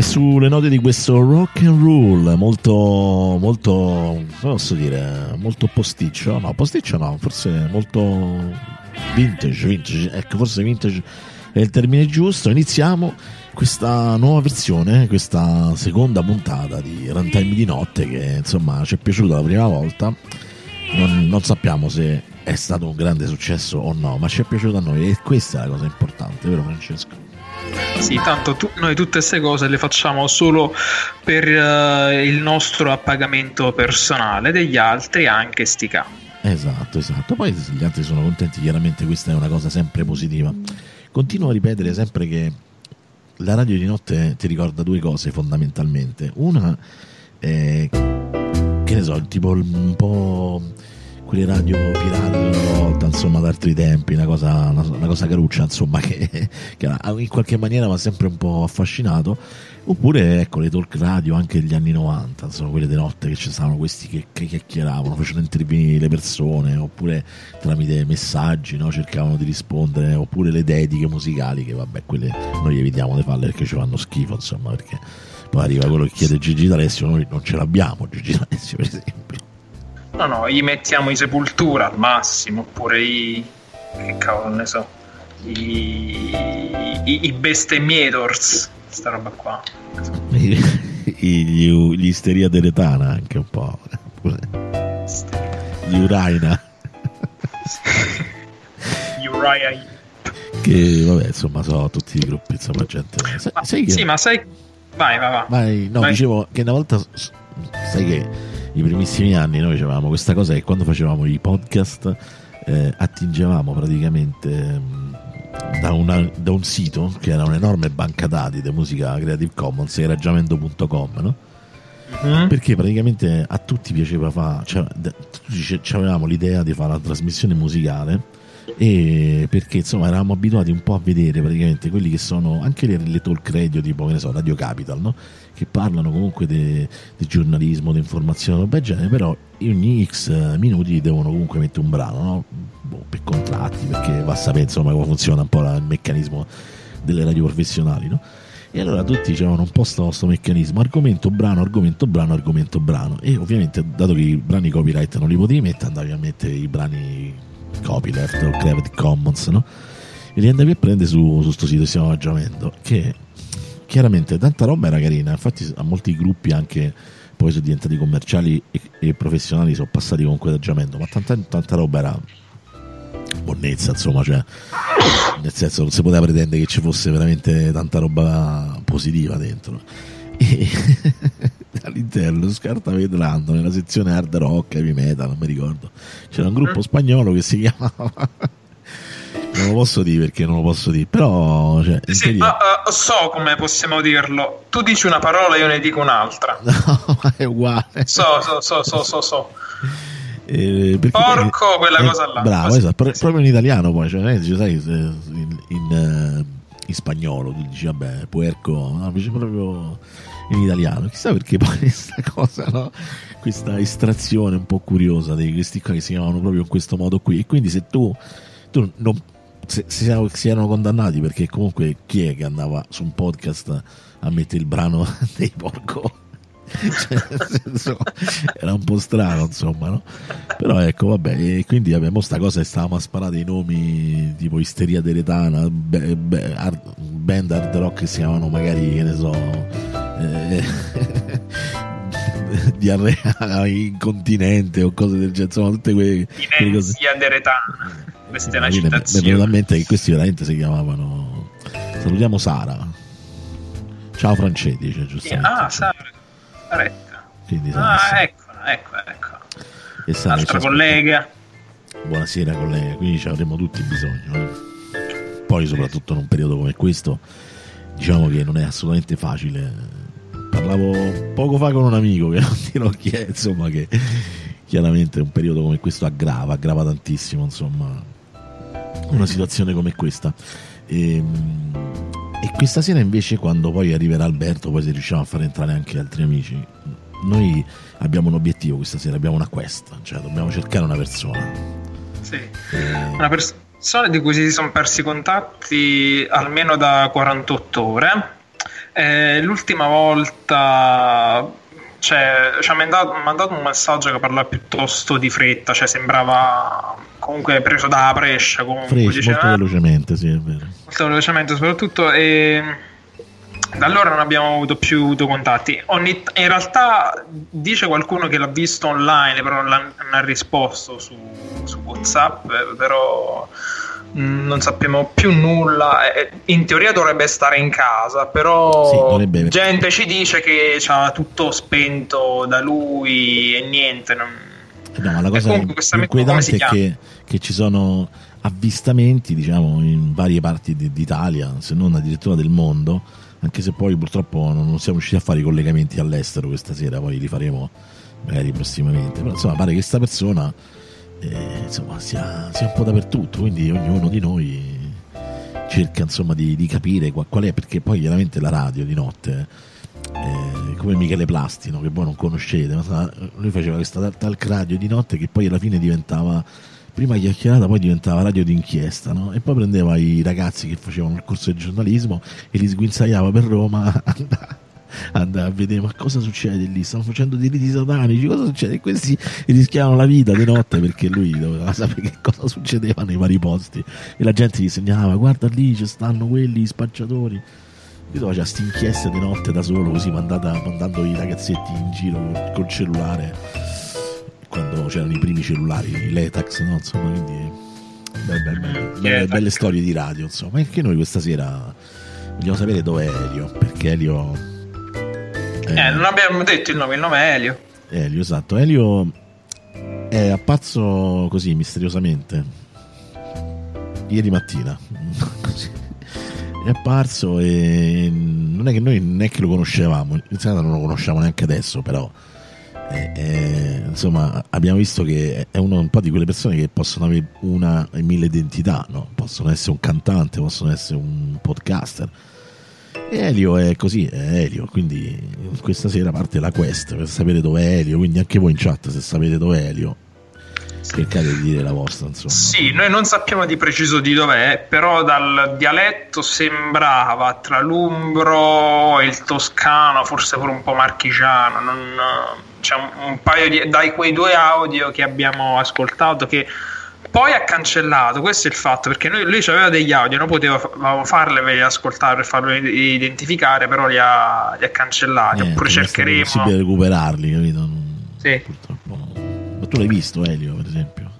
E sulle note di questo rock and roll molto, come posso dire, molto posticcio no, forse molto vintage, ecco, forse vintage è il termine giusto. Iniziamo questa nuova versione, questa seconda puntata di Runtime di Notte, che insomma ci è piaciuta la prima volta, non sappiamo se è stato un grande successo o no, ma ci è piaciuta a noi, e questa è la cosa importante, vero Francesco? Sì, tanto noi tutte queste cose le facciamo solo per il nostro appagamento personale, degli altri anche sti ca. Esatto, poi se gli altri sono contenti, chiaramente questa è una cosa sempre positiva. Continuo a ripetere sempre che la radio di notte ti ricorda due cose fondamentalmente. Una è, che ne so, tipo un po' quelle radio pirate di una volta, insomma, ad altri tempi, una cosa caruccia, insomma, che in qualche maniera mi ha sempre un po' affascinato. Oppure, ecco, le talk radio anche degli anni 90, insomma, quelle di notte che ci stavano questi che chiacchieravano, facevano intervenire le persone, oppure tramite messaggi, no, cercavano di rispondere, oppure le dediche musicali, che vabbè, quelle noi evitiamo di farle perché ci fanno schifo, insomma, perché poi arriva quello che chiede Gigi D'Alessio, noi non ce l'abbiamo Gigi D'Alessio, per esempio. No, gli mettiamo i Sepultura al massimo, oppure che cavolo ne so, i Bestemmiators, sta roba qua. Gli Isteria Deretana anche un po'. Gli Uriah. Gli Uriah. Che vabbè, insomma, so tutti i gruppi, insomma, gente. Vai. Dicevo che una volta, sai che i primissimi anni noi facevamo questa cosa, che quando facevamo i podcast attingevamo praticamente da un sito che era un'enorme banca dati di musica Creative Commons, che era giamendo.com, no? Mm-hmm. Perché praticamente a tutti piaceva fare, cioè, tutti avevamo l'idea di fare la trasmissione musicale, e perché insomma eravamo abituati un po' a vedere praticamente quelli che sono anche le talk radio, tipo, che ne so, Radio Capital, no? Che parlano comunque di giornalismo, di informazione, roba del genere, però ogni X minuti devono comunque mettere un brano, no? Boh, per contratti, perché va a sapere insomma come funziona un po' il meccanismo delle radio professionali, no? E allora tutti c'erano un po' sto meccanismo, argomento brano, e ovviamente dato che i brani copyright non li potevi mettere, andavi a mettere i brani copyleft o Creative Commons, no? E li andavi a prendere su sto sito che si chiamava Giamendo, che chiaramente tanta roba era carina. Infatti a molti gruppi anche poi sono diventati commerciali e professionali, sono passati comunque da Giamendo, ma tanta roba era bonnezza, insomma, cioè nel senso non si poteva pretendere che ci fosse veramente tanta roba positiva dentro. E all'interno scartavetrando nella sezione hard rock, heavy metal, non mi ricordo, c'era un gruppo spagnolo che si chiamava non lo posso dire, però cioè, sì, ma, so come possiamo dirlo, tu dici una parola io ne dico un'altra, no, ma è uguale. So. Porco, quella cosa là, bravo, esatto, proprio in italiano, poi cioè, sai, in spagnolo tu dici vabbè puerco, no, dice proprio in italiano, chissà perché poi questa cosa, no? Questa estrazione un po' curiosa di questi qua che si chiamavano proprio in questo modo qui, e quindi se tu non, si erano condannati, perché comunque chi è che andava su un podcast a mettere il brano dei porco? Cioè, nel senso, era un po' strano, insomma, no? Però ecco, vabbè, e quindi abbiamo sta cosa e stavamo a sparare i nomi tipo Isteria Deretana, band hard rock che si chiamano magari, che ne so, diarrea incontinente o cose del genere, insomma tutte quelle cose. Isteria Deretana, questa è una citazione. Mi è venuto in mente che questi veramente si chiamavano. Salutiamo Sara, ciao Francesco, dice, giustamente. Sara. Quindi, ecco. E Sara, un'altra collega. Buonasera collega, quindi ci avremo tutti bisogno, no? Poi soprattutto in un periodo come questo, diciamo che non è assolutamente facile. Parlavo poco fa con un amico, che non dirò chi è, insomma, che chiaramente un periodo come questo aggrava tantissimo, insomma, una situazione come questa. E questa sera invece, quando poi arriverà Alberto, poi se riusciamo a far entrare anche altri amici, noi abbiamo un obiettivo questa sera, abbiamo una quest, cioè dobbiamo cercare una persona. Sì, una persona di cui si sono persi i contatti almeno da 48 ore, L'ultima volta mi ha mandato un messaggio che parla piuttosto di fretta, cioè sembrava comunque preso da Brescia, molto velocemente, sì, è vero. Molto velocemente soprattutto, e da allora non abbiamo avuto più contatti. In realtà dice qualcuno che l'ha visto online, però non ha risposto su WhatsApp, però non sappiamo più nulla. In teoria dovrebbe stare in casa, però sì, gente ci dice che c'ha tutto spento da lui e niente. Ma la cosa inquietante è che ci sono avvistamenti, diciamo, in varie parti d'Italia, se non addirittura del mondo, anche se poi purtroppo non siamo riusciti a fare i collegamenti all'estero questa sera, poi li faremo magari prossimamente. Però insomma pare che questa persona sia un po' dappertutto, quindi ognuno di noi cerca insomma di capire qual è, perché poi chiaramente la radio di notte, come Michele Plastino, che voi non conoscete, ma lui faceva questa talk radio di notte che poi alla fine diventava prima chiacchierata, poi diventava radio d'inchiesta, no? E poi prendeva i ragazzi che facevano il corso di giornalismo e li sguinzagliava per Roma, andava a vedere ma cosa succede lì, stanno facendo dei riti satanici, cosa succede, questi rischiavano la vita di notte perché lui doveva sapere che cosa succedeva nei vari posti, e la gente gli segnalava guarda lì ci stanno quelli spacciatori. Io faceva queste inchieste di notte da solo, così mandando i ragazzetti in giro col cellulare, quando c'erano i primi cellulari, i Letax, no? Insomma, quindi belle storie di radio, insomma. E anche noi questa sera vogliamo sapere dov'è Elio, perché Elio non abbiamo detto il nome è Elio. Elio, esatto. Elio è apparso così misteriosamente ieri mattina. È apparso e non è che lo conoscevamo, in realtà non lo conosciamo neanche adesso, però insomma abbiamo visto che è uno un po' di quelle persone che possono avere una e mille identità, no? Possono essere un cantante, possono essere un podcaster. Elio è così, è Elio, quindi questa sera parte la quest per sapere dov'è Elio, quindi anche voi in chat, se sapete dov'è Elio, cercate di dire la vostra, insomma. Sì, noi non sappiamo di preciso di dov'è, però dal dialetto sembrava tra l'umbro e il toscano, forse pure un po' marchigiano, c'è un paio di dai quei due audio che abbiamo ascoltato che poi ha cancellato, questo è il fatto, perché lui aveva degli audio, non potevamo farli ascoltare per farli identificare, però li ha cancellati, oppure cercheremo, è possibile recuperarli, capito? Sì. Purtroppo no. Ma tu l'hai visto Elio, per esempio?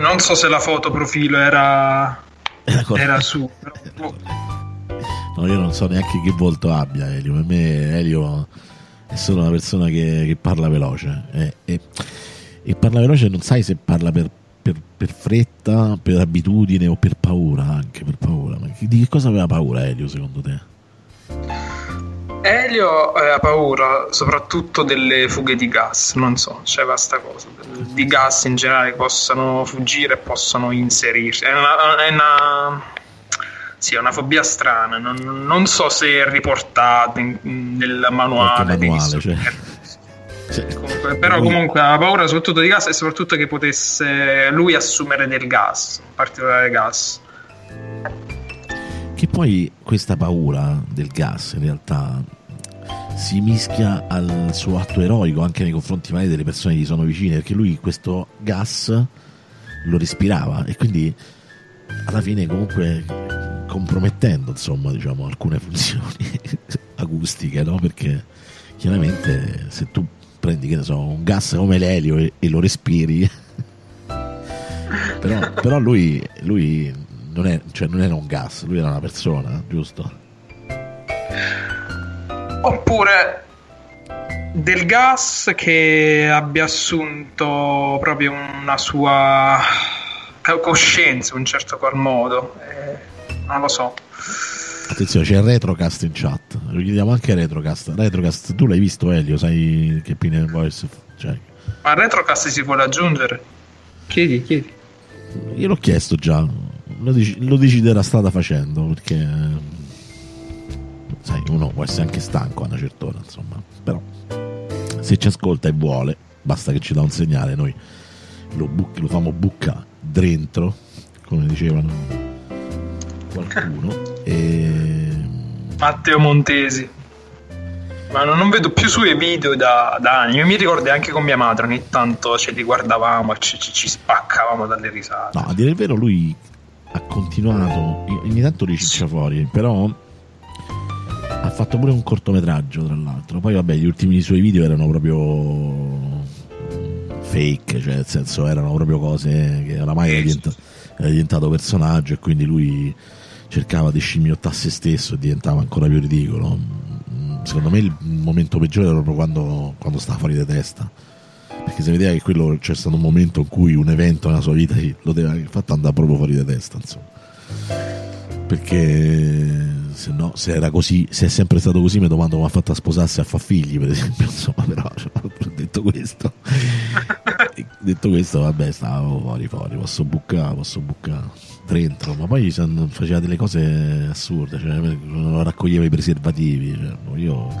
Non so se la foto profilo era su no, io non so neanche che volto abbia Elio, per me Elio è solo una persona che parla veloce e parla veloce, non sai se parla per fretta, per abitudine o per paura, anche per paura. Ma di che cosa aveva paura Elio, secondo te? Elio aveva paura soprattutto delle fughe di gas, non so, c'è vasta cosa di gas in generale, possono fuggire, possono inserirsi, è una fobia strana, non so se è riportata nel manuale di comunque, però comunque ha paura soprattutto di gas e soprattutto che potesse lui assumere del gas, in particolare gas, che poi questa paura del gas in realtà si mischia al suo atto eroico anche nei confronti magari delle persone che gli sono vicine, perché lui questo gas lo respirava e quindi alla fine comunque compromettendo, insomma, diciamo, alcune funzioni acustiche, no? Perché chiaramente se tu prendi, che ne so, un gas come l'elio e lo respiri però lui non è, cioè non era un gas, lui era una persona, giusto? Oppure del gas che abbia assunto proprio una sua coscienza in un certo qual modo, non lo so. Attenzione, c'è il Retrocast in chat, lo chiediamo anche a Retrocast, tu l'hai visto Elio, sai che Pine Voice c'è? Ma il Retrocast si vuole aggiungere? Chiedi. Io l'ho chiesto già, lo deciderà stata facendo, perché sai, uno può essere anche stanco a una certa ora, insomma, però se ci ascolta e vuole basta che ci dà un segnale, noi lo famo bucca dentro, come dicevano qualcuno, e Matteo Montesi. Ma non vedo più sui video da anni. Io mi ricordo anche con mia madre, ogni tanto ce li guardavamo, ci spaccavamo dalle risate. No, a dire il vero lui ha continuato, ogni tanto riciccia fuori, però ha fatto pure un cortometraggio, tra l'altro. Poi vabbè, gli ultimi suoi video erano proprio fake, cioè nel senso erano proprio cose che oramai era diventato personaggio e quindi lui cercava di scimmiottare se stesso e diventava ancora più ridicolo. Secondo me il momento peggiore era proprio quando stava fuori di testa, perché si vedeva che quello, c'è stato un momento in cui un evento nella sua vita lo deve aver fatto andare proprio fuori di testa, insomma, perché se no, se era così, se è sempre stato così, mi domando come ha fatto a sposarsi e a far figli, per esempio, insomma. Però detto questo vabbè, stavo fuori, posso buccare dentro, ma poi faceva delle cose assurde, cioè raccoglieva i preservativi, cioè, io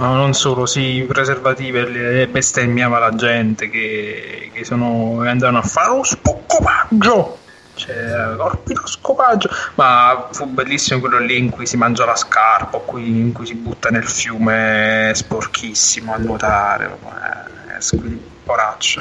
no, non solo, sì, i preservativi, bestemmiava la gente che andavano a fare lo spoccopaggio, cioè corpi da scopaggio. Ma fu bellissimo quello lì in cui si mangia la scarpa, in cui si butta nel fiume sporchissimo a nuotare, poraccio.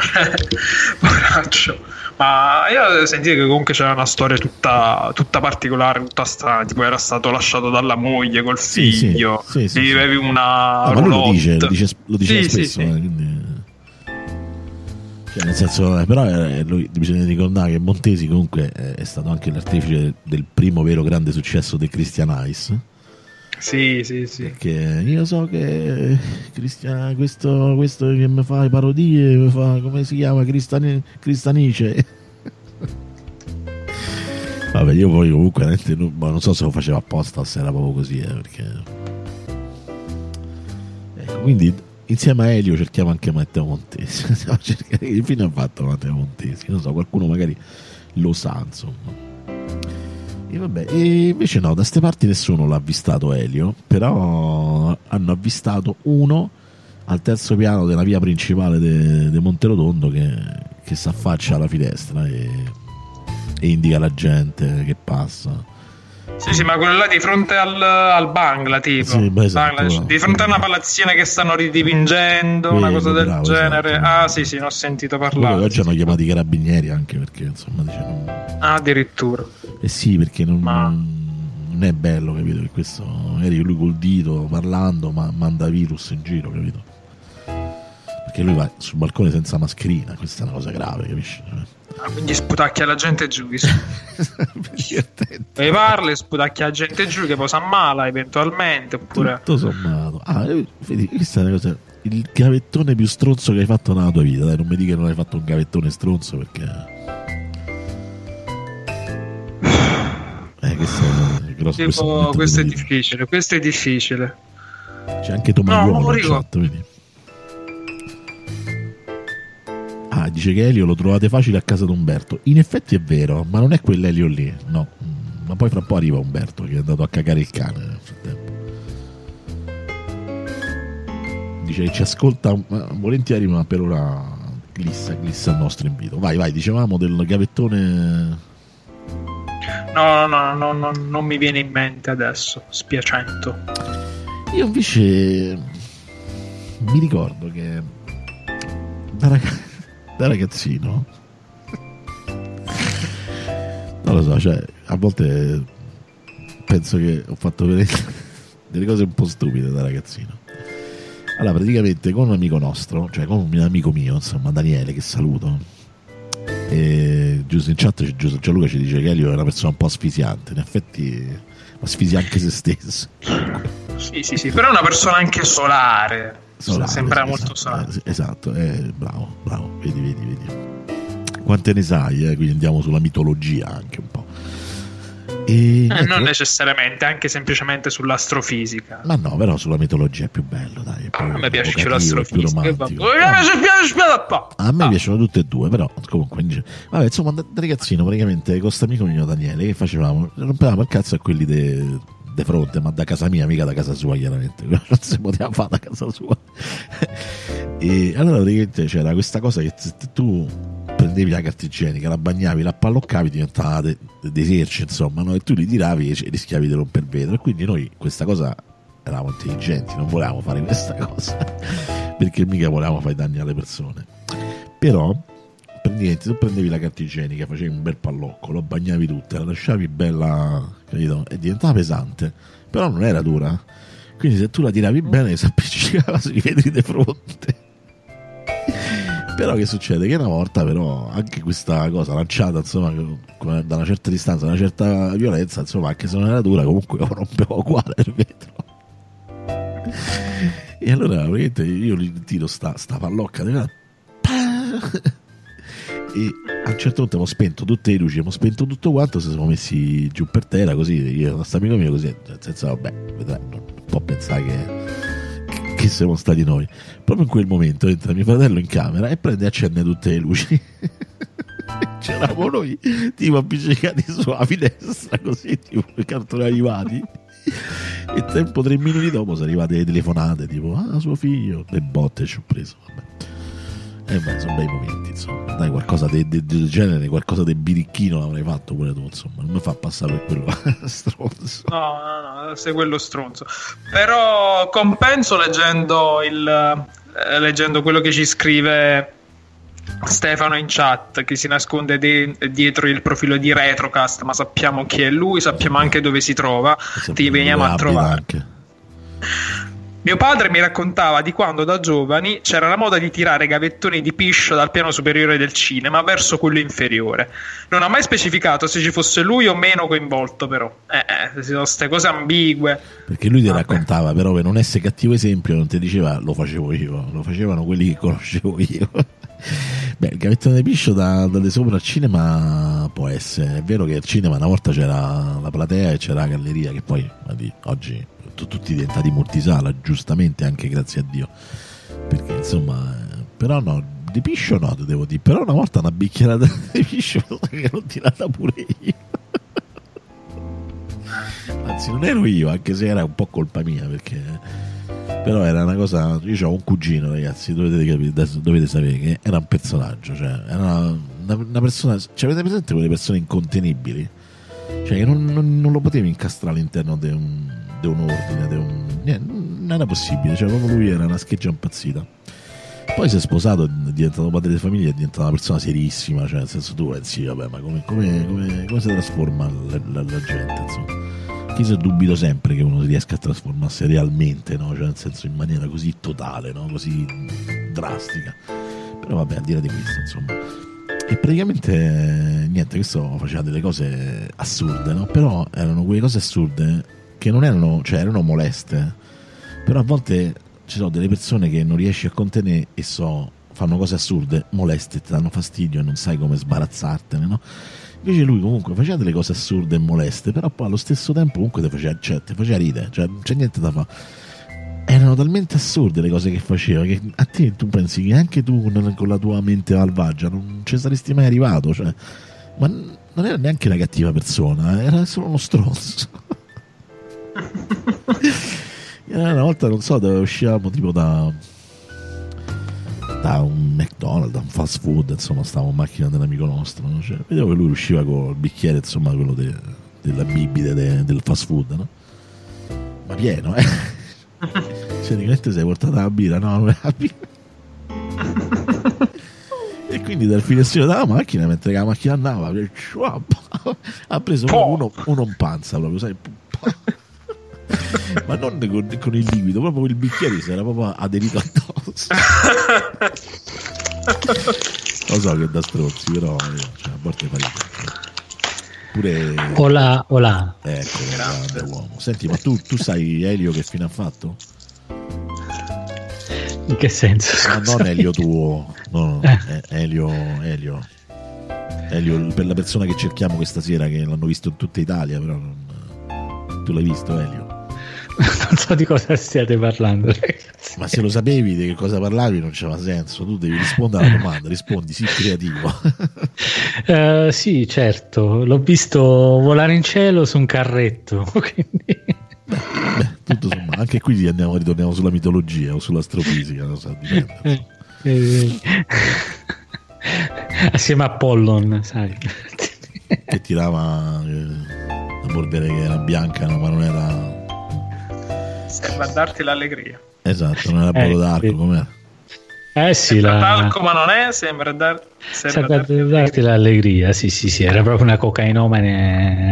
Ma io devo sentire che comunque c'era una storia tutta particolare, tutta strana, tipo era stato lasciato dalla moglie col figlio, sì, vivevi una no, ma lui lo dice sì, spesso, sì. Quindi... cioè, nel senso, però lui, bisogna ricordare che Montesi comunque è stato anche l'artefice del primo vero grande successo del Christian Ice. Sì. Perché io so che Christian, questo che mi fa le parodie, mi fa, come si chiama, Cristanice. Vabbè, io poi comunque non so se lo faceva apposta o se era proprio così, perché ecco, quindi insieme a Elio cerchiamo anche Matteo Montesi. Che fine ha fatto Matteo Montesi? Non so, qualcuno magari lo sa, insomma. E vabbè, e invece no, da ste parti nessuno l'ha avvistato Elio, però hanno avvistato uno al terzo piano della via principale de Monterotondo che si affaccia alla finestra e indica la gente che passa. Sì, ma quello là di fronte al Bangla, tipo. Sì, beh, esatto, Bangla, di fronte a una palazzina che stanno ridipingendo, una cosa del genere. Esatto. Ah, sì, ne ho sentito parlare. Quello oggi hanno chiamato i carabinieri anche perché, insomma, diciamo... Ah, addirittura. Eh sì, perché non è bello, capito? Che questo magari lui col dito parlando ma manda virus in giro, capito? Perché lui va sul balcone senza mascherina, questa è una cosa grave, capisci? Ah, quindi sputacchia la gente giù, e parla, sputacchia la gente giù che poi si ammala eventualmente, oppure tutto sommato. Ah, vedi, questa è una cosa, il gavettone più stronzo che hai fatto nella tua vita. Dai, non mi dica che non hai fatto un gavettone stronzo, perché questo è difficile, c'è anche Tomagliolo, no, vedi? Ah, dice che Elio lo trovate facile a casa d'Umberto. In effetti è vero, ma non è quell'Elio lì, no. Ma poi fra un po' arriva Umberto che è andato a cagare il cane nel frattempo. Dice che ci ascolta volentieri, ma per ora glissa il nostro invito. Vai, dicevamo del gavettone. No, non mi viene in mente adesso, spiacento. Io invece mi ricordo che da ragazzino non lo so, cioè a volte penso che ho fatto delle cose un po' stupide da ragazzino. Allora, praticamente con un amico nostro, cioè con un amico mio, insomma, Daniele, che saluto, e giusto in chat Gianluca ci dice che Elio è una persona un po' asfissiante. In effetti asfissia anche se stesso. Sì, però è una persona anche solare, sembra, sì, molto solare. Esatto, bravo, vedi. Quante ne sai, quindi andiamo sulla mitologia anche un po'. E non necessariamente, anche semplicemente sull'astrofisica. Ma no, però sulla mitologia è più bello, dai. A me piace l'astrofisica. A me piacciono tutte e due, però comunque. Vabbè, insomma, da ragazzino praticamente con questo amico mio Daniele che facevamo, rompevamo il cazzo a quelli de fronte, ma da casa mia, mica da casa sua, chiaramente. Non si poteva fare da casa sua. E allora praticamente c'era questa cosa che tu prendevi la carta igienica, la bagnavi, la palloccavi, diventava dei cerci, insomma, no? E tu li tiravi e rischiavi di romper vetro. E quindi noi questa cosa eravamo intelligenti, non volevamo fare questa cosa perché mica volevamo fare danni alle persone. Però per niente, tu prendevi la carta igienica, facevi un bel pallocco, lo bagnavi tutta, la lasciavi bella, capito? E diventava pesante, però non era dura, quindi se tu la tiravi bene si appiccicava sui vetri di fronte. Però che succede? Che una volta però anche questa cosa lanciata, insomma, da una certa distanza, una certa violenza, insomma, anche se non era dura, comunque lo rompevo uguale il vetro. E allora praticamente io gli tiro sta pallocca e a un certo punto abbiamo spento tutte le luci, abbiamo spento tutto quanto, ci siamo messi giù per terra così, io e amico mio, così, nel senso, vabbè, vedrai, non può pensare che siamo stati noi. Proprio in quel momento entra mio fratello in camera e prende e accende tutte le luci. C'eravamo noi tipo appiccicati sulla finestra così, tipo i cartoni arrivati. E tempo 3 minuti dopo sono arrivate le telefonate tipo suo figlio, le botte ci ho preso, vabbè. Ma sono bei momenti, insomma, dai, qualcosa del genere, qualcosa del birichino l'avrei fatto pure tu, insomma, non mi fa passare per quello stronzo. No, sei quello stronzo. Però compenso leggendo quello che ci scrive Stefano in chat, che si nasconde dietro il profilo di Retrocast, ma sappiamo chi è lui, sappiamo anche dove si trova, ti veniamo a trovare anche. Mio padre mi raccontava di quando da giovani c'era la moda di tirare gavettoni di piscio dal piano superiore del cinema verso quello inferiore. Non ha mai specificato se ci fosse lui o meno coinvolto, però. Sono queste cose ambigue. Perché lui ti raccontava, però, per non essere cattivo esempio, non ti diceva lo facevo io, lo facevano quelli che conoscevo io. Beh, il gavettone di piscio da sopra al cinema può essere. È vero che al cinema una volta c'era la platea e c'era la galleria, che poi oggi tutti diventati multisala, giustamente, anche grazie a Dio, perché insomma, però no, di piscio no, te devo dire, però una volta una bicchierata di piscio che l'ho tirata pure io. Anzi, non ero io, anche se era un po' colpa mia, perché però era una cosa. Io ho un cugino, ragazzi, dovete sapere che era un personaggio, cioè era una persona, cioè, avete presente quelle persone incontenibili, cioè che non lo potevi incastrare all'interno di un ordine, non era possibile, cioè proprio lui era una scheggia impazzita. Poi si è sposato, è diventato padre di famiglia, è diventata una persona serissima, cioè nel senso, tu pensi, vabbè, ma come si trasforma la gente, insomma. Chi, se dubito sempre che uno si riesca a trasformarsi realmente, no? Cioè nel senso, in maniera così totale, no? Così drastica. Però vabbè, a dire di questo, insomma. E praticamente niente, questo faceva delle cose assurde, no? Però erano quelle cose assurde che non erano, cioè erano moleste, però a volte ci sono delle persone che non riesci a contenere e fanno cose assurde, moleste, ti danno fastidio e non sai come sbarazzartene, no? Invece lui comunque faceva delle cose assurde e moleste, però poi allo stesso tempo comunque ti faceva ridere, cioè non c'è niente da fare. Erano talmente assurde le cose che faceva che a te, tu pensi che anche tu con la tua mente malvagia non ci saresti mai arrivato, cioè, ma non era neanche una cattiva persona, era solo uno stronzo. Una volta, non so, uscivamo tipo da un McDonald's, da un fast food, insomma, stavamo in macchina dell'amico nostro, no? Cioè, vedevo che lui usciva col bicchiere, insomma, quello della bibita del fast food, no? Ma pieno, cioè veramente sei portata la birra? No, non è la birra. E quindi dal finestrino della macchina, mentre la macchina andava, ha preso uno in panza proprio, sai? Ma non con il liquido, proprio il bicchiere si era proprio aderito addosso. Lo so che è da strozzi, però cioè, a volte fa pure. Olà. Ecco, grande uomo. Senti, ma tu sai Elio che fine ha fatto? In che senso? Ma non Elio tuo, no, Elio per la persona che cerchiamo questa sera, che l'hanno visto in tutta Italia, però tu l'hai visto, Elio? Non so di cosa stiate parlando, ragazzi. Ma se lo sapevi di che cosa parlavi non c'era senso, tu devi rispondere alla domanda, rispondi, sì, creativo. Sì, certo, l'ho visto volare in cielo su un carretto, quindi... Beh, tutto sommato, anche qui ritorniamo sulla mitologia o sull'astrofisica, non so, dipende. assieme a Pollon, sai, che tirava la polvere che era bianca, no? Ma non era, sembra darti l'allegria, esatto, non era Polo d'Arco, sì. Com'era? Sì, sembra talco, ma non è, sembra, darti l'allegria. Sì, era proprio una cocainomane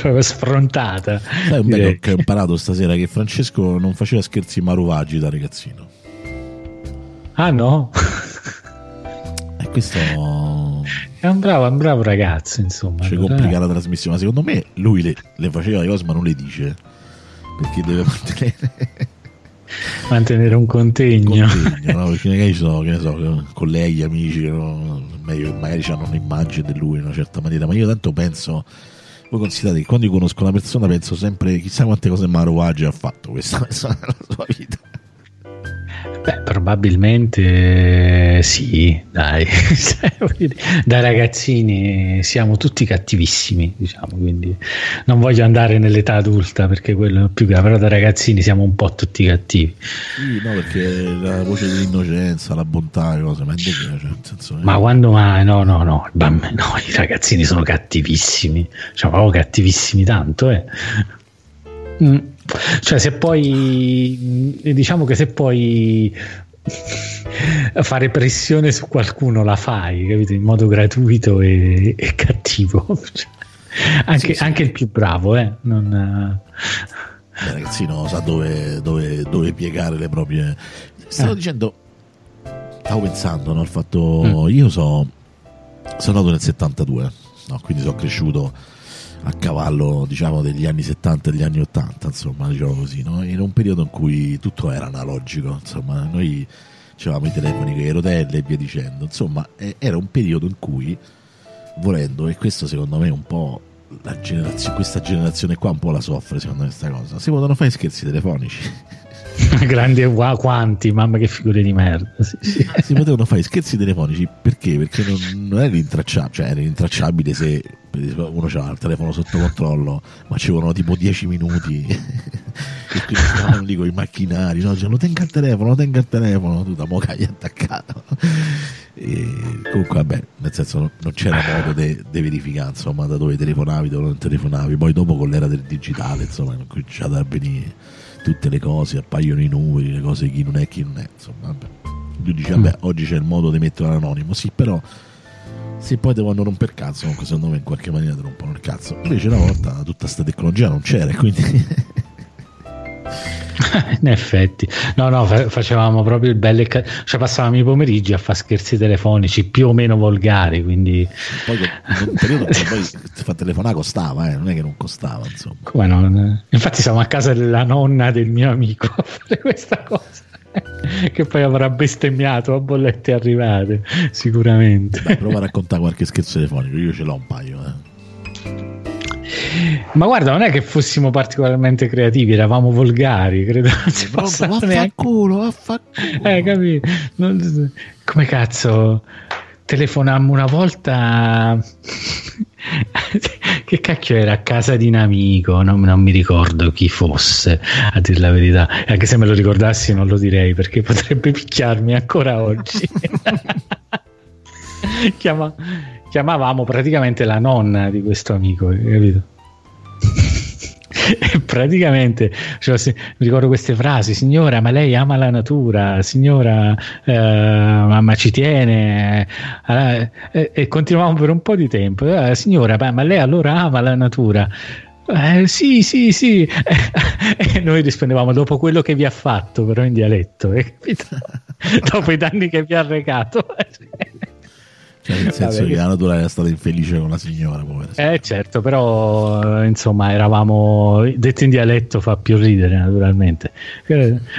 proprio sfrontata. Sai un bello che ho imparato stasera, che Francesco non faceva scherzi maruvaggi da ragazzino. Ah no? E questo è un bravo ragazzo, insomma. Ci complica la trasmissione, ma secondo me lui le faceva le cose ma non le dice, perché deve mantenere un contegno, no? Perché magari ci sono, che ne so, colleghi, amici che magari hanno un'immagine di lui in una certa maniera, ma io tanto penso, voi considerate che quando io conosco una persona penso sempre chissà quante cose marovagge ha fatto questa persona nella sua vita. Beh, probabilmente sì, dai. Da ragazzini siamo tutti cattivissimi, diciamo, quindi non voglio andare nell'età adulta perché quello è più grave, però da ragazzini siamo un po' tutti cattivi. Sì, no, perché la voce dell'innocenza, la bontà, le cose, ma è senso, ma quando mai? No, i ragazzini sono cattivissimi, cioè proprio cattivissimi tanto, eh. Cioè se poi, diciamo che se poi fare pressione su qualcuno la fai, capito? In modo gratuito e cattivo, cioè, anche. Anche il più bravo, eh? Non... Beh, ragazzino sa dove piegare le proprie. Stavo pensando, no? Il fatto. Io sono nato nel 72, no? Quindi sono cresciuto a cavallo, diciamo, degli anni 70 e degli anni 80, insomma, diciamo così, no? In un periodo in cui tutto era analogico, insomma, noi avevamo i telefoni con le rotelle e via dicendo, insomma, era un periodo in cui, volendo, e questo secondo me un po' la questa generazione qua un po' la soffre, secondo me, questa cosa, si potevano fare scherzi telefonici. Grandi, wow, quanti, mamma che figure di merda. Sì. Si potevano fare scherzi telefonici perché non era rintracciabile, cioè era rintracciabile se uno c'aveva il telefono sotto controllo, ma ci volevano tipo 10 minuti e quindi stavano lì con i macchinari, no? Cioè, lo tenga il telefono, tu da mocagli attaccato. E comunque vabbè, nel senso non c'era modo di verificare, insomma, da dove telefonavi, dove non telefonavi. Poi dopo con l'era del digitale, insomma, è cominciato a venire tutte le cose, appaiono i numeri, le cose, chi non è, insomma, vabbè. Lui dice vabbè, oggi c'è il modo di mettere l'anonimo, sì, però se poi devono romper cazzo, comunque secondo me in qualche maniera ti rompono il cazzo. Invece una volta tutta questa tecnologia non c'era, quindi in effetti no, facevamo proprio il bello, cioè passavamo i pomeriggi a fare scherzi telefonici più o meno volgari, quindi poi in un periodo poi fa telefonare costava, non è che non costava, insomma. Come no? Infatti siamo a casa della nonna del mio amico a fare questa cosa che poi avrà bestemmiato a bollette arrivate sicuramente. Dai, prova a raccontare qualche scherzo telefonico, io ce l'ho un paio, eh. Ma guarda, non è che fossimo particolarmente creativi, eravamo volgari, credo. Vaffanculo. Capito? Come cazzo? Telefonammo una volta. Che cacchio era? A casa di un amico, non mi ricordo chi fosse, a dire la verità. Anche se me lo ricordassi non lo direi, perché potrebbe picchiarmi ancora oggi. Chiamavamo praticamente la nonna di questo amico, capito? E praticamente, cioè, mi ricordo queste frasi: signora, ma lei ama la natura, signora, ma ci tiene, e continuavamo per un po' di tempo, signora, ma lei allora ama la natura? Sì, e noi rispondevamo dopo quello che vi ha fatto, però in dialetto, capito? Dopo i danni che vi ha recato. Cioè, nel senso che la natura era stata infelice con la signora, povera. Certo, però insomma eravamo, detto in dialetto fa più ridere naturalmente.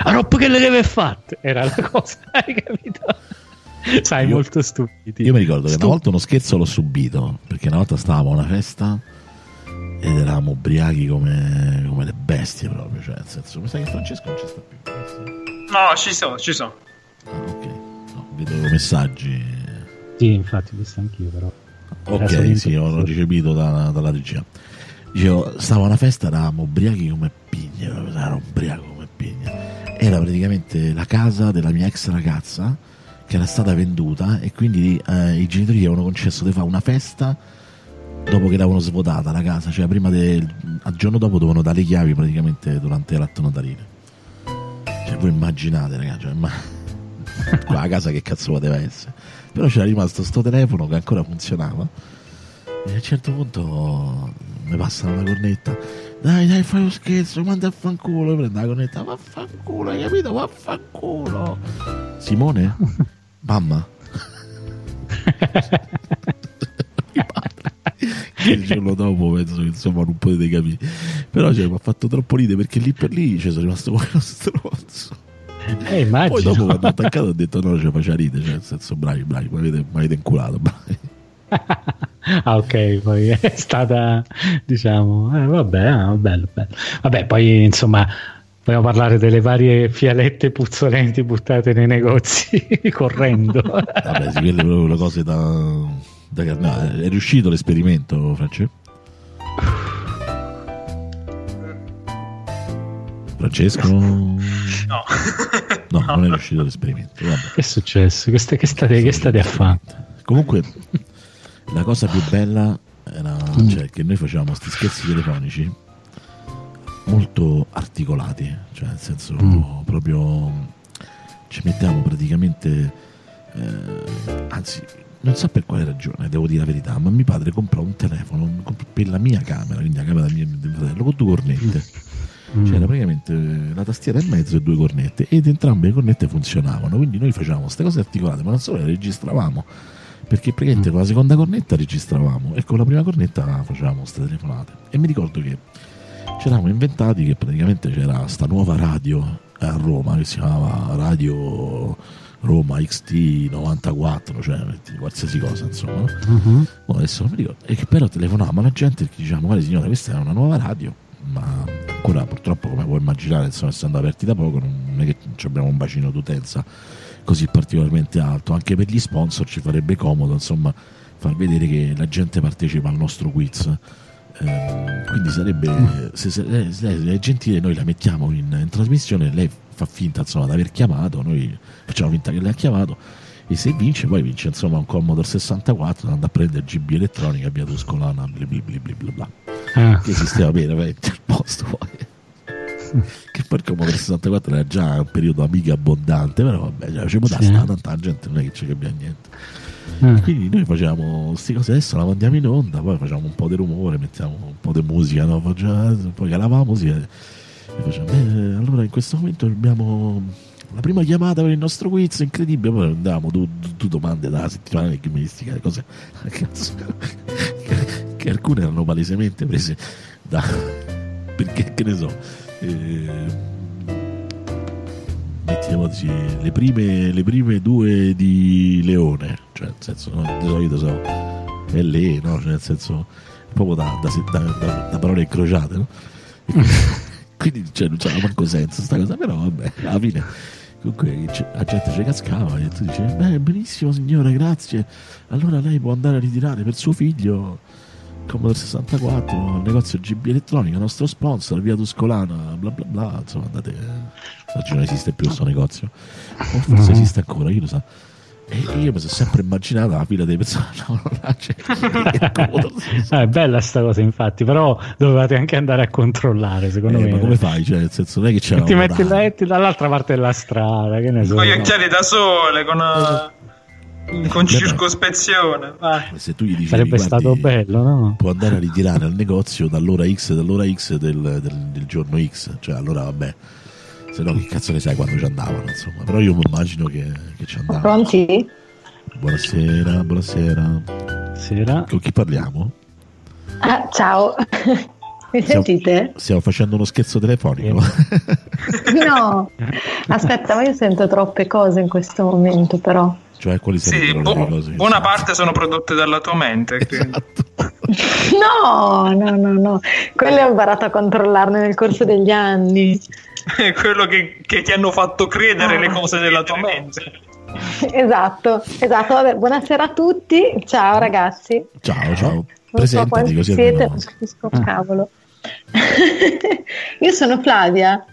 A roba che le deve fatte era la cosa, hai capito? Sai, molto stupidi. Io mi ricordo che una volta uno scherzo l'ho subito, perché una volta stavamo a una festa ed eravamo ubriachi come le bestie proprio, cioè nel senso, mi sa che Francesco non ci sta più. No, ci sono. Ah, ok, no, vedo messaggi. Sì, infatti, questo anch'io, però. Ok, sì, l'ho ricevuto dalla regia. Dicevo, stavo a una festa, eravamo ubriachi come pigna. Era ubriaco come pigna. Era praticamente la casa della mia ex ragazza, che era stata venduta, e quindi i genitori gli avevano concesso di fare una festa dopo che l'avevano svuotata la casa, cioè prima al giorno dopo dovevano dare le chiavi praticamente durante l'atto notarile. Cioè voi immaginate, ragazzi, cioè, ma qua la casa che cazzo poteva essere? Però c'era rimasto sto telefono che ancora funzionava, e a un certo punto mi passano la cornetta: dai fai lo scherzo, manda a fanculo. Io prendo la cornetta: vaffanculo, hai capito? Vaffanculo Simone? Mamma. Che il giorno dopo penso che insomma non potete capire, però cioè mi ha fatto troppo ridere, perché lì per lì cioè, sono rimasto con lo stronzo. Poi dopo quando ho attaccato ho detto no, cioè faceva ridere, cioè nel senso bravi, mi avete inculato, bravi. Ah, ok, poi è stata, diciamo, bello. Vabbè, poi insomma vogliamo parlare delle varie fialette puzzolenti buttate nei negozi correndo. Vabbè, si vede proprio le cose da no, è riuscito l'esperimento, Francesco? No, non è riuscito l'esperimento. Vabbè. Che è successo? Che state a fare? Comunque la cosa più bella era cioè, che noi facevamo questi scherzi telefonici molto articolati, cioè nel senso proprio ci mettiamo praticamente anzi non so per quale ragione, devo dire la verità, ma mio padre comprò un telefono per la mia camera, quindi la camera del mio fratello, con due cornette. C'era praticamente la tastiera in mezzo e due cornette, ed entrambe le cornette funzionavano, quindi noi facevamo queste cose articolate, ma non solo, le registravamo, perché praticamente con la seconda cornetta registravamo e con la prima cornetta facevamo queste telefonate. E mi ricordo che ci eravamo inventati che praticamente c'era questa nuova radio a Roma che si chiamava Radio Roma XT94, cioè qualsiasi cosa insomma, adesso non mi ricordo, e che però telefonavamo alla gente e diciamo: guarda signora, questa è una nuova radio, ma ancora purtroppo, come puoi immaginare, insomma, essendo aperti da poco, non è che abbiamo un bacino d'utenza così particolarmente alto. Anche per gli sponsor ci farebbe comodo, insomma, far vedere che la gente partecipa al nostro quiz, quindi sarebbe, se è gentile, noi la mettiamo in trasmissione, lei fa finta insomma di aver chiamato, noi facciamo finta che lei ha chiamato, e se vince poi vince insomma un Commodore 64 andando a prendere GB Elettronica via Tuscolana, bla bla bla. Che esisteva bene veramente al posto, poi che poi il Commodore 64 era già un periodo amica abbondante, però vabbè, cioè, ci può dare tanta gente, non è che ci cambia niente. Quindi noi facciamo queste cose, adesso la mandiamo in onda, poi facciamo un po' di rumore, mettiamo un po' di musica, no? Poi calavamo musica e facciamo allora in questo momento abbiamo la prima chiamata per il nostro quiz, incredibile, poi andiamo tu domande da settimana che mi distica cose che alcune erano palesemente prese da, perché che ne so, mettiamoci le prime due di Leone, cioè nel senso, no, di solito so LE, no? Cioè nel senso proprio da parole incrociate, no? Quindi cioè, non c'era manco senso sta cosa, però vabbè, alla fine comunque la gente ci cascava e tu dici: beh, benissimo signora, grazie, allora lei può andare a ritirare per suo figlio Commodore 64, negozio GB Elettronica, nostro sponsor, via Tuscolana, bla bla bla. Insomma, andate, oggi non esiste più questo negozio, o forse esiste ancora, io lo so. E io mi sono sempre immaginata la fila dei personaggi. È bella sta cosa, infatti, però dovevate anche andare a controllare, secondo me. Ma come fai? Cioè, nel senso, non è che c'era, ti metti dall'altra parte della strada, che ne so. Con gli occhiali da sole, con circospezione, vai. Se tu gli dici: sarebbe stato bello, no? Può andare a ritirare al negozio dall'ora X del giorno X, cioè allora vabbè, se no che cazzo ne sai quando ci andavano, insomma. Però io mi immagino che ci andavano. Pronti? Buonasera. Con chi parliamo? Ah, ciao. Mi sentite? Stiamo facendo uno scherzo telefonico. No, aspetta, ma io sento troppe cose in questo momento, però. Cioè, quali cose? Buona parte sono prodotte dalla tua mente, esatto. No, quello ho imparato a controllarne nel corso degli anni. È quello che ti hanno fatto credere le cose della tua mente. Esatto. Vabbè, buonasera a tutti, ciao ragazzi. Ciao. Presentati, così siete, non capisco un cavolo. Io sono Flavia.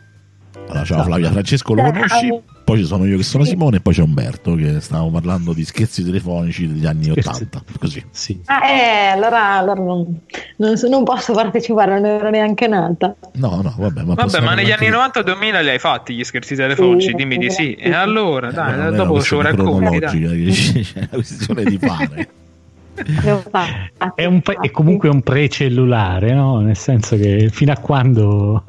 Allora, ciao Flavia, Francesco lo conosci? Poi ci sono io che sono Simone e poi c'è Umberto, che stavamo parlando di scherzi telefonici degli anni '80, così. Sì. Allora non posso partecipare, non ero neanche nata. No, vabbè, ma negli anni 90-2000 li hai fatti gli scherzi telefonici? Sì, dimmi di sì. E allora, dai, dopo ci racconti. È una questione di fare. È comunque un precellulare, no? Nel senso che fino a quando...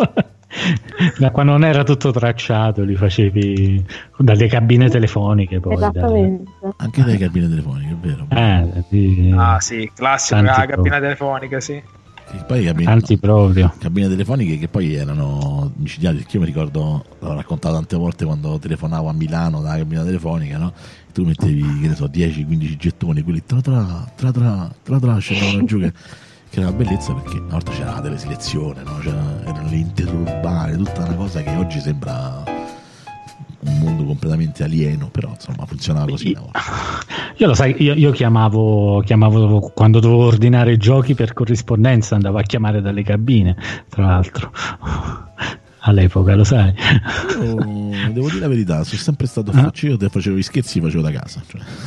Da quando non era tutto tracciato, li facevi dalle cabine telefoniche. Poi, esattamente. Anche dalle cabine telefoniche, è vero. Sì, classica cabina telefonica, sì. Poi cabine telefoniche che poi erano incidiali, perché io mi ricordo, l'ho raccontato tante volte, quando telefonavo a Milano dalla cabina telefonica, no? Tu mettevi, che ne so, 10-15 gettoni, quelli tra scendevano giù, che era una bellezza, perché una volta c'era la teleselezione, no? Erano le interurbane, tutta una cosa che oggi sembra un mondo completamente alieno, però insomma funzionava così una volta. Io lo sai, io chiamavo quando dovevo ordinare giochi per corrispondenza, andavo a chiamare dalle cabine, tra l'altro, all'epoca, lo sai. Io, devo dire la verità, sono sempre stato facile, facevo gli scherzi, facevo da casa,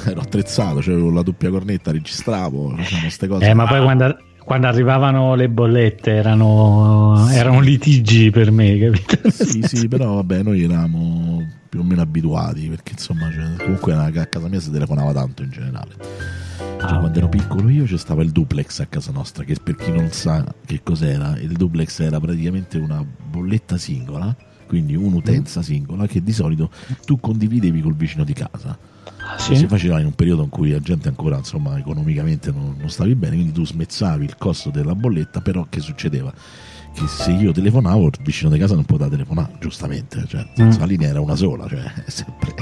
ero attrezzato, avevo la doppia cornetta, registravo, facevamo queste cose. Ma poi quando arrivavano le bollette erano litigi per me, capito? Sì, però vabbè, noi eravamo più o meno abituati, perché insomma, comunque a casa mia si telefonava tanto in generale. Quando ero piccolo io, c'è stava il duplex a casa nostra, che per chi non sa che cos'era, il duplex era praticamente una bolletta singola, quindi un'utenza singola, che di solito tu condividevi col vicino di casa. Sì. Si faceva in un periodo in cui la gente ancora, insomma, economicamente non stavi bene, quindi tu smezzavi il costo della bolletta. Però che succedeva? Che se io telefonavo, il vicino di casa non poteva telefonare, giustamente, cioè, la linea era una sola, cioè, sempre.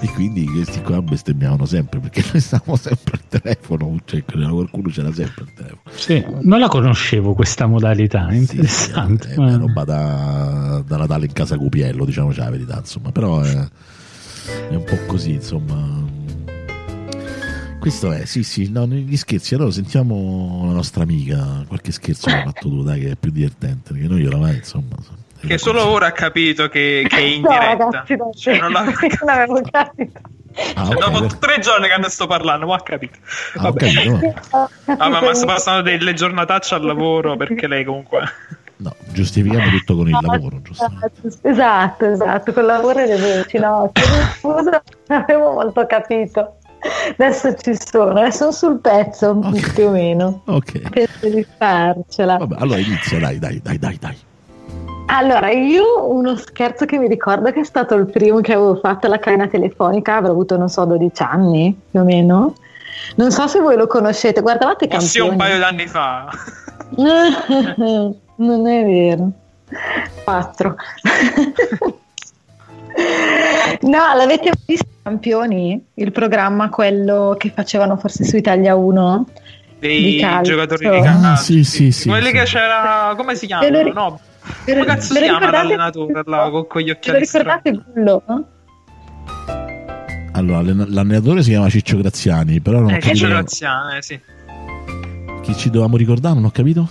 E quindi questi qua bestemmiavano sempre, perché noi stavamo sempre al telefono, cioè, qualcuno c'era sempre al telefono. Sì, non la conoscevo questa modalità, interessante. Sì, è roba da Natale in casa Cupiello, diciamoci la verità, insomma, però è un po' così, insomma. Questo è, sì, no, gli scherzi. Allora sentiamo la nostra amica, qualche scherzo l'ha fatto tu, dai, che è più divertente, perché noi oramai, insomma, che solo così. Ora ha capito che è in diretta, no, cioè, non l'avevo capito. Cioè, dopo 3 giorni che ne sto parlando, ma ha capito. Vabbè. Ma sto passando delle giornatacce al lavoro, perché lei comunque... No, giustifichiamo tutto con il lavoro, giusto? Esatto, col lavoro e le voci, no, scusa, non avevo molto capito. Adesso ci sono, sono sul pezzo, okay. Più o meno. Ok. Penso di farcela. Vabbè, allora inizia, dai. Allora, io uno scherzo che mi ricordo, che è stato il primo che avevo fatto alla cabina telefonica, avrò avuto, non so, 12 anni più o meno. Non so se voi lo conoscete, guardavate i Campioni? Sì, un paio d'anni fa. Non è vero, 4. No, l'avete visto Campioni? Il programma, quello che facevano forse su Italia 1 dei giocatori di calcio. Sì. Quelli che c'era, come si chiamano? No, come cazzo si chiama l'allenatore là, con gli occhiali? Lo ricordate Pollon? Allora, l'allenatore si chiama Ciccio Graziani, però non ho capito. Ciccio Graziani, sì. Chi ci dovevamo ricordare? Non ho capito.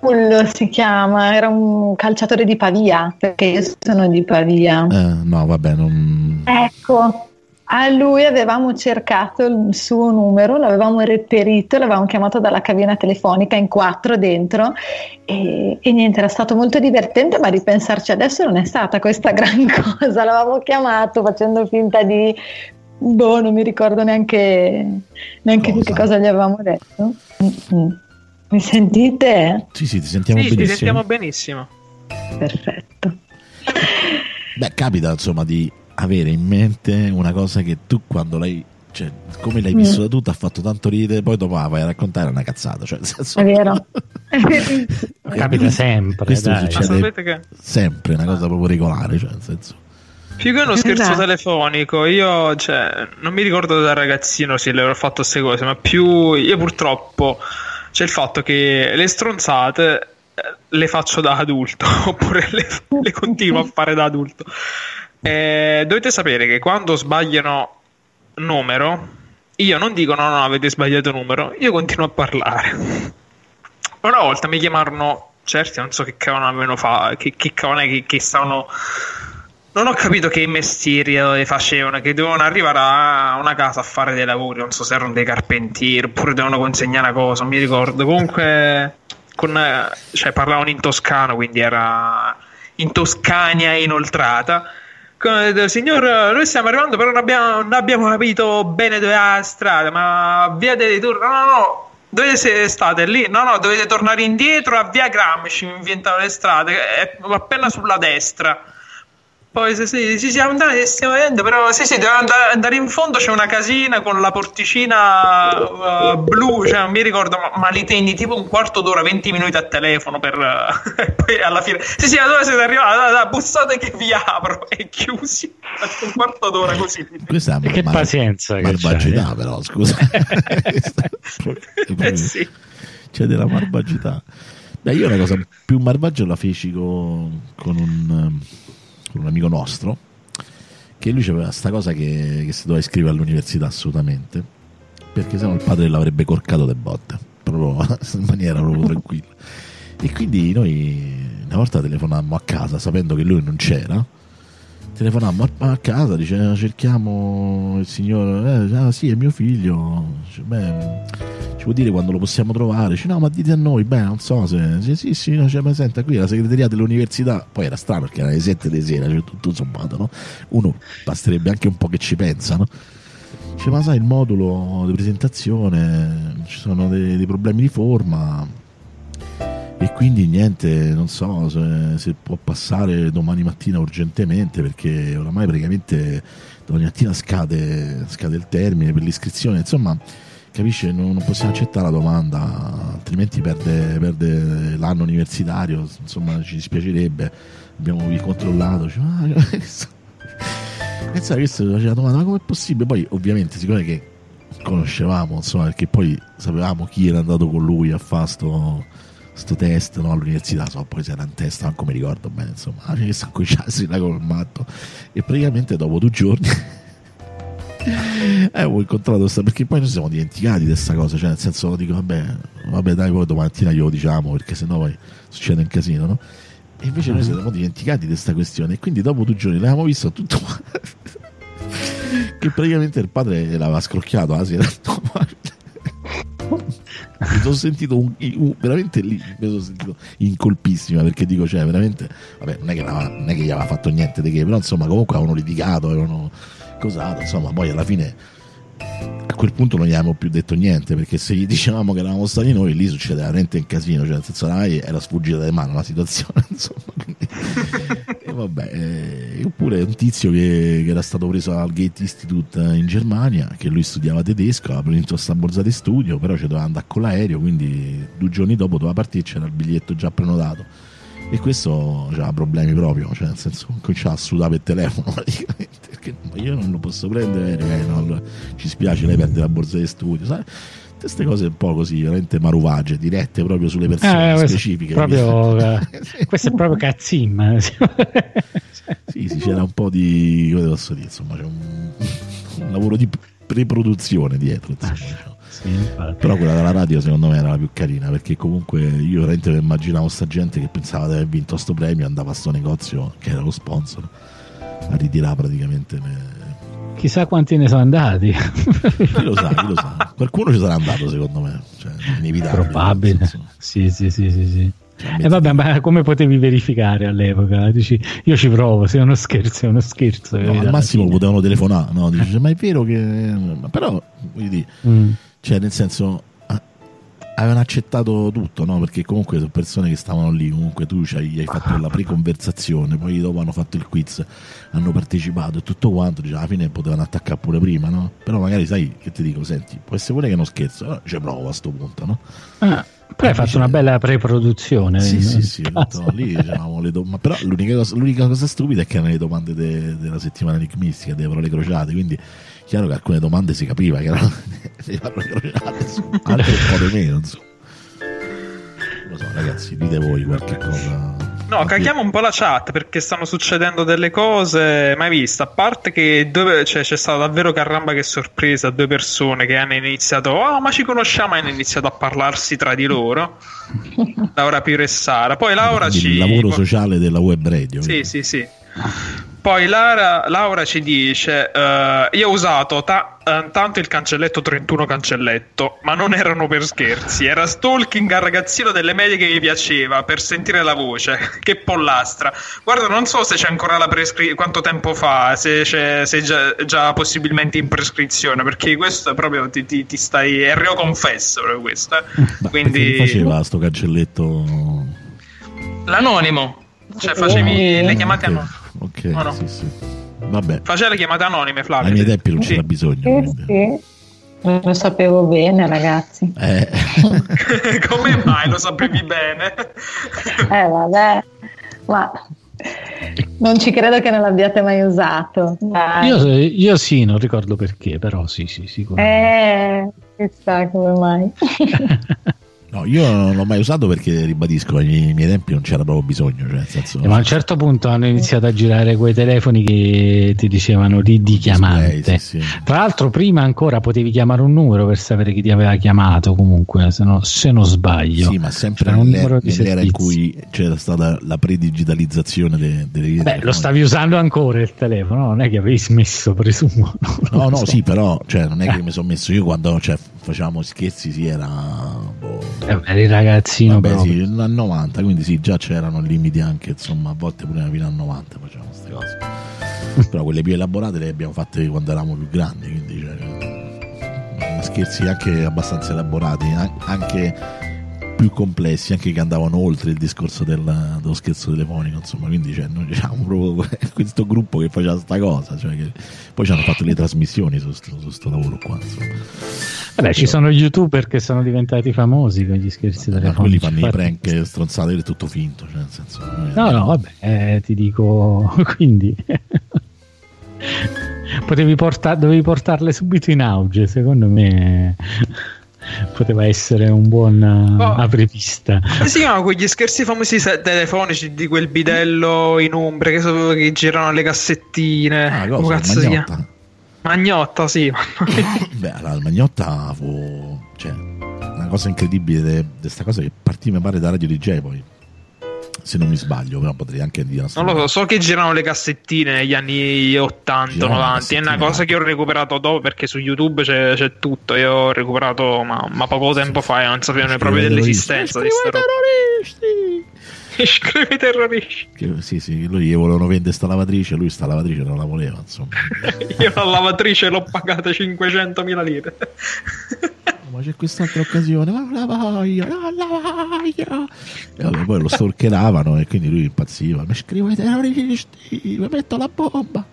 Quello si chiama, era un calciatore di Pavia, perché io sono di Pavia. No, vabbè, non... Ecco, a lui avevamo cercato il suo numero, l'avevamo reperito, l'avevamo chiamato dalla cabina telefonica in 4 dentro e niente, era stato molto divertente, ma ripensarci adesso non è stata questa gran cosa, l'avevamo chiamato facendo finta di... Boh, non mi ricordo neanche di che cosa gli avevamo detto. Mi sentite? Sì, ti sentiamo benissimo. Ti sentiamo benissimo. Perfetto. Beh, capita insomma di avere in mente una cosa che tu, quando l'hai, cioè, come l'hai vissuta tu, ti ha fatto tanto ridere, poi dopo vai a raccontare una cazzata, cioè, senso... È vero. Capita sempre. Questo succede sempre, una cosa proprio regolare, cioè, nel senso. Più che uno scherzo telefonico, io, cioè, non mi ricordo da ragazzino se le avrò fatto queste cose, ma più io purtroppo c'è il fatto che le stronzate le faccio da adulto, oppure le continuo a fare da adulto. Dovete sapere che quando sbagliano numero, io non dico no, avete sbagliato numero, io continuo a parlare. Una volta mi chiamarono concerti, non so che cavolo avevano fatto, che cavolo che stavano... Non ho capito che mestieri facevano, che dovevano arrivare a una casa a fare dei lavori, non so se erano dei carpentieri oppure dovevano consegnare una cosa, non mi ricordo. Comunque cioè, parlavano in toscano, quindi era in Toscania inoltrata. Signor, noi stiamo arrivando, però non abbiamo capito bene dove è la strada, ma via dei turni, no. Dove state lì? No, dovete tornare indietro a via Gramsci, mi inventano le strade, è appena sulla destra. Poi sì, siamo andati, stiamo vedendo, però sì, dobbiamo andare in fondo, c'è una casina con la porticina blu, cioè non mi ricordo, ma li tendi tipo un quarto d'ora, 20 minuti a telefono per e poi alla fine sì, allora siete arrivati, bussate che vi apro, e chiusi un quarto d'ora così. Questa è che pazienza, malvagità, però scusa. Sì. C'è della malvagità. Beh, io la cosa più malvagia la feci con un amico nostro, che lui aveva questa cosa che si doveva iscrivere all'università assolutamente, perché sennò il padre l'avrebbe corcato de botte, proprio in maniera proprio tranquilla. E quindi noi una volta telefonammo a casa, sapendo che lui non c'era, telefonammo a casa, dice: cerchiamo il signore, sì, è mio figlio, dice, ci vuol dire quando lo possiamo trovare? Dice: no, ma dite a noi. Beh, non so se sì, no, cioè, ma senta, qui la segreteria dell'università. Poi era strano perché era le 7 di sera, cioè, tutto sommato, no? Uno basterebbe anche un po' che ci pensano. Dice: ma sai, il modulo di presentazione, ci sono dei problemi di forma, e quindi niente, non so se può passare domani mattina urgentemente, perché oramai praticamente domani mattina scade il termine per l'iscrizione, insomma, capisce, non possiamo accettare la domanda, altrimenti perde l'anno universitario, insomma, ci dispiacerebbe, abbiamo ricontrollato. Cioè, pensavo, questa è la domanda, ma com'è possibile? Poi ovviamente, siccome che conoscevamo, insomma, perché poi sapevamo chi era andato con lui a fare sto test, no, all'università, poi se era un test, non mi ricordo bene, insomma, che sta conciarsi là col matto. E praticamente dopo 2 giorni avevo incontrato questa, perché poi noi siamo dimenticati di questa cosa, cioè nel senso, dico vabbè dai, poi domattina glielo diciamo, perché sennò poi succede un casino, no? E invece noi siamo dimenticati di questa questione, e quindi dopo 2 giorni l'avevamo visto tutto che praticamente il padre l'aveva scrocchiato la sera. Mi sono sentito veramente lì, mi sono sentito in colpissima, perché dico, cioè veramente, vabbè, non è che gli aveva fatto niente di che, però insomma comunque avevano litigato, avevano cosato, insomma, poi alla fine a quel punto non gli avevamo più detto niente, perché se gli dicevamo che eravamo stati noi, lì succedeva veramente un casino, cioè nel senso, era sfuggita di mano la situazione, insomma, quindi... E vabbè, oppure un tizio che era stato preso al Goethe Institute in Germania, che lui studiava tedesco, aveva preso questa borsa di studio, però ci doveva andare con l'aereo, quindi 2 giorni dopo doveva partire, c'era il biglietto già prenotato, e questo aveva problemi proprio, cioè nel senso, cominciava a sudare per telefono praticamente, perché io non lo posso prendere, no, ci spiace, lei perde la borsa di studio, sai? Queste cose un po' così, veramente maruvagie, dirette proprio sulle persone specifiche. Questo è proprio cazzimma. Sì, c'era un po' di, come posso dire, insomma, c'è un lavoro di preproduzione dietro, insomma. Sì, però quella della radio secondo me era la più carina, perché comunque io veramente immaginavo sta gente che pensava di aver vinto sto premio, andava a sto negozio che era lo sponsor a ritirare praticamente chissà quanti ne sono andati. Chi lo sa, qualcuno ci sarà andato, secondo me, cioè, inevitabile, probabile, sì. E vabbè, ma come potevi verificare all'epoca? Dici, io ci provo, se è uno scherzo è uno scherzo, no, al massimo potevano telefonare, no? Dici, ma è vero che, però quindi, cioè nel senso, avevano accettato tutto, no? Perché comunque sono persone che stavano lì, comunque tu gli hai fatto la pre-conversazione, poi dopo hanno fatto il quiz, hanno partecipato e tutto quanto, diciamo, alla fine potevano attaccare pure prima, no? Però magari, sai che ti dico, senti, può essere pure che è uno scherzo, allora ci provo a sto punto, no? Poi hai fatto una bella pre-produzione. Sì, tutto, lì diciamo, ma però l'unica cosa stupida è che erano le domande della settimana enigmistica, delle parole crociate, quindi chiaro che alcune domande si capiva che erano delle parole crociate, altre un po' di meno, insomma. Lo so, ragazzi, dite voi qualche cosa. No, caghiamo un po' la chat perché stanno succedendo delle cose mai viste. A parte che c'è stata davvero caramba che sorpresa, due persone che hanno iniziato ma ci conosciamo, hanno iniziato a parlarsi tra di loro. Laura Piro e Sara. Poi Laura il lavoro sociale della web radio. Sì, sì, sì. Poi Laura ci dice io ho usato tanto il cancelletto 31 cancelletto, ma non erano per scherzi, era stalking al ragazzino delle medie che mi piaceva per sentire la voce, che pollastra. Guarda, non so se c'è ancora la prescrizione, quanto tempo fa, se già possibilmente in prescrizione, perché questo è proprio ti stai, è reo confesso questo. Quindi che faceva sto cancelletto? L'anonimo, cioè facevi le chiamate anonime. Ok, oh no. Sì, sì. Vabbè. Faceva le chiamate anonime, Flavio. Ai miei tempi non c'era bisogno. Sì. Lo sapevo bene, ragazzi. Come mai lo sapevi bene? Vabbè. Ma non ci credo che non l'abbiate mai usato. Dai. Io sì, non ricordo perché, però sì, sicuramente. Chissà come mai. No, io non l'ho mai usato perché, ribadisco, ai miei tempi non c'era proprio bisogno, cioè, nel senso... Ma a un certo punto hanno iniziato a girare quei telefoni che ti dicevano di chiamante. Sì, sì. Tra l'altro prima ancora potevi chiamare un numero per sapere chi ti aveva chiamato, comunque, se non sbaglio. Sì, ma sempre nell'era in cui c'era stata la predigitalizzazione delle linee. Beh, lo stavi usando ancora il telefono, non è che avevi smesso, presumo. No, sì, però cioè, non è che mi sono messo io quando, cioè, facevamo scherzi, sì, era... Boh. Il ragazzino, vabbè, sì, al 90, quindi sì, già c'erano limiti anche, insomma, a volte pure fino al 90 facevamo queste cose. Però quelle più elaborate le abbiamo fatte quando eravamo più grandi, quindi cioè, scherzi anche abbastanza elaborati, anche più complessi, anche che andavano oltre il discorso dello scherzo telefonico, insomma. Quindi cioè, noi c'eravamo proprio questo gruppo che faceva sta cosa, cioè, che poi ci hanno fatto le trasmissioni su sto lavoro qua, insomma. Vabbè, ci sono youtuber che sono diventati famosi con gli scherzi telefonici. Quelli fanno i prank stronzate ed è tutto finto, cioè, nel senso, no, vabbè, ti dico, quindi dovevi portarle subito in auge, secondo me. Poteva essere un buon apripista. Come si chiamano quegli scherzi famosi telefonici di quel bidello in Umbria che girano le cassettine? Come cazzo si chiama? Magnotta, sì. Beh, la Magnotta fu, cioè, una cosa incredibile di sta cosa, che partì, mi pare, da Radio DJ, poi, se non mi sbaglio, però potrei anche dire una storia. Non lo so che girano le cassettine negli anni 80-90, è una cosa che ho recuperato dopo, perché su YouTube c'è tutto. Io ho recuperato ma poco tempo fa, e non sapevo proprio dell'esistenza di sta roba. Scrivi terroristi. Sì, sì, lui gli volevano vendere sta lavatrice, lui sta lavatrice non la voleva, insomma. Io la lavatrice l'ho pagata 500.000 lire. Ma c'è quest'altra occasione, ma la voglio. E vabbè, poi lo storcheravano e quindi lui impazziva. Mi scrivo i terroristi, mi metto la bomba.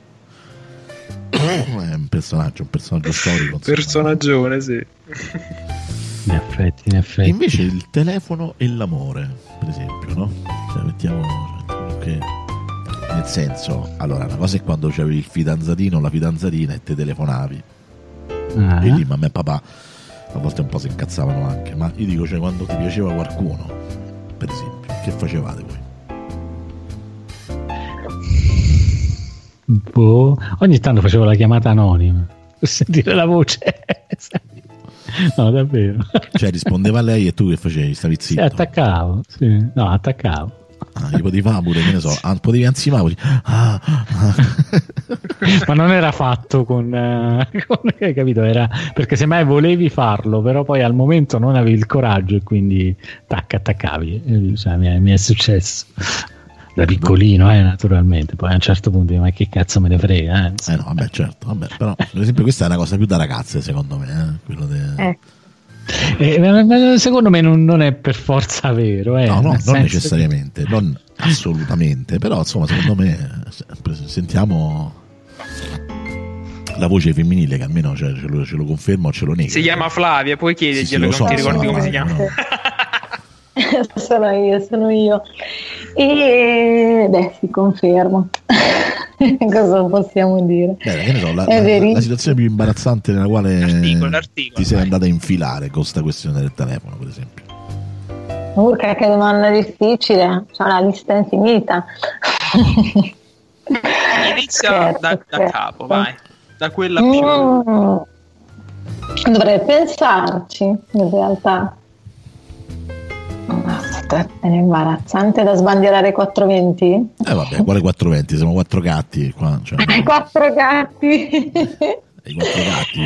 È un personaggio storico, insomma. Personaggione, sì. In effetti. Invece il telefono e l'amore, per esempio, no? Cioè, mettiamo che, nel senso, allora, una cosa è quando c'avevi il fidanzatino o la fidanzatina e te telefonavi. E lì mamma e papà a volte un po' si incazzavano anche, ma io dico, cioè, quando ti piaceva qualcuno, per esempio, che facevate voi? Boh, ogni tanto facevo la chiamata anonima per sentire la voce. No, davvero. Cioè, rispondeva a lei e tu che facevi? Stavi zitto? Sì, attaccavo. Sì. No, attaccavo. Gli potevi fare pure, che ne so, potevi ansimare. Ma non era fatto con hai capito? Era perché semmai volevi farlo, però poi al momento non avevi il coraggio e quindi attaccavi. Cioè, mi è successo. Da piccolino, naturalmente. Poi a un certo punto dico, ma che cazzo me ne frega? No, vabbè, certo. Vabbè, però, per esempio, questa è una cosa più da ragazze, secondo me. Quello secondo me non è per forza vero. No, non necessariamente, che... non assolutamente. Però, insomma, secondo me, sentiamo la voce femminile, che almeno cioè, ce lo conferma o ce lo nega. Si chiama Flavia, puoi chiederglielo, non ti ricordi come si chiama. No. Sono io. E beh, si confermo. Cosa possiamo dire? Beh, ne so, la situazione più imbarazzante nella quale l'articolo, ti sei andata a infilare con questa questione del telefono, per esempio. Urca, che domanda difficile, c'è una lista infinita. Inizia da capo, vai, da quella più. Dovrei pensarci, in realtà. È imbarazzante da sbandierare 420. Vabbè, quale 420? Siamo quattro gatti qua, cioè. Quattro gatti. I quattro gatti.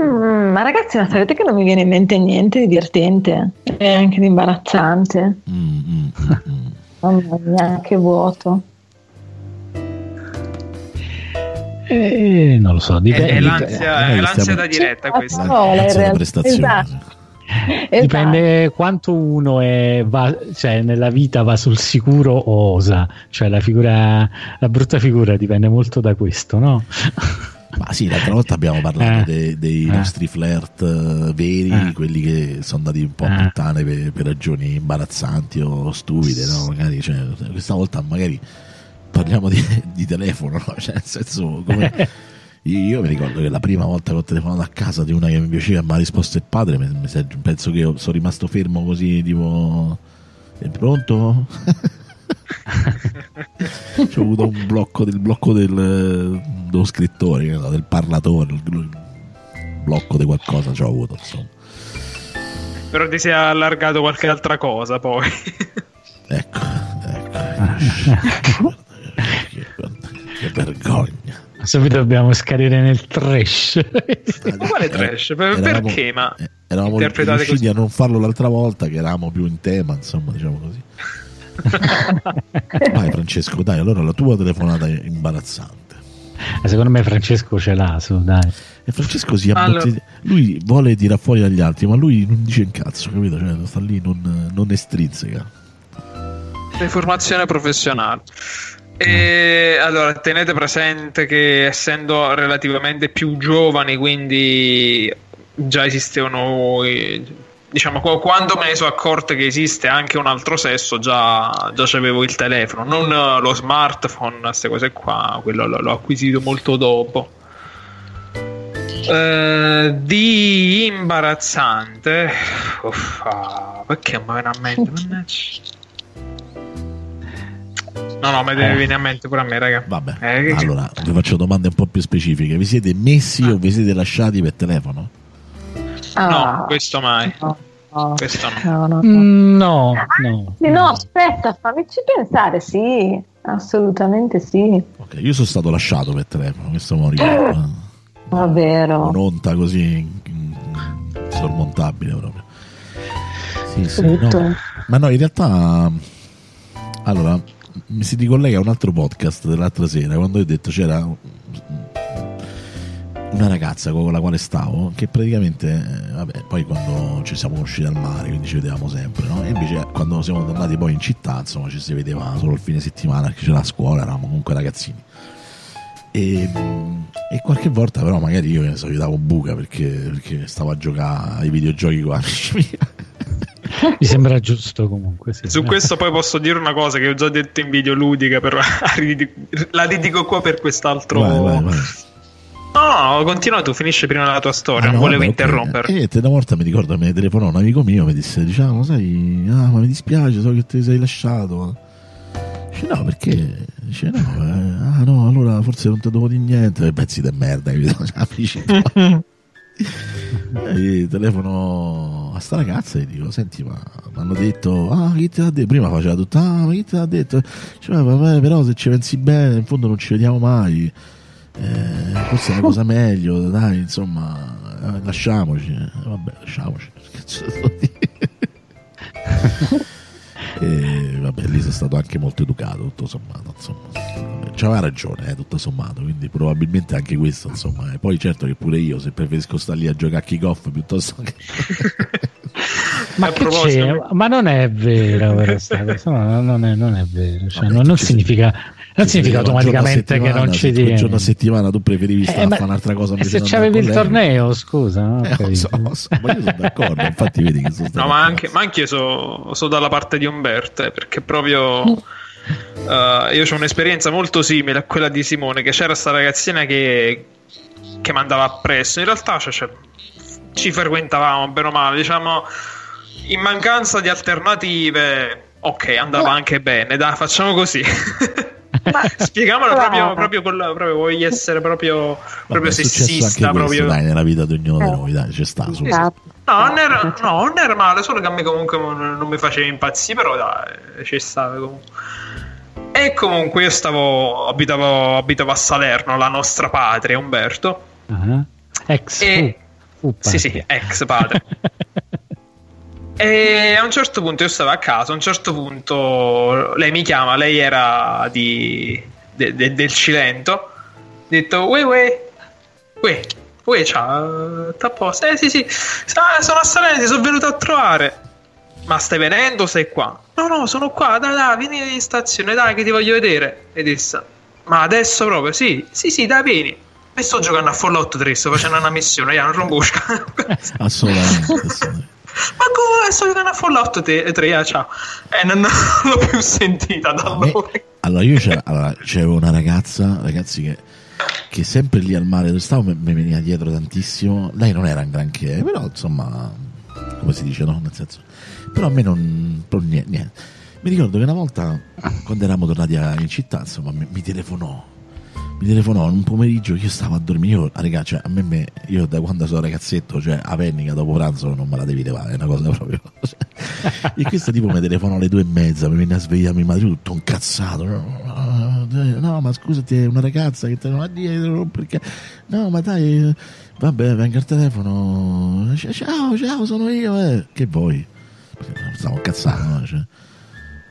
Ma ragazzi, ma sapete che non mi viene in mente niente di divertente e anche di imbarazzante. Mamma mia, che vuoto. Non lo so, dipende, è l'ansia da diretta questa. Esatto. Dipende quanto uno va nella vita, va sul sicuro o osa, cioè la brutta figura dipende molto da questo, no? Ma sì, l'altra volta abbiamo parlato dei nostri flirt veri, quelli che sono andati un po' a puttane per ragioni imbarazzanti o stupide, no? Magari, cioè, questa volta magari parliamo di telefono, cioè, nel senso, come io mi ricordo che la prima volta che ho telefonato a casa di una che mi piaceva e mi ha risposto il padre, penso che sono rimasto fermo così, tipo, è pronto? C'ho avuto un blocco dello scrittore, del parlatore, un blocco di qualcosa c'ho avuto, insomma. Però ti sei allargato qualche altra cosa poi. Ecco. Che vergogna. Subito dobbiamo scadere nel trash. Ma quale trash? Perché? Ma eravamo riusciti a non farlo l'altra volta, che eravamo più in tema, insomma, diciamo così. Vai Francesco, dai, allora la tua telefonata è imbarazzante. Secondo me Francesco ce l'ha su, dai. E Francesco si abbottiglia, lui vuole tirar fuori dagli altri, ma lui non dice un cazzo, capito? Cioè, sta lì, non estrinseca. Informazione professionale. E allora tenete presente che essendo relativamente più giovani, quindi già esistevano, diciamo, quando me ne sono accorto che esiste anche un altro sesso, già c'avevo il telefono, non lo smartphone, queste cose qua, quello l'ho acquisito molto dopo. Di imbarazzante, perché mi viene a mente? No, ma deve venire a mente pure a me, raga. Vabbè, allora vi faccio domande un po' più specifiche. Vi siete messi o vi siete lasciati per telefono? No, questo mai. No, aspetta, fammici pensare, sì, assolutamente sì. Ok, io sono stato lasciato per telefono, questo me lo ricordo. Davvero? Un'onta così insormontabile proprio. Sì, no. Ma no, in realtà, allora, mi si ricollega a un altro podcast dell'altra sera, quando ho detto c'era una ragazza con la quale stavo, che praticamente, vabbè, poi quando ci siamo conosciuti al mare, quindi ci vedevamo sempre, no? E invece quando siamo tornati poi in città, insomma, ci si vedeva solo il fine settimana, perché c'era la scuola, eravamo comunque ragazzini, e qualche volta però magari io ne so, gli davo buca perché stavo a giocare ai videogiochi con amici miei. Mi sembra giusto comunque, sì. Su questo poi posso dire una cosa che ho già detto in video ludica, però la ridico qua per quest'altro. Vai. No, continua tu, finisce prima la tua storia, non volevo interrompere. E una volta mi ricordo, mi telefonò un amico mio, mi disse, diciamo, sai, ma mi dispiace, so che ti sei lasciato. Dice, no, perché? Dice, no, allora forse non ti devo dire niente, pezzi di merda, capito? E telefono a sta ragazza e dico, senti, ma mi hanno detto, chi te l'ha detto? Prima faceva tutto, ma chi te l'ha detto? Cioè, vabbè, però se ci pensi bene in fondo non ci vediamo mai, forse è una cosa meglio, dai, insomma, lasciamoci. Vabbè, lasciamoci. E vabbè, lì sono stato anche molto educato, tutto sommato, insomma. C'aveva ragione, tutto sommato, quindi probabilmente anche questo, insomma. E poi certo che pure io, se preferisco stare lì a giocare a kick-off piuttosto che ma che c'è? Ma non è vero, però, cosa. No, non è vero, cioè, vabbè, non significa, non significa automaticamente che non ci tieni. Un giorno a settimana tu preferivi stare a fare un'altra cosa, e se c'avevi il torneo, scusa, no? Lo so, ma io sono d'accordo. Infatti vedi che sono stato, ma anche io sono dalla parte di Umberto, perché proprio io ho un'esperienza molto simile a quella di Simone, che c'era sta ragazzina che mi andava appresso. In realtà, cioè, ci frequentavamo bene o male, diciamo, in mancanza di alternative. Ok, andava anche bene, dai, facciamo così. Ma spiegamolo proprio vuoi essere proprio sessista proprio... Dai, nella vita di ognuno di noi, dai, ci sta. Non era male, solo che a me comunque non mi faceva impazzire, però dai, ci stava comunque. E comunque io abitavo a Salerno, la nostra patria, Umberto. Ex padre. E a un certo punto io stavo a casa, a un certo punto lei mi chiama, lei era del Cilento, ho detto uè, ciao, t'ha posto? Sì, sono a Salerno, ti sono venuto a trovare. Ma stai venendo o sei qua? No, sono qua, dai, vieni in stazione, dai, che ti voglio vedere. E disse, ma adesso proprio, sì, dai, vieni. E sto giocando a Fallout 3, sto facendo una missione, io non rombusca. Assolutamente. Ma come sto giocando a Fallout 3, ciao. Non l'ho più sentita da allora. Allora io c'avevo una ragazza, ragazzi, che sempre lì al mare dove stavo mi veniva dietro tantissimo. Lei non era un granché, però insomma, come si dice, no? Nel senso, però a me non niente. Mi ricordo che una volta, quando eravamo tornati in città, insomma, mi telefonò un pomeriggio, io stavo a dormire. Io, raga, cioè, io da quando sono ragazzetto, cioè a pennica dopo pranzo non me la devi levare, è una cosa proprio. Cioè. E questo tipo mi telefonò alle 2:30, mi venne a svegliarmi, ma tutto incazzato. No, ma scusati, è una ragazza che te lo va dietro, perché no, ma dai, vabbè, venga al telefono. Ciao, sono io, Che vuoi? Stavo incazzando, cioè.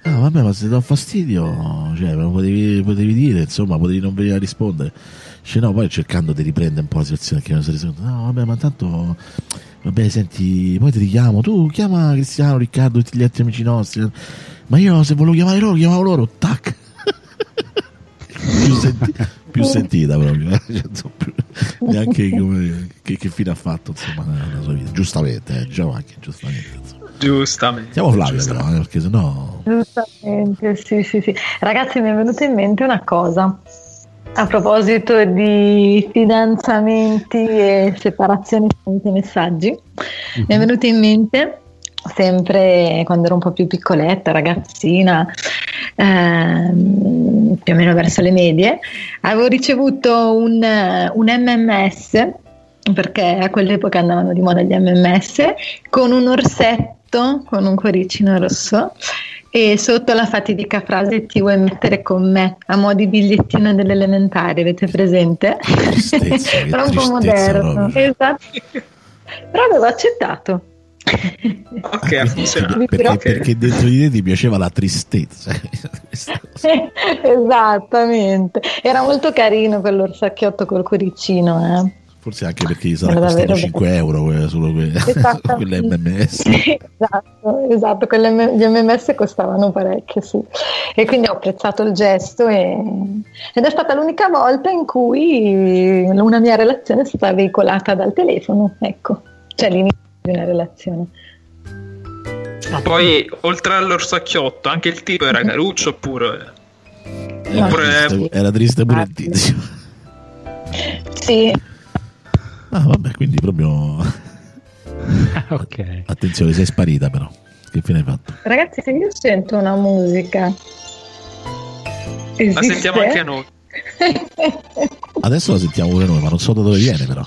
Ah, vabbè, ma se ti do fastidio, cioè, potevi dire, insomma, potevi non venire a rispondere. Cioè, no, poi cercando di riprendere un po' la situazione, che non si è risolto. No, vabbè, ma tanto, vabbè, senti, poi ti richiamo. Tu chiama Cristiano, Riccardo, tutti gli altri amici nostri. Ma io, se volevo chiamare loro, chiamavo loro. Tac. Più sentita proprio, cioè, insomma, più, neanche come, che fine ha fatto, insomma, nella sua vita. Giustamente, diciamo anche giustamente, insomma. Giustamente. Siamo Flavio, però, perché sennò. Giustamente, sì. Ragazzi, mi è venuta in mente una cosa. A proposito di fidanzamenti e separazioni tramite messaggi, mi è venuta in mente, sempre quando ero un po' più piccoletta, ragazzina, più o meno verso le medie, avevo ricevuto un MMS, perché a quell'epoca andavano di moda gli MMS, con un orsetto, con un cuoricino rosso, e sotto la fatidica frase: ti vuoi mettere con me, a mo' di bigliettino dell'elementare, avete presente? Però un po' moderno, esatto. Però l'avevo accettato. Ok, ha funzionato perché dentro di te ti piaceva la tristezza. Esattamente, era molto carino quell'orsacchiotto col cuoricino, Forse anche perché gli sarà costato 5 euro solo quell'MMS. Esatto, gli MMS costavano parecchio, sì. E quindi ho apprezzato il gesto, ed è stata l'unica volta in cui una mia relazione è stata veicolata dal telefono, ecco, cioè l'inizio di una relazione. Ma poi, oltre all'orsacchiotto, anche il tipo era caruccio, oppure era triste pure il tizio. Sì. Ah, vabbè, quindi proprio. Ok. Attenzione, sei sparita, però. Che fine hai fatto? Ragazzi, se io sento una musica. Esiste? La sentiamo anche noi. Adesso la sentiamo pure noi, ma non so da dove viene, però.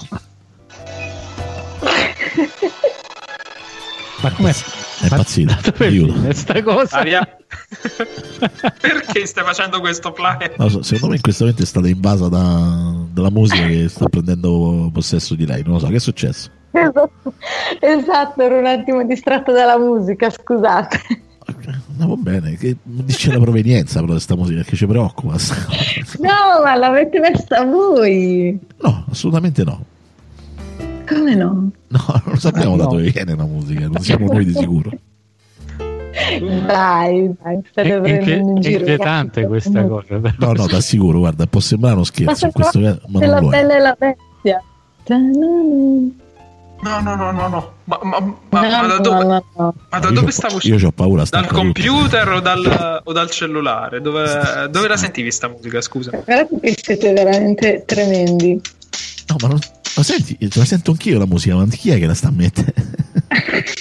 Ma come? È impazzita. Questa cosa. Perché stai facendo questo flyer? No, secondo me in questo momento è stata invasa dalla musica che sta prendendo possesso di lei. Non lo so, che è successo? Esatto, ero un attimo distratta dalla musica, scusate. No, va bene, che dice la provenienza però questa musica, che ci preoccupa. No, ma l'avete messa voi? No, assolutamente no. Come no? No, non sappiamo da dove viene la musica, non siamo noi di sicuro. Dai, è inquietante questa cosa. No, ti assicuro, guarda, può sembrare uno scherzo, ma non lo è. Bella e la bestia. No. Ma da dove stavo uscendo? Io ho paura. Dal computer o dal cellulare? Dove la sentivi sta musica, scusa? Guarda che siete veramente tremendi. No, ma non... Ma senti, la sento anch'io la musica, ma chi è che la sta a mettere?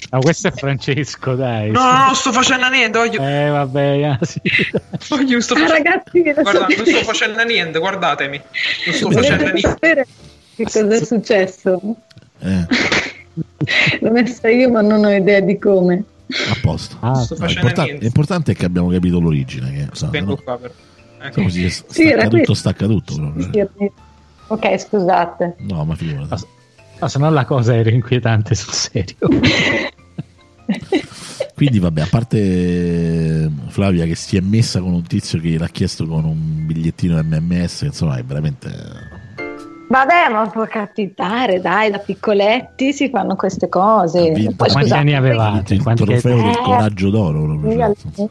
No, questo è Francesco, dai. No, no, non sto facendo niente. Voglio... vabbè, sì. Sto facendo... ragazzi, guardate, non sto facendo niente, guardatemi. Non sto facendo niente. Che cosa è successo? L'ho messa io, ma non ho idea di come. A posto. L'importante è che abbiamo capito l'origine. Che, so, vengo qua per... ecco. Così stacca tutto. Ok, scusate. No, ma figurati. No, se no la cosa era inquietante sul serio. Quindi vabbè, a parte Flavia che si è messa con un tizio che l'ha chiesto con un bigliettino MMS, insomma è veramente... Vabbè, ma può capitare, dai, da piccoletti si fanno queste cose. Quanti anni avevate? Il trofeo del coraggio d'oro.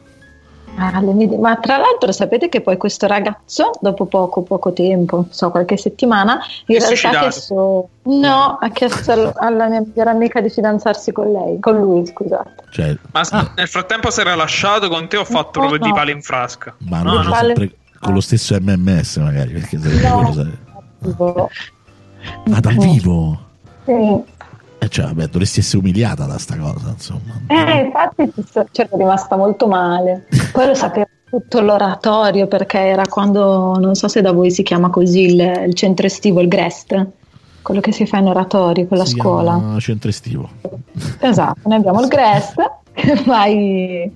Ma tra l'altro sapete che poi questo ragazzo, dopo poco tempo, qualche settimana, in realtà ha chiesto alla mia migliore amica di fidanzarsi con lui, scusate. Cioè, nel frattempo si era lasciato con te, ho fatto proprio di palo in frasca. Ma no, sempre con lo stesso MMS magari, perché ma dal vivo? Sì. Cioè, vabbè, dovresti essere umiliata da sta cosa, insomma. Infatti c'ero rimasta molto male. Poi lo sapevo tutto l'oratorio, perché era quando, non so se da voi si chiama così, il centro estivo, il GREST, quello che si fa in oratorio con la scuola. Centro estivo. Esatto, noi abbiamo il GREST, vai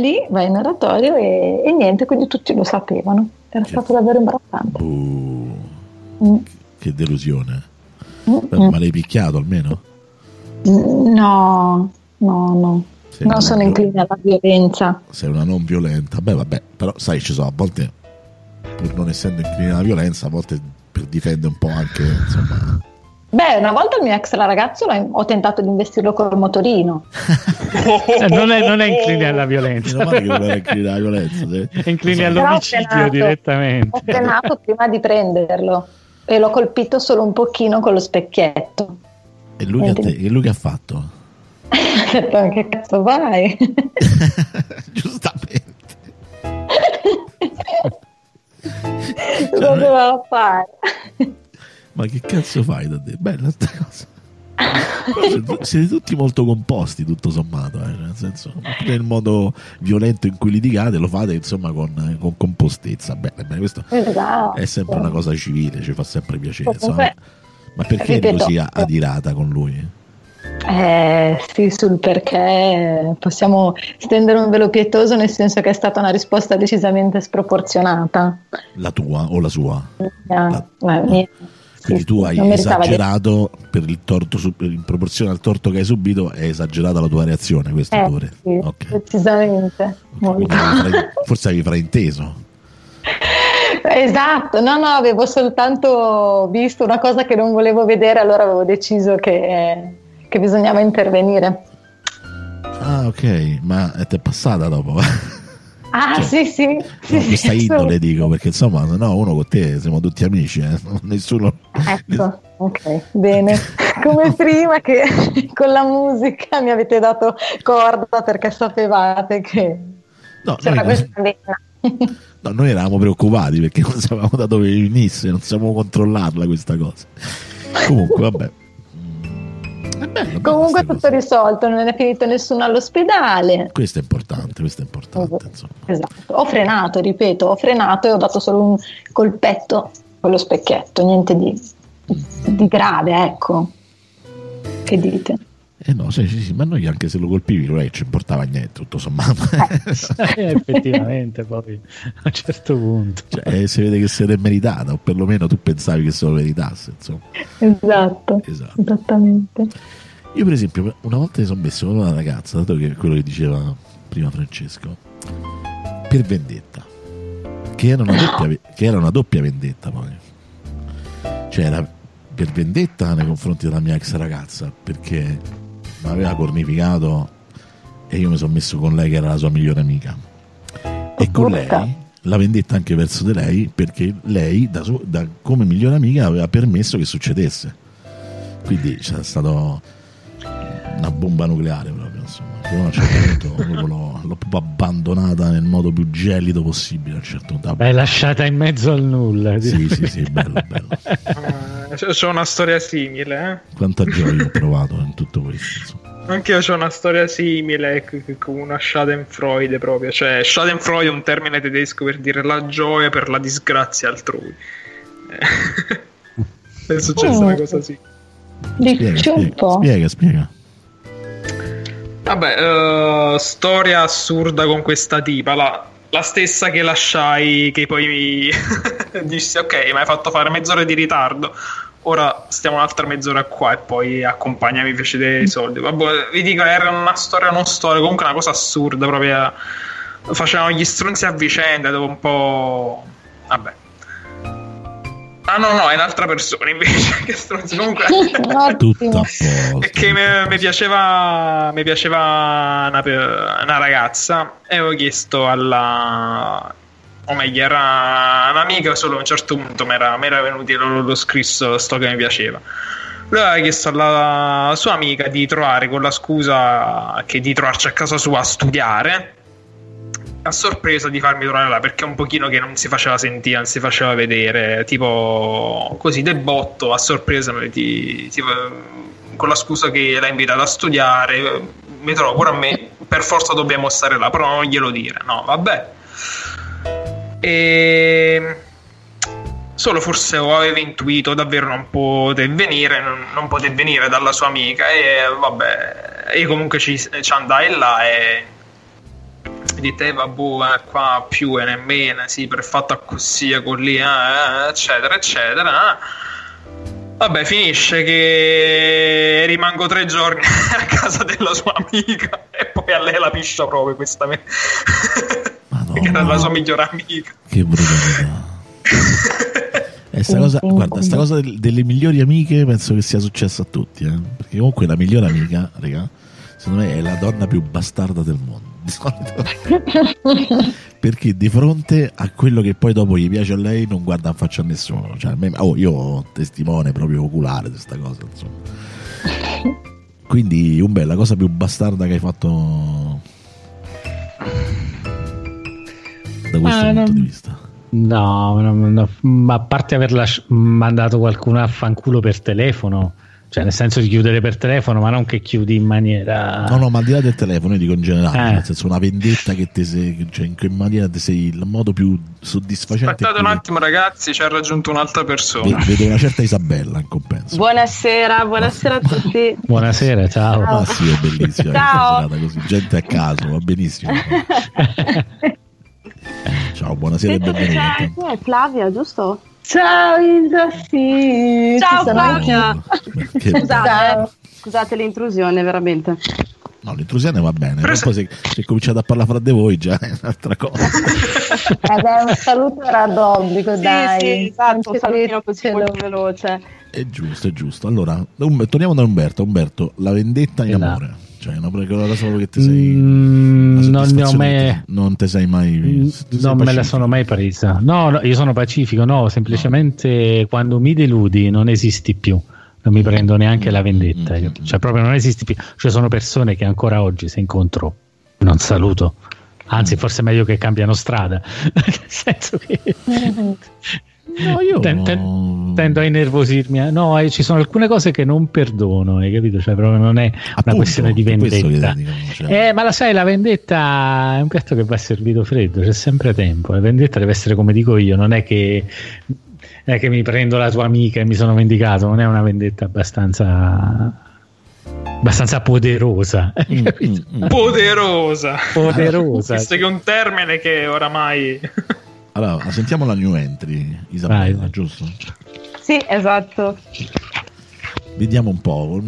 lì, vai in oratorio e niente, quindi tutti lo sapevano. Era stato davvero imbarazzante. Che delusione. Ma l'hai picchiato almeno? No. Non sono incline alla violenza. Sei una non violenta. Beh, vabbè, però sai, ci sono a volte, pur non essendo incline alla violenza, a volte per difendere un po' anche, insomma. Beh, una volta il mio ex ragazzo ho tentato di investirlo col motorino. non è incline alla violenza. Non è incline alla violenza. È incline all'omicidio direttamente. Ho tenato prima di prenderlo. E l'ho colpito solo un pochino con lo specchietto. E lui che ha fatto? Ha detto, anche cazzo vai? Giustamente. Lo doveva fare. Ma che cazzo fai da te? Bella sta cosa. Siete tutti molto composti, tutto sommato, nel senso, nel modo violento in cui litigate lo fate insomma con compostezza. Bene, questo esatto. È sempre una cosa civile, ci fa sempre piacere, insomma. Ma perché eri così adirata con lui? Sì, sul perché possiamo stendere un velo pietoso, nel senso che è stata una risposta decisamente sproporzionata. La tua o la sua? La mia. Quindi tu hai esagerato per il torto, in proporzione al torto che hai subito, è esagerata la tua reazione, questo pure. Sì, okay. Precisamente. Molto. Forse avevi frainteso. Esatto, no, avevo soltanto visto una cosa che non volevo vedere, allora avevo deciso che bisognava intervenire. Ah, ok, ma ti è passata dopo? Ah, cioè, sì. Questa indole dico, perché insomma, no, uno con te siamo tutti amici, nessuno. Ecco, ok, bene. Come prima che con la musica mi avete dato corda perché sapevate che c'era questa vena. No, noi eravamo preoccupati perché non sapevamo da dove venisse, non sapevamo controllarla questa cosa. Comunque, vabbè. Comunque tutto risolto, non è finito nessuno all'ospedale. Questo è importante insomma. Esatto. Ho frenato e ho dato solo un colpetto con lo specchietto, niente di grave, ecco. Che dite? No, sì, ma noi anche se lo colpivi non ci importava niente, tutto sommato. Effettivamente poi a un certo punto, cioè, si vede che se l'è meritata, o perlomeno tu pensavi che se lo meritasse, insomma. Esatto. Esattamente. Io per esempio una volta mi sono messo con una ragazza, dato che quello che diceva prima Francesco, per vendetta, che era una doppia vendetta poi. Cioè era per vendetta nei confronti della mia ex ragazza, perché mi aveva cornificato e io mi sono messo con lei che era la sua migliore amica, e con lei la vendetta anche verso di lei, perché lei come migliore amica aveva permesso che succedesse, quindi c'è stata una bomba nucleare proprio, insomma. A un certo punto l'ho proprio abbandonata nel modo più gelido possibile. A un certo punto beh, lasciata in mezzo al nulla. Sì, sì, sì, bello, bello. C'ho una storia simile, eh? Quanta gioia ho provato in tutto questo, insomma. Anche io c'ho una storia simile con una Schadenfreude proprio, cioè Schadenfreude è un termine tedesco per dire la gioia per la disgrazia altrui. È successa una cosa sì. Dici un po'. Spiega. Vabbè, storia assurda con questa tipa, la stessa che lasciai, che poi mi dissi ok, ma hai fatto fare mezz'ora di ritardo. Ora stiamo un'altra mezz'ora qua e poi accompagnami, fece dei soldi. Vabbè, vi dico, era una storia non storia, comunque una cosa assurda proprio. Facevano gli stronzi a vicenda, dopo un po'... Vabbè. Ah no, è un'altra persona invece che stronzi, comunque tutta che mi piaceva una ragazza e ho chiesto alla... o meglio, era un'amica, solo a un certo punto mi era venuto e l'ho scritto sto che mi piaceva. Lui aveva chiesto alla sua amica di trovare, con la scusa che di trovarci a casa sua a studiare, a sorpresa di farmi trovare là, perché un pochino che non si faceva sentire, non si faceva vedere, tipo così del botto, a sorpresa, tipo, con la scusa che l'ha invitata a studiare, mi trovo pure a me, per forza dobbiamo stare là, però non glielo dire, no, vabbè. E solo forse aveva intuito davvero non poté venire dalla sua amica, e vabbè, e comunque ci andai là e dite vabbè, qua più e nemmeno, sì, per fatta così e così, eccetera eccetera. Vabbè, finisce che rimango 3 giorni a casa della sua amica e poi a lei la piscia proprio questa che era la sua migliore amica. Che brutalità. E sta cosa, guarda, sta cosa delle migliori amiche penso che sia successa a tutti, eh? Perché comunque la migliore amica, raga, secondo me è la donna più bastarda del mondo di solito. Perché di fronte a quello che poi dopo gli piace a lei non guarda in faccia a nessuno, cioè, io ho testimone proprio oculare di questa cosa, insomma. Quindi un bella cosa più bastarda che hai fatto da questo punto di vista. No, ma a parte aver mandato qualcuno a fanculo per telefono, cioè nel senso di chiudere per telefono, ma non che chiudi in maniera... No, ma al di là del telefono io dico in generale, nel senso una vendetta che ti sei, cioè in che maniera ti sei il modo più soddisfacente. Aspettate un attimo ragazzi, ci ha raggiunto un'altra persona. Vedo una certa Isabella in compenso. Buonasera a tutti. Buonasera, ciao. Ah sì, è bellissima. Ciao. Così, gente a caso, va benissimo. Ciao, buonasera e benvenuti. Ciao, è Pavia, giusto? Ciao Isa, sì. Ciao Pavia. Scusate l'intrusione, veramente. No, l'intrusione va bene. Però poi se cominciate a parlare fra di voi già è un'altra cosa. Un saluto era d'obbligo, sì, dai. Sì, esatto, un salutino così molto veloce. È giusto. Allora, torniamo da Umberto. Umberto, la vendetta in amore. No. Cioè, no, perché ora solo che ti sei non te sei mai non me la sono mai presa. No, io sono pacifico, no, semplicemente no. Quando mi deludi non esisti più, non mi prendo neanche la vendetta, cioè proprio non esisti più, cioè sono persone che ancora oggi se incontro non saluto, anzi forse è meglio che cambiano strada. Nel senso che no, io tendo a innervosirmi. No, ci sono alcune cose che non perdono, hai capito? Cioè, proprio non è appunto una questione di vendetta. Ma la sai, la vendetta è un piatto che va servito freddo, c'è sempre tempo. La vendetta deve essere come dico io, non è che mi prendo la tua amica e mi sono vendicato, non è una vendetta abbastanza poderosa. Poderosa. Questo è un termine che oramai... Allora, sentiamo la new entry, Isabella, vai. Giusto? Sì, esatto. Vediamo un po'.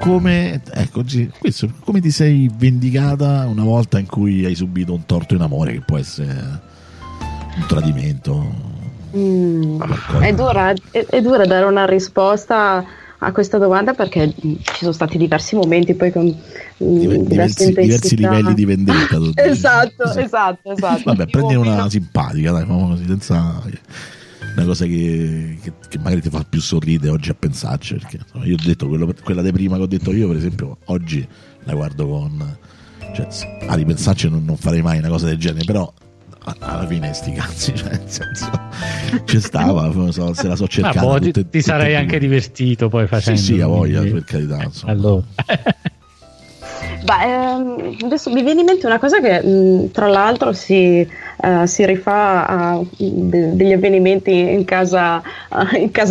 Come ti sei vendicata una volta in cui hai subito un torto in amore, che può essere un tradimento? È dura dare una risposta a questa domanda, perché ci sono stati diversi momenti poi con diversi livelli di vendetta. Esatto. Vabbè, prendi una simpatica, dai, così, senza una cosa che magari ti fa più sorridere oggi a pensarci, perché insomma, io ho detto quella di prima che ho detto io, per esempio oggi la guardo con Cioè, a ripensarci non farei mai una cosa del genere, però alla fine sti cazzi, cioè, nel senso, ci stava, se la so cercata. Ma poi ti sarei anche divertito poi facendo. Sì, a voglia, per carità, insomma. Allora. Adesso mi viene in mente una cosa che tra l'altro si rifà a degli avvenimenti in casa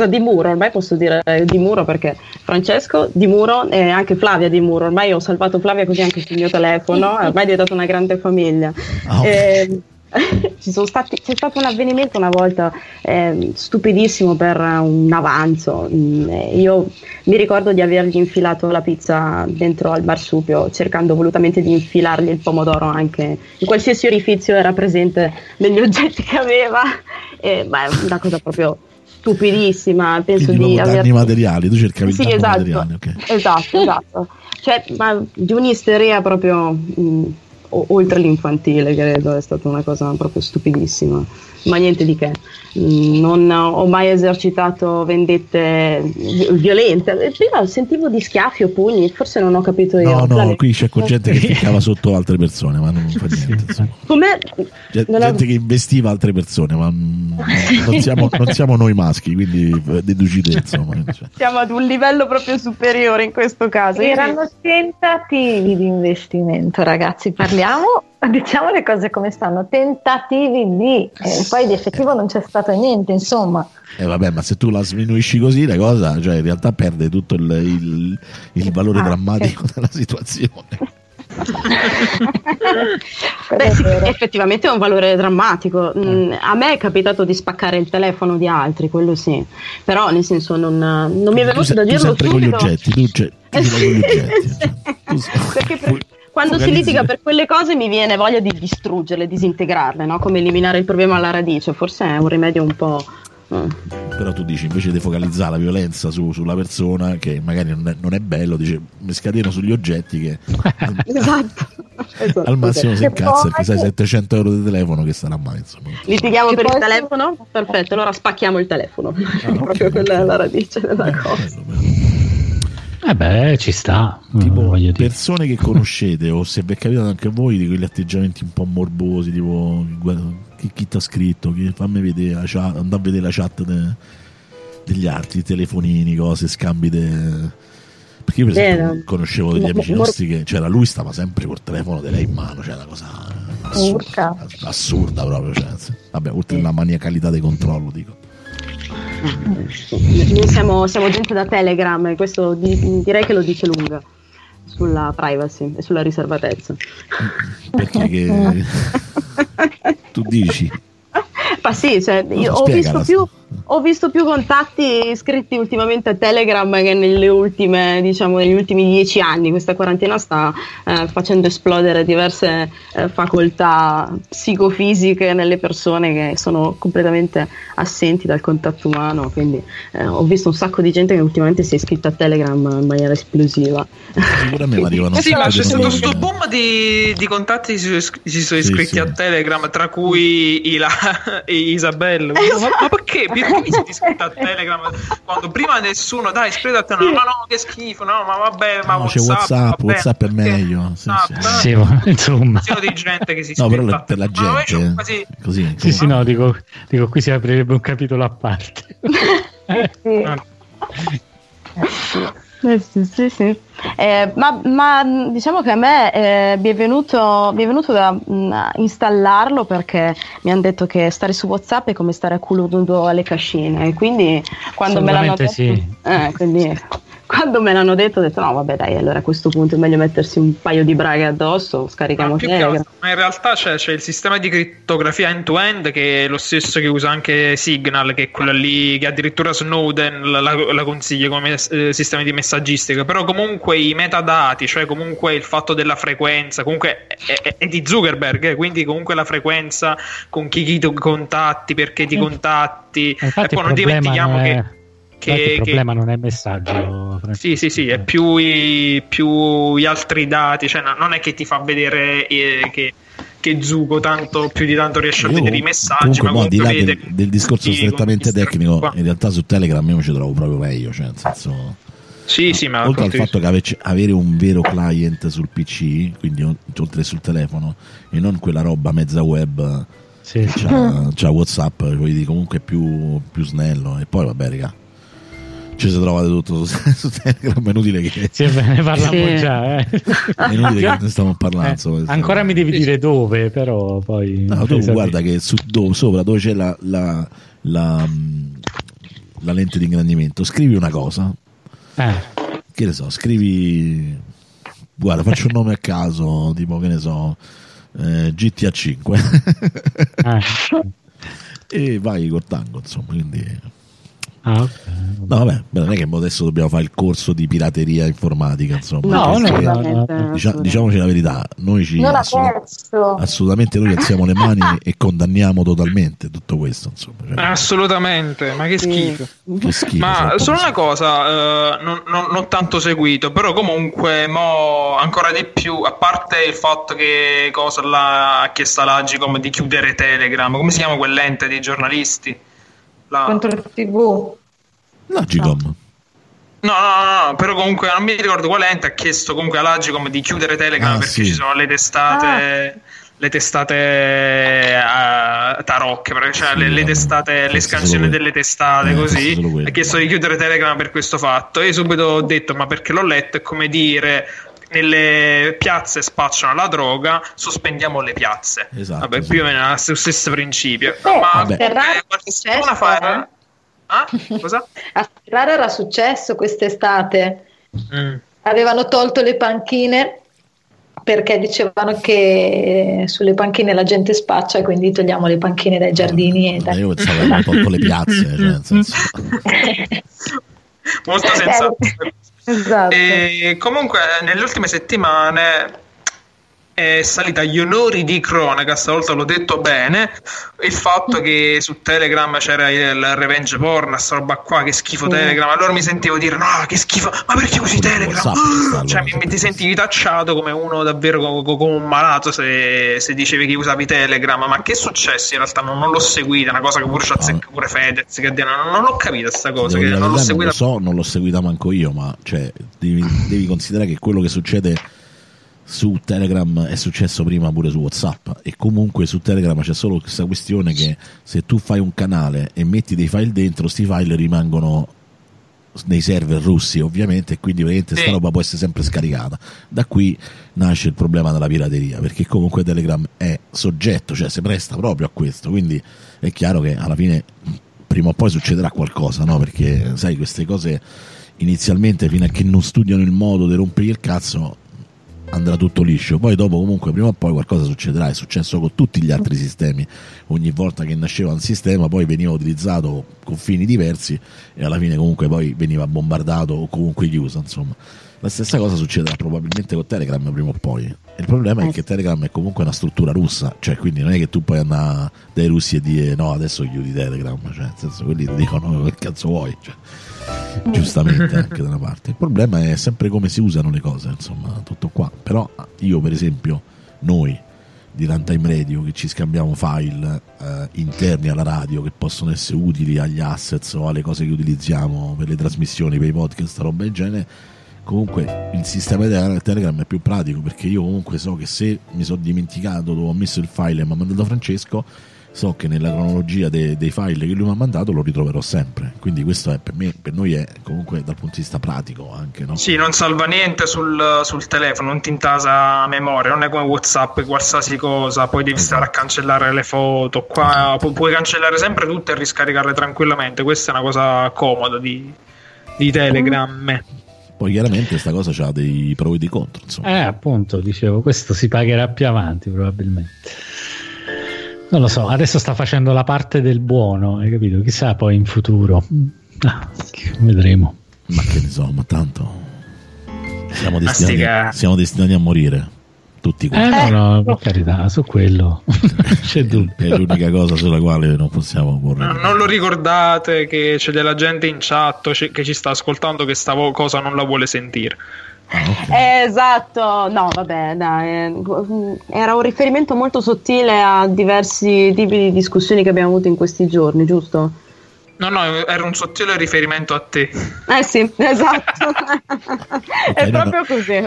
di Muro, ormai posso dire di Muro perché Francesco di Muro e anche Flavia di Muro, ormai ho salvato Flavia così anche sul mio telefono, ormai è diventata una grande famiglia. Oh. C'è stato un avvenimento una volta stupidissimo per un avanzo. Io mi ricordo di avergli infilato la pizza dentro al marsupio, cercando volutamente di infilargli il pomodoro anche in qualsiasi orifizio era presente negli oggetti che aveva, è una cosa proprio stupidissima, penso. Quindi, di aver danni materiali, tu cercavi sì, esatto, materiali, okay. esatto cioè, ma di un'isteria proprio oltre l'infantile, credo, è stata una cosa proprio stupidissima, ma niente di che. Non ho mai esercitato vendette violente. Prima sentivo di schiaffi o pugni, forse non ho capito io. No, qui c'è gente che ficcava sotto altre persone, ma non fa niente. Com'è? Gente che investiva altre persone, ma non siamo noi maschi, quindi deducite, insomma. Siamo ad un livello proprio superiore in questo caso. Erano tentativi di investimento, ragazzi, diciamo le cose come stanno, tentativi di poi di effettivo non c'è stato niente, insomma. Vabbè, ma se tu la sminuisci così la cosa, cioè in realtà perde tutto il valore drammatico della situazione. Beh, sì, effettivamente è un valore drammatico. A me è capitato di spaccare il telefono di altri, quello sì, però nel senso non mi è venuto da dirlo subito. Con gli oggetti, quando si litiga per quelle cose mi viene voglia di distruggerle, disintegrarle, no? Come eliminare il problema alla radice, forse è un rimedio un po'. Però tu dici, invece di focalizzare la violenza sulla persona, che magari non è bello, dice mi scateno sugli oggetti che esatto. al massimo si incazza perché sai 700 euro di telefono che sarà mai, insomma. Litighiamo che per il telefono? Perfetto, allora spacchiamo il telefono. Proprio quella è la radice della cosa. Beh, ci sta. Tipo persone che conoscete o se vi è capitato anche a voi di quegli atteggiamenti un po' morbosi, tipo chi t'ha scritto, fammi vedere la chat, andare a vedere la chat degli altri, telefonini, cose, scambi perché io per esempio conoscevo degli amici nostri che c'era lui stava sempre col telefono di lei in mano, cioè una cosa assurda proprio, cioè, vabbè, oltre alla maniacalità di controllo, dico. Noi siamo gente da Telegram e questo direi che lo dice lunga sulla privacy e sulla riservatezza, perché che tu dici? Ma sì, cioè, io ho visto più contatti iscritti ultimamente a Telegram che negli ultimi 10 anni. Questa quarantena sta facendo esplodere diverse facoltà psicofisiche nelle persone che sono completamente assenti dal contatto umano, quindi ho visto un sacco di gente che ultimamente si è iscritta a Telegram in maniera esplosiva. Sicuramente arrivano. Sì, ma c'è stato questo boom di contatti che si sono iscritti a Telegram, tra cui Isabello. Ma perché mi si discute a Telegram quando prima nessuno, dai, iscriviti a Telegram, no, che schifo, no, ma vabbè, ma c'è WhatsApp è meglio, sì, insomma, sono di gente che si iscrive, no, però per la gente quasi... così, sì, no, dico qui si aprirebbe un capitolo a parte. Sì. Ma diciamo che a me mi è venuto da installarlo perché mi hanno detto che stare su WhatsApp è come stare a culo nudo alle cascine, e quindi quando me l'hanno detto quando me l'hanno detto ho detto no vabbè dai, allora a questo punto è meglio mettersi un paio di braghe addosso, scarichiamo Telegram. Ma in realtà c'è il sistema di crittografia end-to-end che è lo stesso che usa anche Signal, che è quella lì che addirittura Snowden la consiglia come sistema di messaggistica, però comunque i metadati, cioè comunque il fatto della frequenza, comunque è di Zuckerberg, quindi comunque la frequenza con chi ti contatti, perché ti contatti, e poi non dimentichiamo il problema non è messaggio. Sì, è più gli altri dati, cioè non è che ti fa vedere che Zugo tanto più di tanto riesce a vedere i messaggi, comunque, ma al di là del discorso strettamente tecnico, in realtà su Telegram io mi ci trovo proprio meglio, cioè nel senso Sì, ma oltre al fatto che avere un vero client sul PC, quindi oltre sul telefono, e non quella roba mezza web, sì, c'ha WhatsApp, quindi comunque è più snello. E poi vabbè, raga, ci si trovate tutto su Telegram, è inutile che ne parliamo già, è inutile che ne stiamo parlando, ancora mi devi dire dove, però poi no, tu guarda che sopra dove c'è la lente di ingrandimento scrivi una cosa, che ne so, scrivi, guarda, faccio un nome a caso, tipo, che ne so, GTA 5 e vai col tango, insomma, quindi... Ah, okay. No, vabbè, non è che adesso dobbiamo fare il corso di pirateria informatica, insomma. No, diciamoci la verità, noi ci assolutamente noi alziamo le mani e condanniamo totalmente tutto questo, insomma, cioè, assolutamente, ma che schifo, che schifo. Ma solo una cosa, non ho tanto seguito, però comunque mo ancora di più, a parte il fatto che cosa ha chiesto l'Agicom di chiudere Telegram, come si chiama quell'ente dei giornalisti? Contro il TV, l'Agicom. No, però comunque non mi ricordo qual ente ha chiesto comunque all'Agicom di chiudere Telegram, perché ci sono le testate tarocche, cioè le testate, le scansioni delle testate, così, ha chiesto di chiudere Telegram per questo fatto. E subito ho detto, ma perché l'ho letto, è come dire: nelle piazze spacciano la droga, sospendiamo le piazze. Esatto, vabbè, più o meno è lo stesso principio. Ma qualche settimana fa a Ferrara era successo quest'estate. Avevano tolto le panchine perché dicevano che sulle panchine la gente spaccia, e quindi togliamo le panchine dai giardini. Io pensavo che avevano tolto le piazze, cioè, nel senso. Molto sensato. Esatto. E comunque nelle ultime settimane è salita agli onori di cronaca, stavolta l'ho detto bene, il fatto che su Telegram c'era il revenge porn, sta roba qua, che schifo Telegram. Allora mi sentivo dire, no, che schifo, ma perché usi Telegram? WhatsApp, cioè mi ti sentivi tacciato come uno davvero, come un malato, se dicevi che usavi Telegram. Ma che è successo? In realtà non l'ho seguita, una cosa che pure c'azzecca pure Fedez, che non l'ho capita sta cosa, che non l'ho seguita. Lo so, non l'ho seguita manco io, ma cioè devi considerare che quello che succede su Telegram è successo prima pure su WhatsApp, e comunque su Telegram c'è solo questa questione che se tu fai un canale e metti dei file dentro, sti file rimangono nei server russi, ovviamente, e quindi veramente sta roba può essere sempre scaricata. Da qui nasce il problema della pirateria, perché comunque Telegram è soggetto, cioè si presta proprio a questo, quindi è chiaro che alla fine prima o poi succederà qualcosa, no? Perché sai, queste cose inizialmente, fino a che non studiano il modo di rompergli il cazzo, andrà tutto liscio. Poi dopo comunque prima o poi qualcosa succederà. È successo con tutti gli altri sistemi, ogni volta che nasceva un sistema poi veniva utilizzato con fini diversi e alla fine comunque poi veniva bombardato o comunque chiuso, insomma. La stessa cosa succederà probabilmente con Telegram prima o poi. Il problema è che Telegram è comunque una struttura russa, cioè quindi non è che tu puoi andare dai russi e dire no, adesso chiudi Telegram, cioè nel senso, quelli ti dicono che cazzo vuoi, cioè, giustamente anche da una parte. Il problema è sempre come si usano le cose, insomma, tutto qua. Però io, per esempio, noi di Runtime Radio che ci scambiamo file interni alla radio che possono essere utili agli assets o alle cose che utilizziamo per le trasmissioni, per i podcast, roba del genere. Comunque il sistema del Telegram è più pratico, perché io comunque so che se mi sono dimenticato dove ho messo il file e mi ha mandato Francesco, so che nella cronologia dei file che lui mi ha mandato lo ritroverò sempre. Quindi questo è per noi è comunque dal punto di vista pratico anche, no? Sì, non salva niente sul telefono, non ti intasa memoria, non è come WhatsApp, qualsiasi cosa poi devi stare a cancellare le foto. Qua puoi cancellare sempre tutte e riscaricarle tranquillamente. Questa è una cosa comoda di Telegram. Poi chiaramente sta cosa c'ha dei pro e dei contro, insomma. Appunto, dicevo, questo si pagherà più avanti probabilmente. Non lo so, adesso sta facendo la parte del buono, hai capito? Chissà poi in futuro. Vedremo. Ma che ne so, ma tanto siamo destinati a morire tutti quanti. No, per carità, su quello c'è dubbio. È l'unica cosa sulla quale non possiamo porre. No, non lo ricordate che c'è della gente in chat che ci sta ascoltando che sta cosa non la vuole sentire. Esatto, no, vabbè, dai. Era un riferimento molto sottile a diversi tipi di discussioni che abbiamo avuto in questi giorni, giusto? No, era un sottile riferimento a te. Sì, esatto. È proprio così.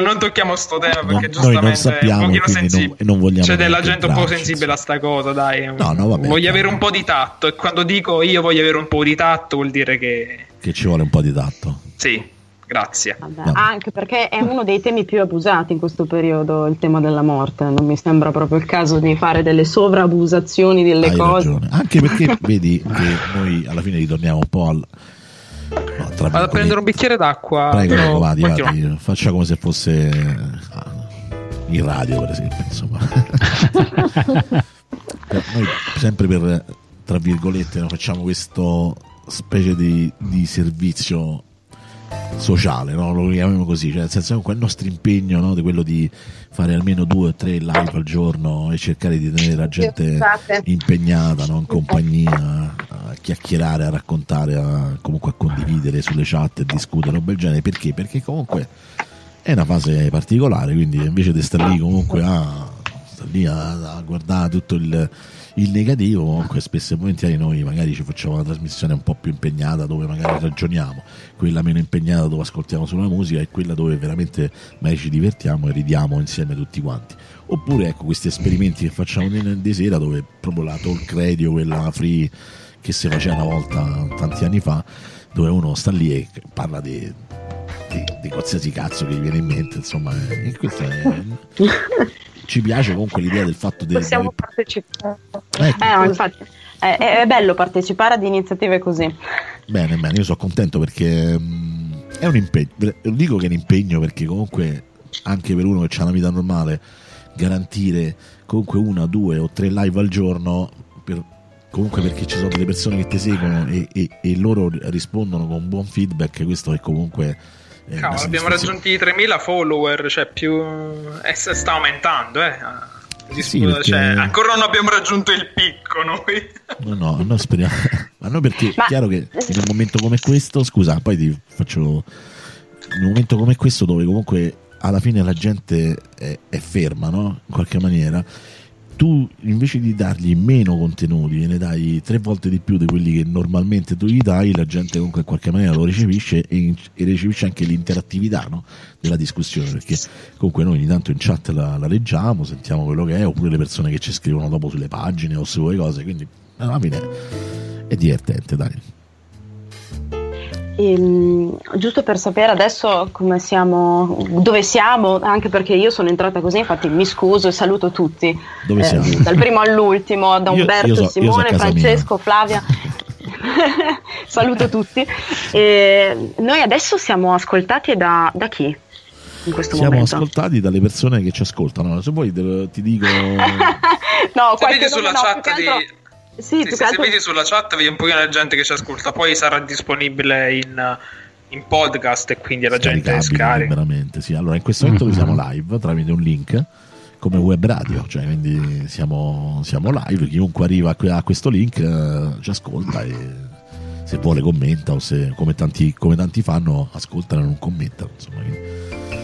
Non tocchiamo sto tema perché giustamente non sappiamo, è un pochino sensibile. Non c'è della gente un po' sensibile a sta cosa, dai. No, vabbè, voglio avere un po' di tatto, e quando dico io voglio avere un po' di tatto vuol dire che ci vuole un po' di tatto. Sì. Grazie. Vabbè, anche perché è uno dei temi più abusati in questo periodo, il tema della morte. Non mi sembra proprio il caso di fare delle sovrabusazioni delle cose. Ragione. Anche perché vedi che noi alla fine ritorniamo un po' vado a prendere un bicchiere d'acqua. Prego, vadi. Faccia come se fosse in radio, per esempio, insomma. Noi sempre per, tra virgolette, no, facciamo questo specie di servizio sociale, no? Lo chiamiamo così, cioè nel senso che il nostro impegno, no, di quello di fare almeno 2 o 3 live al giorno e cercare di tenere la gente impegnata, no, in compagnia, a chiacchierare, a raccontare, comunque a condividere sulle chat e discutere roba del genere. Perché comunque è una fase particolare, quindi invece di stare lì comunque a guardare tutto il negativo, comunque spesso e volentieri noi magari ci facciamo una trasmissione un po' più impegnata, dove magari ragioniamo, quella meno impegnata dove ascoltiamo solo la musica, e quella dove veramente magari ci divertiamo e ridiamo insieme tutti quanti. Oppure ecco questi esperimenti che facciamo di sera, dove proprio la talk radio, quella free che si faceva una volta tanti anni fa, dove uno sta lì e parla di qualsiasi cazzo che gli viene in mente, insomma, e questo è... Ci piace comunque l'idea del fatto di possiamo partecipare. No, infatti è bello partecipare ad iniziative così. Bene, io sono contento perché è un impegno. Dico che è un impegno perché comunque anche per uno che ha una vita normale garantire comunque 1, 2 o 3 live al giorno comunque, perché ci sono delle persone che ti seguono e loro rispondono con buon feedback, questo è comunque... abbiamo raggiunto i 3.000 follower, cioè più sta aumentando, sì, perché... cioè, ancora non abbiamo raggiunto il picco noi. No, speriamo. Ma no, perché è chiaro che in un momento come questo, scusa, poi ti faccio, in un momento come questo dove comunque alla fine la gente è ferma, no? In qualche maniera tu invece di dargli meno contenuti ne dai 3 volte di più di quelli che normalmente tu gli dai, la gente comunque in qualche maniera lo recepisce e recepisce anche l'interattività, no, della discussione, perché comunque noi ogni tanto in chat la leggiamo, sentiamo quello che è, oppure le persone che ci scrivono dopo sulle pagine o su quelle cose, quindi alla fine è divertente, dai. Giusto per sapere adesso come siamo, dove siamo, anche perché io sono entrata così, infatti mi scuso e saluto tutti, dove siamo? Dal primo all'ultimo, da Umberto, Simone, Francesco, Flavia. Saluto tutti. Noi adesso siamo ascoltati da chi? In questo siamo momento ascoltati dalle persone che ci ascoltano. Se vuoi ti dico no, qualche sulla chat di... Sì, se vedi sulla chat vedi un pochino la gente che ci ascolta, poi sarà disponibile in podcast e quindi la gente scarica. Veramente, sì. Allora in questo momento siamo live tramite un link come web radio, cioè quindi siamo live, chiunque arriva a questo link ci ascolta e se vuole commenta, o se come tanti fanno ascoltano e non commentano, insomma.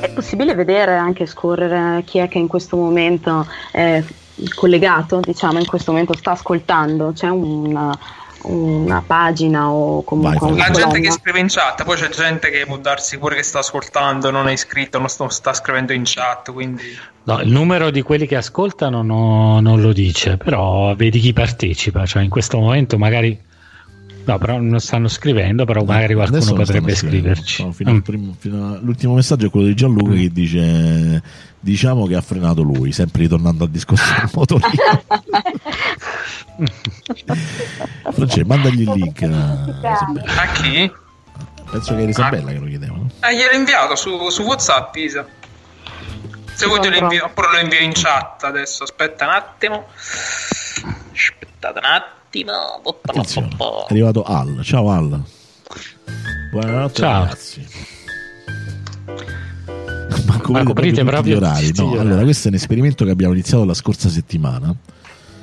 È possibile vedere anche scorrere chi è che in questo momento collegato, diciamo, in questo momento sta ascoltando, c'è una pagina o comunque una colonna. Gente che scrive in chat, poi c'è gente che può darsi pure che sta ascoltando, non è iscritto, non sta scrivendo in chat, quindi no, il numero di quelli che ascoltano non lo dice, però vedi chi partecipa, cioè in questo momento magari no, però non stanno scrivendo, però magari qualcuno potrebbe scriverci. No, fino all'ultimo messaggio è quello di Gianluca che dice diciamo che ha frenato lui, sempre ritornando al discorso del motorino. Francesco, mandagli il link a chi? Penso che era Isabella che lo chiedeva, no? Gliel'ho inviato su WhatsApp, Isa. Se vuoi te lo invio, oppure lo invio in chat adesso. Aspettate un attimo. Attenzione, è arrivato Al. Ciao Al, buonanotte, ciao ragazzi. Ma coprite proprio gli orari, no? Allora, questo è un esperimento che abbiamo iniziato la scorsa settimana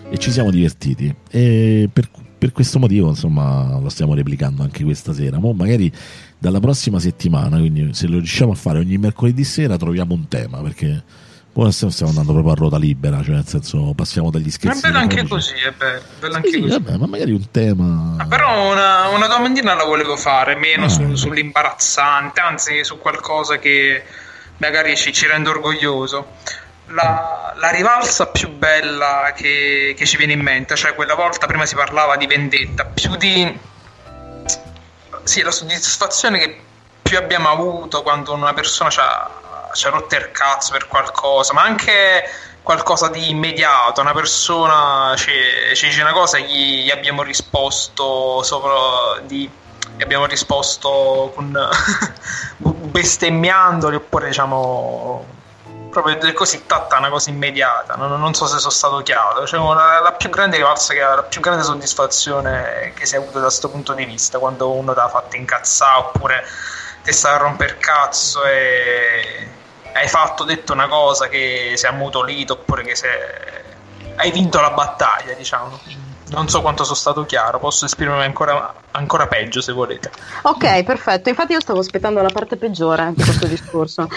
e ci siamo divertiti, e per questo motivo insomma lo stiamo replicando anche questa sera. Mo magari dalla prossima settimana, quindi se lo riusciamo a fare ogni mercoledì sera, troviamo un tema, perché stiamo andando proprio a ruota libera, cioè nel senso passiamo dagli scherzi. È bello anche così, è bello anche sì, così. Vabbè, ma magari un tema. Però una domandina la volevo fare, meno sull'imbarazzante, anzi su qualcosa che magari ci rende orgoglioso. La rivalsa più bella che ci viene in mente, cioè quella volta prima si parlava di vendetta, più di la soddisfazione che più abbiamo avuto quando una persona ci ha rotto il cazzo per qualcosa, ma anche qualcosa di immediato. Una persona ci dice una cosa, gli abbiamo risposto gli abbiamo risposto bestemmiandoli, oppure diciamo proprio così, tatta, una cosa immediata. Non so se sono stato chiaro, cioè la più grande rivalsa, la più grande soddisfazione che si è avuta da questo punto di vista, quando uno l'ha fatto incazzare oppure ti sta a romper cazzo e hai detto una cosa che si è ammutolito, oppure che hai vinto la battaglia, diciamo. Non so quanto sono stato chiaro, posso esprimermi ancora peggio se volete. Ok, perfetto, infatti io stavo aspettando la parte peggiore di questo discorso.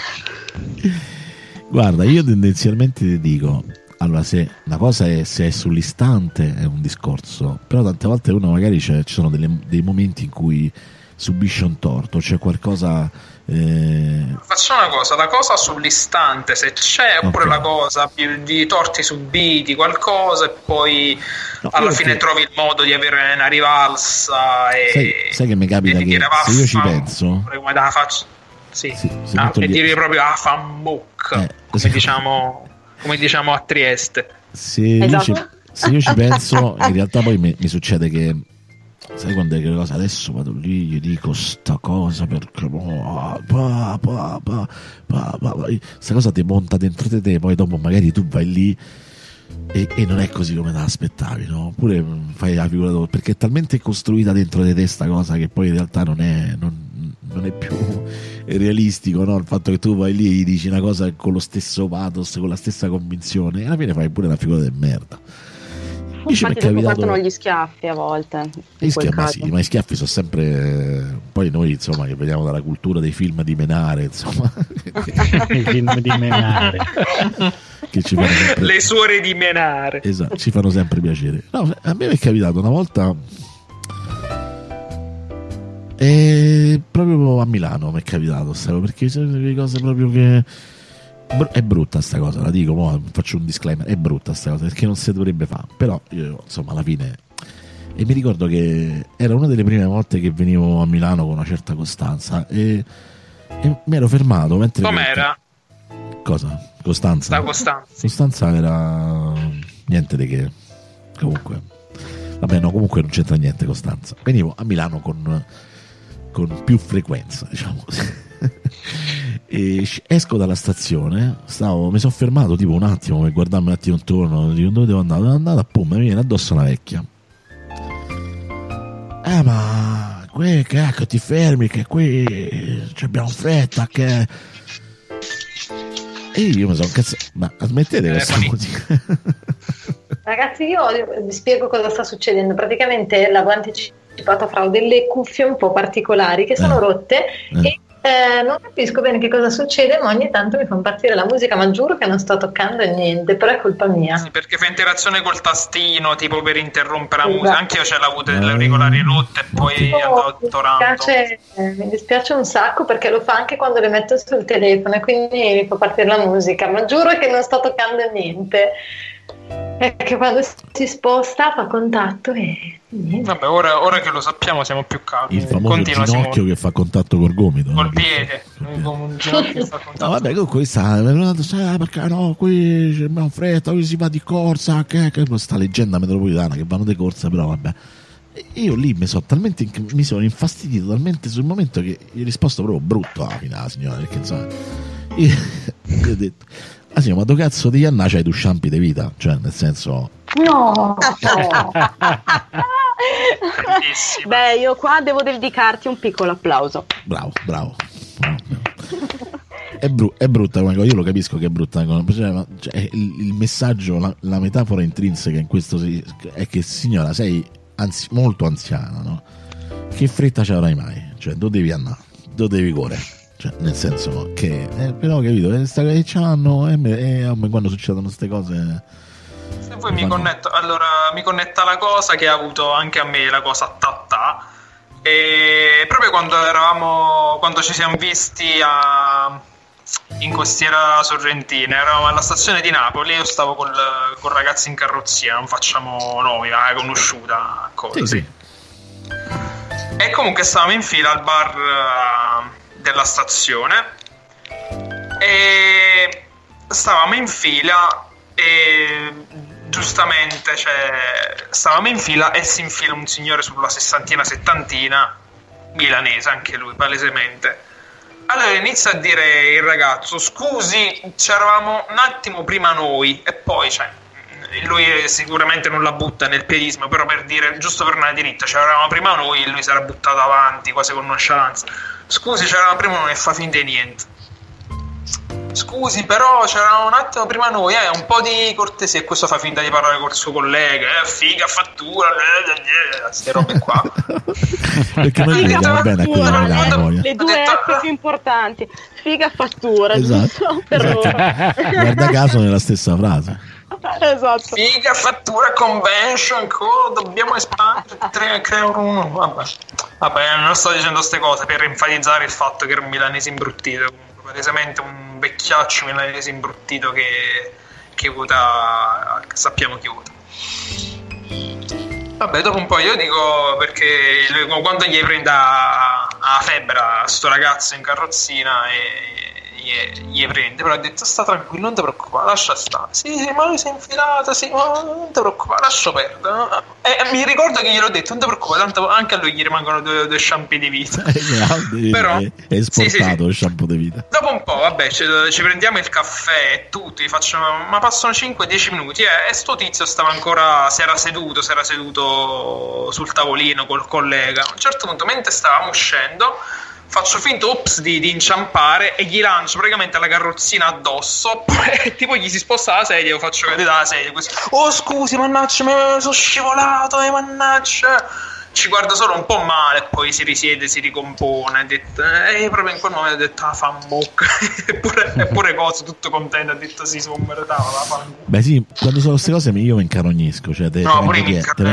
Guarda, io tendenzialmente ti dico, allora, se una cosa è, se è sull'istante è un discorso, però tante volte uno magari ci sono dei momenti in cui subisce un torto, c'è qualcosa. Facciamo una cosa: la cosa sull'istante, se c'è, oppure okay, la cosa di torti subiti, qualcosa, e poi alla fine trovi il modo di avere una rivalsa. Sai che mi capita che se io ci penso, guarda, la faccio. E dire proprio a fammuc, come diciamo a Trieste. Se io ci penso, in realtà poi mi succede che, sai quando è che cosa, adesso vado lì, gli dico sta cosa perché sta cosa ti monta dentro te, poi dopo magari tu vai lì e non è così come te l'aspettavi, no? Oppure fai la figura dopo, perché è talmente costruita dentro di te sta cosa che poi in realtà non è più realistico, no? Il fatto che tu vai lì e gli dici una cosa con lo stesso pathos, con la stessa convinzione, e alla fine fai pure una figura del merda. Infatti mi portano gli schiaffi a volte, ma i schiaffi sono sempre, poi noi insomma che vediamo dalla cultura dei film di Menare, insomma i film di Menare che ci fanno sempre... le suore di Menare, esatto, ci fanno sempre piacere. No, a me mi è capitato una volta, proprio a Milano mi è capitato, perché sono delle cose proprio che è brutta sta cosa, la dico, faccio un disclaimer, è brutta sta cosa perché non si dovrebbe fare, però io insomma alla fine, e mi ricordo che era una delle prime volte che venivo a Milano con una certa costanza e mi ero fermato mentre... Com'era? Cosa? Costanza? La Costanza. Costanza era niente di che, comunque vabbè, no, comunque non c'entra niente Costanza. Venivo a Milano con più frequenza, diciamo così. E esco dalla stazione, mi sono fermato tipo un attimo per guardarmi un attimo intorno, dico dove devo andare, pum, mi viene addosso una vecchia. Ma qui cacchio ti fermi, che qui ci abbiamo fretta, che... E io mi sono cazzato, ma smettete questa musica. Ragazzi, io vi spiego cosa sta succedendo. Praticamente l'avevo anticipato fra delle cuffie un po' particolari che sono rotte e non capisco bene che cosa succede, ma ogni tanto mi fa partire la musica, ma giuro che non sto toccando niente, però è colpa mia. Sì, perché fa interazione col tastino, tipo per interrompere la musica. Anche io ce l'ho avuta delle auricolari rotte e poi andavo tornando. Mi dispiace un sacco perché lo fa anche quando le metto sul telefono, e quindi mi fa partire la musica, ma giuro che non sto toccando niente. Perché quando si sposta fa contatto e niente. Vabbè, ora che lo sappiamo siamo più calmi. Il famoso ginocchio che fa contatto col gomito, col piede, un ginocchio che fa contatto. No, vabbè, con questa perché no, qui c'è una fretta, qui si va di corsa, che sta leggenda metropolitana che vanno di corsa, però vabbè. Io lì mi sono infastidito talmente sul momento che gli ho risposto proprio brutto alla fine, signora, perché insomma io ho detto: ah sì, ma tu cazzo di Ianna c'hai tu sciampi di vita, cioè nel senso no. Beh, io qua devo dedicarti un piccolo applauso. Bravo. È brutta come cosa, io lo capisco che è brutta, ma cioè, il messaggio, la metafora intrinseca in questo è che signora sei molto anziana, no? Che fretta ce l'avrai mai? Cioè dove devi andare? Dove devi correre? Cioè, nel senso che però capito, questa cosa che c'hanno quando succedono queste cose. Se poi mi connetto, allora mi connetta la cosa che ha avuto anche a me, la cosa tattà. E proprio quando ci siamo visti in costiera sorrentina, eravamo alla stazione di Napoli. Io stavo col ragazzo in carrozzina, non facciamo nomi, ma conosciuta cosa, sì. E comunque stavamo in fila al bar della stazione e stavamo in fila e giustamente, cioè, stavamo in fila e si infila un signore sulla sessantina, settantina, milanese anche lui palesemente. Allora inizia a dire il ragazzo: scusi, c'eravamo un attimo prima noi. E poi, cioè, lui sicuramente non la butta nel piedismo, però per dire, giusto per una diritta, c'eravamo prima noi, e lui sarà buttato avanti quasi con nonchalance. Scusi, c'eravamo prima noi, e fa finta di niente. Scusi, però c'eravamo un attimo prima noi, un po' di cortesia. E questo fa finta di parlare col suo collega, figa, fattura, queste robe qua. Perché noi andiamo bene a quella, le due F più importanti, figa, fattura, esatto. Guarda caso nella stessa frase. Esatto. Figa, fattura, convention, dobbiamo espandere 3 euro 1. Vabbè, non sto dicendo queste cose per enfatizzare il fatto che era un milanese imbruttito, palesemente un vecchiaccio milanese imbruttito che vota, sappiamo chi vota. Vabbè, dopo un po' io dico, perché quando gli prenda a febbre a sto ragazzo in carrozzina e gli prende, però ha detto: sta tranquillo, non ti preoccupare, lascia stare. Sì, ma lui si è infilato, sì, ma non ti preoccupare, lascio perdere. Mi ricordo che gliel'ho detto: non ti preoccupare, tanto anche a lui gli rimangono due shampoo di vita. Però è esportato, sì. Lo shampoo di vita. Dopo un po', vabbè, ci prendiamo il caffè e tutti, facciamo, ma passano 5-10 minuti e sto tizio stava ancora, si era seduto sul tavolino col collega. A un certo punto, mentre stavamo uscendo, faccio finto di inciampare e gli lancio praticamente la carrozzina addosso e tipo gli si sposta la sedia e lo faccio cadere dalla sedia così. Oh scusi, mannaggia, mi sono scivolato, mannaggia. Ci guarda solo un po' male, poi si risiede, si ricompone, e proprio in quel momento ha detto: ah, fa mocca. eppure cosa, tutto contento, ha detto: sì, sono meritava la fa. Beh sì, quando sono queste cose io mi incarognisco, cioè te vengo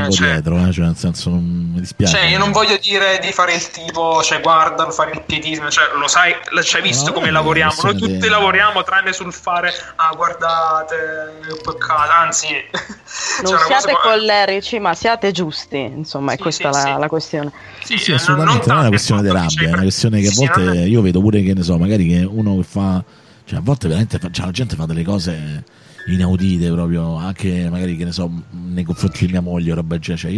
dietro, cioè nel senso non mi dispiace. Cioè io non voglio dire di fare il tipo, cioè guardalo, fare il pietismo, cioè lo sai, c'hai visto come lavoriamo, noi tutti lavoriamo tranne sul fare, guardate, peccato, anzi. Non siate collerici, ma siate giusti, insomma, è questo. La questione sì, assolutamente non è una questione di rabbia, è una questione che a volte io vedo pure, che ne so, magari che uno che fa, cioè a volte veramente la gente fa delle cose inaudite proprio, anche magari, che ne so, nei confronti di mia moglie o roba, cioè se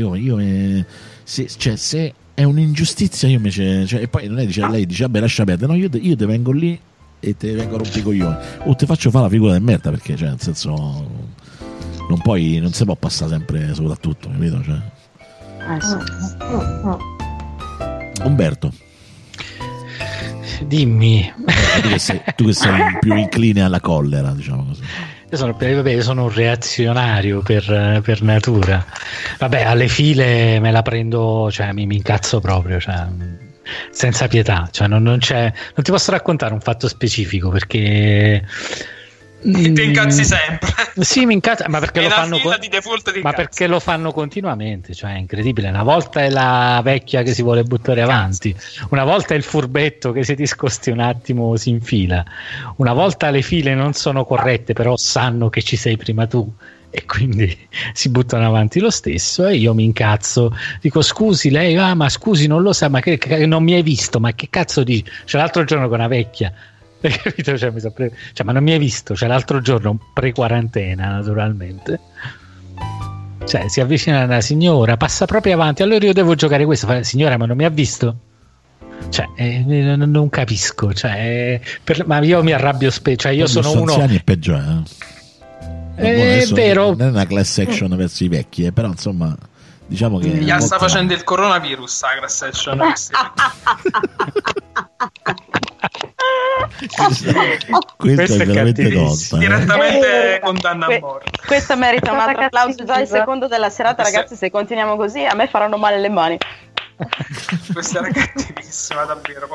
è un'ingiustizia io invece, cioè, e poi lei dice vabbè lascia perdere, no, io te vengo lì e te vengo a rompere i coglioni o te faccio fare la figura di merda, perché cioè nel senso non si può passare sempre soprattutto, capito? Cioè Umberto, dimmi. Tu che sei più incline alla collera, diciamo così. Io sono un reazionario per natura. Vabbè, alle file me la prendo, cioè mi incazzo proprio, cioè senza pietà, cioè non ti posso raccontare un fatto specifico perché ti incazzi sempre. Sì, mi incazzo, ma perché lo fanno continuamente, cioè è incredibile. Una volta è la vecchia che si vuole buttare avanti, una volta è il furbetto che se ti scosti un attimo si infila, una volta le file non sono corrette però sanno che ci sei prima tu e quindi si buttano avanti lo stesso, e io mi incazzo, dico: scusi, lei ma scusi, non lo sa, ma che non mi hai visto, ma che cazzo dici? Cioè, l'altro giorno con una vecchia, capito? Cioè, ma non mi hai visto, cioè l'altro giorno, pre-quarantena naturalmente, cioè si avvicina una signora, passa proprio avanti, allora io devo giocare questo, fa: signora, ma non mi ha visto? Cioè non capisco, cioè ma io mi arrabbio spesso, cioè io sono uno, anziani è peggiore, è vero, non è una class action verso i vecchi, però insomma diciamo che volta sta facendo il coronavirus la class action. Questo è veramente cotta, direttamente condanna a morte. Questa merita un altro applauso. Già il secondo della serata, ragazzi, se continuiamo così a me faranno male le mani. Questa era cattivissima davvero.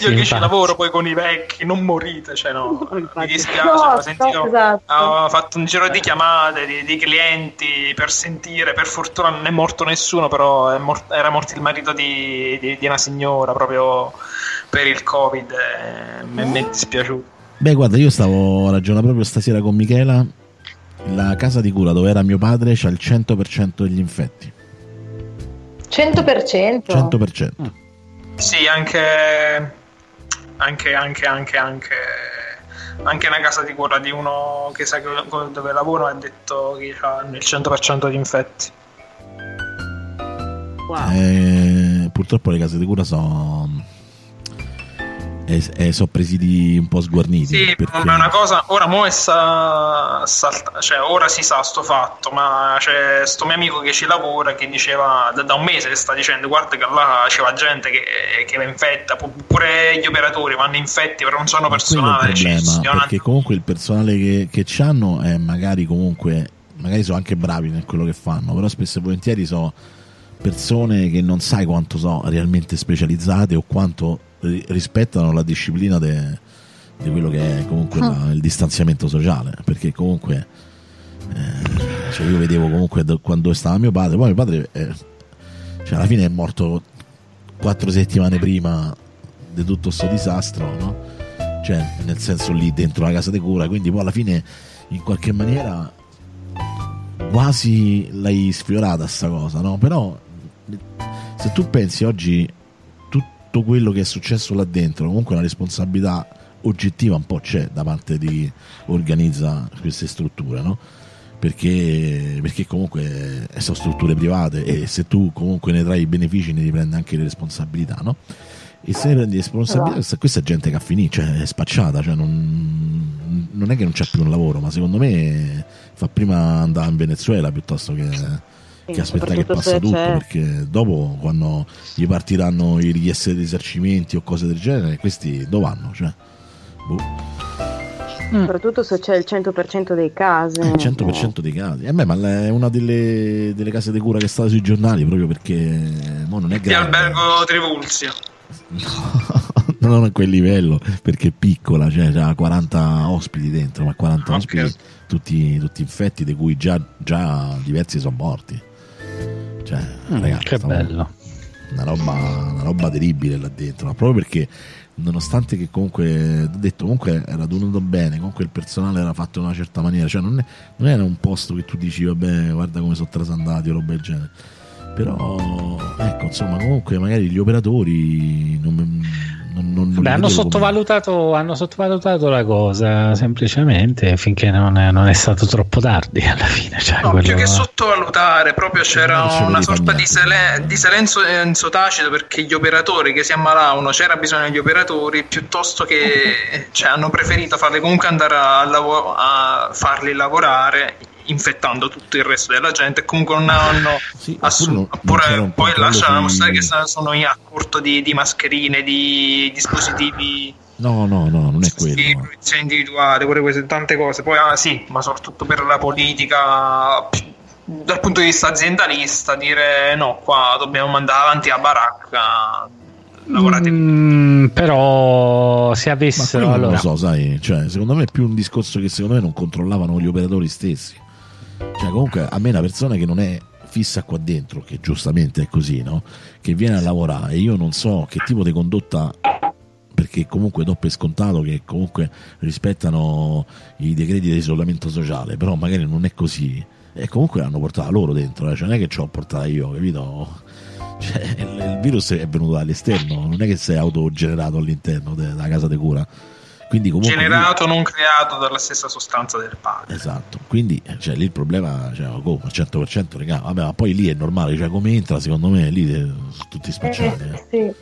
Io che ci lavoro poi con i vecchi, non morite, cioè no, mi dispiace, ho sentito, esatto. Ho fatto un giro di chiamate di clienti per sentire, per fortuna non è morto nessuno, però era morto il marito di una signora proprio per il Covid, mi è dispiaciuto. Beh, guarda, io stavo ragionando proprio stasera con Michela, la casa di cura dove era mio padre c'ha il 100% degli infetti. 100%? 100%. Sì, anche una casa di cura di uno che sa che dove lavoro ha detto che hanno il 100% di infetti. Wow. Purtroppo le case di cura sono presidi un po' sguarniti. Sì, perché... ma è una cosa. Ora mo è cioè ora si sa sto fatto, ma c'è sto mio amico che ci lavora che diceva da un mese che sta dicendo guarda che là c'era gente che infetta, pure gli operatori vanno infetti, però non sono personale. Perché comunque il personale che c'hanno è magari sono anche bravi nel quello che fanno, però spesso e volentieri sono persone che non sai quanto sono realmente specializzate o quanto rispettano la disciplina di quello che è comunque il distanziamento sociale, perché comunque cioè io vedevo comunque quando stava mio padre, poi mio padre cioè alla fine è morto 4 settimane prima di tutto sto disastro, no? Cioè nel senso lì dentro la casa di cura, quindi poi alla fine in qualche maniera quasi l'hai sfiorata sta cosa, no? Però se tu pensi oggi quello che è successo là dentro, comunque una responsabilità oggettiva un po' c'è da parte di organizza queste strutture, no? Perché comunque sono strutture private e se tu comunque ne trai i benefici ne riprendi anche le responsabilità, no? E se ne prendi responsabilità questa è gente che ha finito, cioè è spacciata, cioè non è che non c'è più un lavoro, ma secondo me fa prima andare in Venezuela piuttosto che aspettare che passa tutto, perché dopo quando gli partiranno i richieste di risarcimenti o cose del genere questi dove vanno? Cioè, soprattutto se c'è il 100% dei casi, il 100% dei casi. E beh, ma è una delle case di cura che è stata sui giornali proprio perché mo non è grave. Albergo Trivulzio no, non a quel livello perché è piccola, cioè ha 40 ospiti dentro, ma 40 ospiti tutti infetti di cui già diversi sono morti. Cioè, ragazzi, che bello, una roba terribile là dentro, ma proprio perché nonostante che comunque detto comunque era tenuto bene, comunque il personale era fatto in una certa maniera, cioè non era un posto che tu dici vabbè guarda come sono trasandati o roba del genere, però ecco insomma comunque magari gli operatori non beh, hanno sottovalutato la cosa semplicemente finché non è stato troppo tardi alla fine, cioè, no, più che sottovalutare proprio c'era una sorta di silenzio tacito perché gli operatori che si ammalavano c'era bisogno degli operatori piuttosto che cioè, hanno preferito farli comunque andare a farli lavorare infettando tutto il resto della gente, comunque non hanno pure poi lasciano stare che sono a corto di mascherine, di dispositivi no non è quello di protezione individuale, pure queste tante cose poi sì, ma soprattutto per la politica dal punto di vista aziendalista dire no qua dobbiamo mandare avanti la baracca. Però se avessero ma allora... non lo so, sai, cioè, secondo me è più un discorso che secondo me non controllavano gli operatori stessi. Cioè comunque a me una persona che non è fissa qua dentro, che giustamente è così, no? Che viene a lavorare, io non so che tipo di condotta, perché comunque do per scontato che comunque rispettano i decreti di isolamento sociale, però magari non è così e comunque l'hanno portata loro dentro, cioè non è che ci ho portata io, capito? Cioè, il virus è venuto dall'esterno, non è che si è autogenerato all'interno della casa di cura. Quindi comunque generato non creato dalla stessa sostanza del padre, esatto, quindi cioè, lì il problema cioè, come, al 100% regà, vabbè, ma poi lì è normale, cioè come entra secondo me lì sono tutti spacciati sì.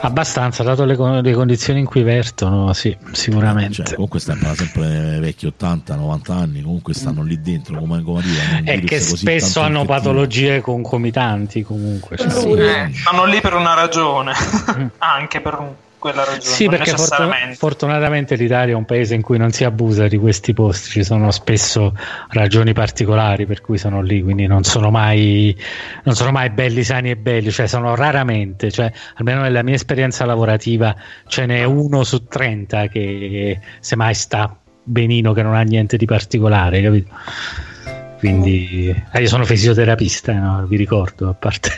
Abbastanza dato le condizioni in cui vertono, sì, sicuramente cioè, comunque stanno sempre vecchi 80-90 anni, comunque stanno lì dentro come arrivano, e che spesso hanno infettivo. Patologie concomitanti comunque cioè, sì. Stanno lì per una ragione anche per un quella ragione. Sì, perché fortunatamente l'Italia è un paese in cui non si abusa di questi posti, ci sono spesso ragioni particolari per cui sono lì, quindi non sono mai belli, sani e belli, cioè sono raramente, cioè almeno nella mia esperienza lavorativa ce n'è uno su 30 che semmai sta benino, che non ha niente di particolare, capito? Quindi io sono fisioterapista, no? Vi ricordo, a parte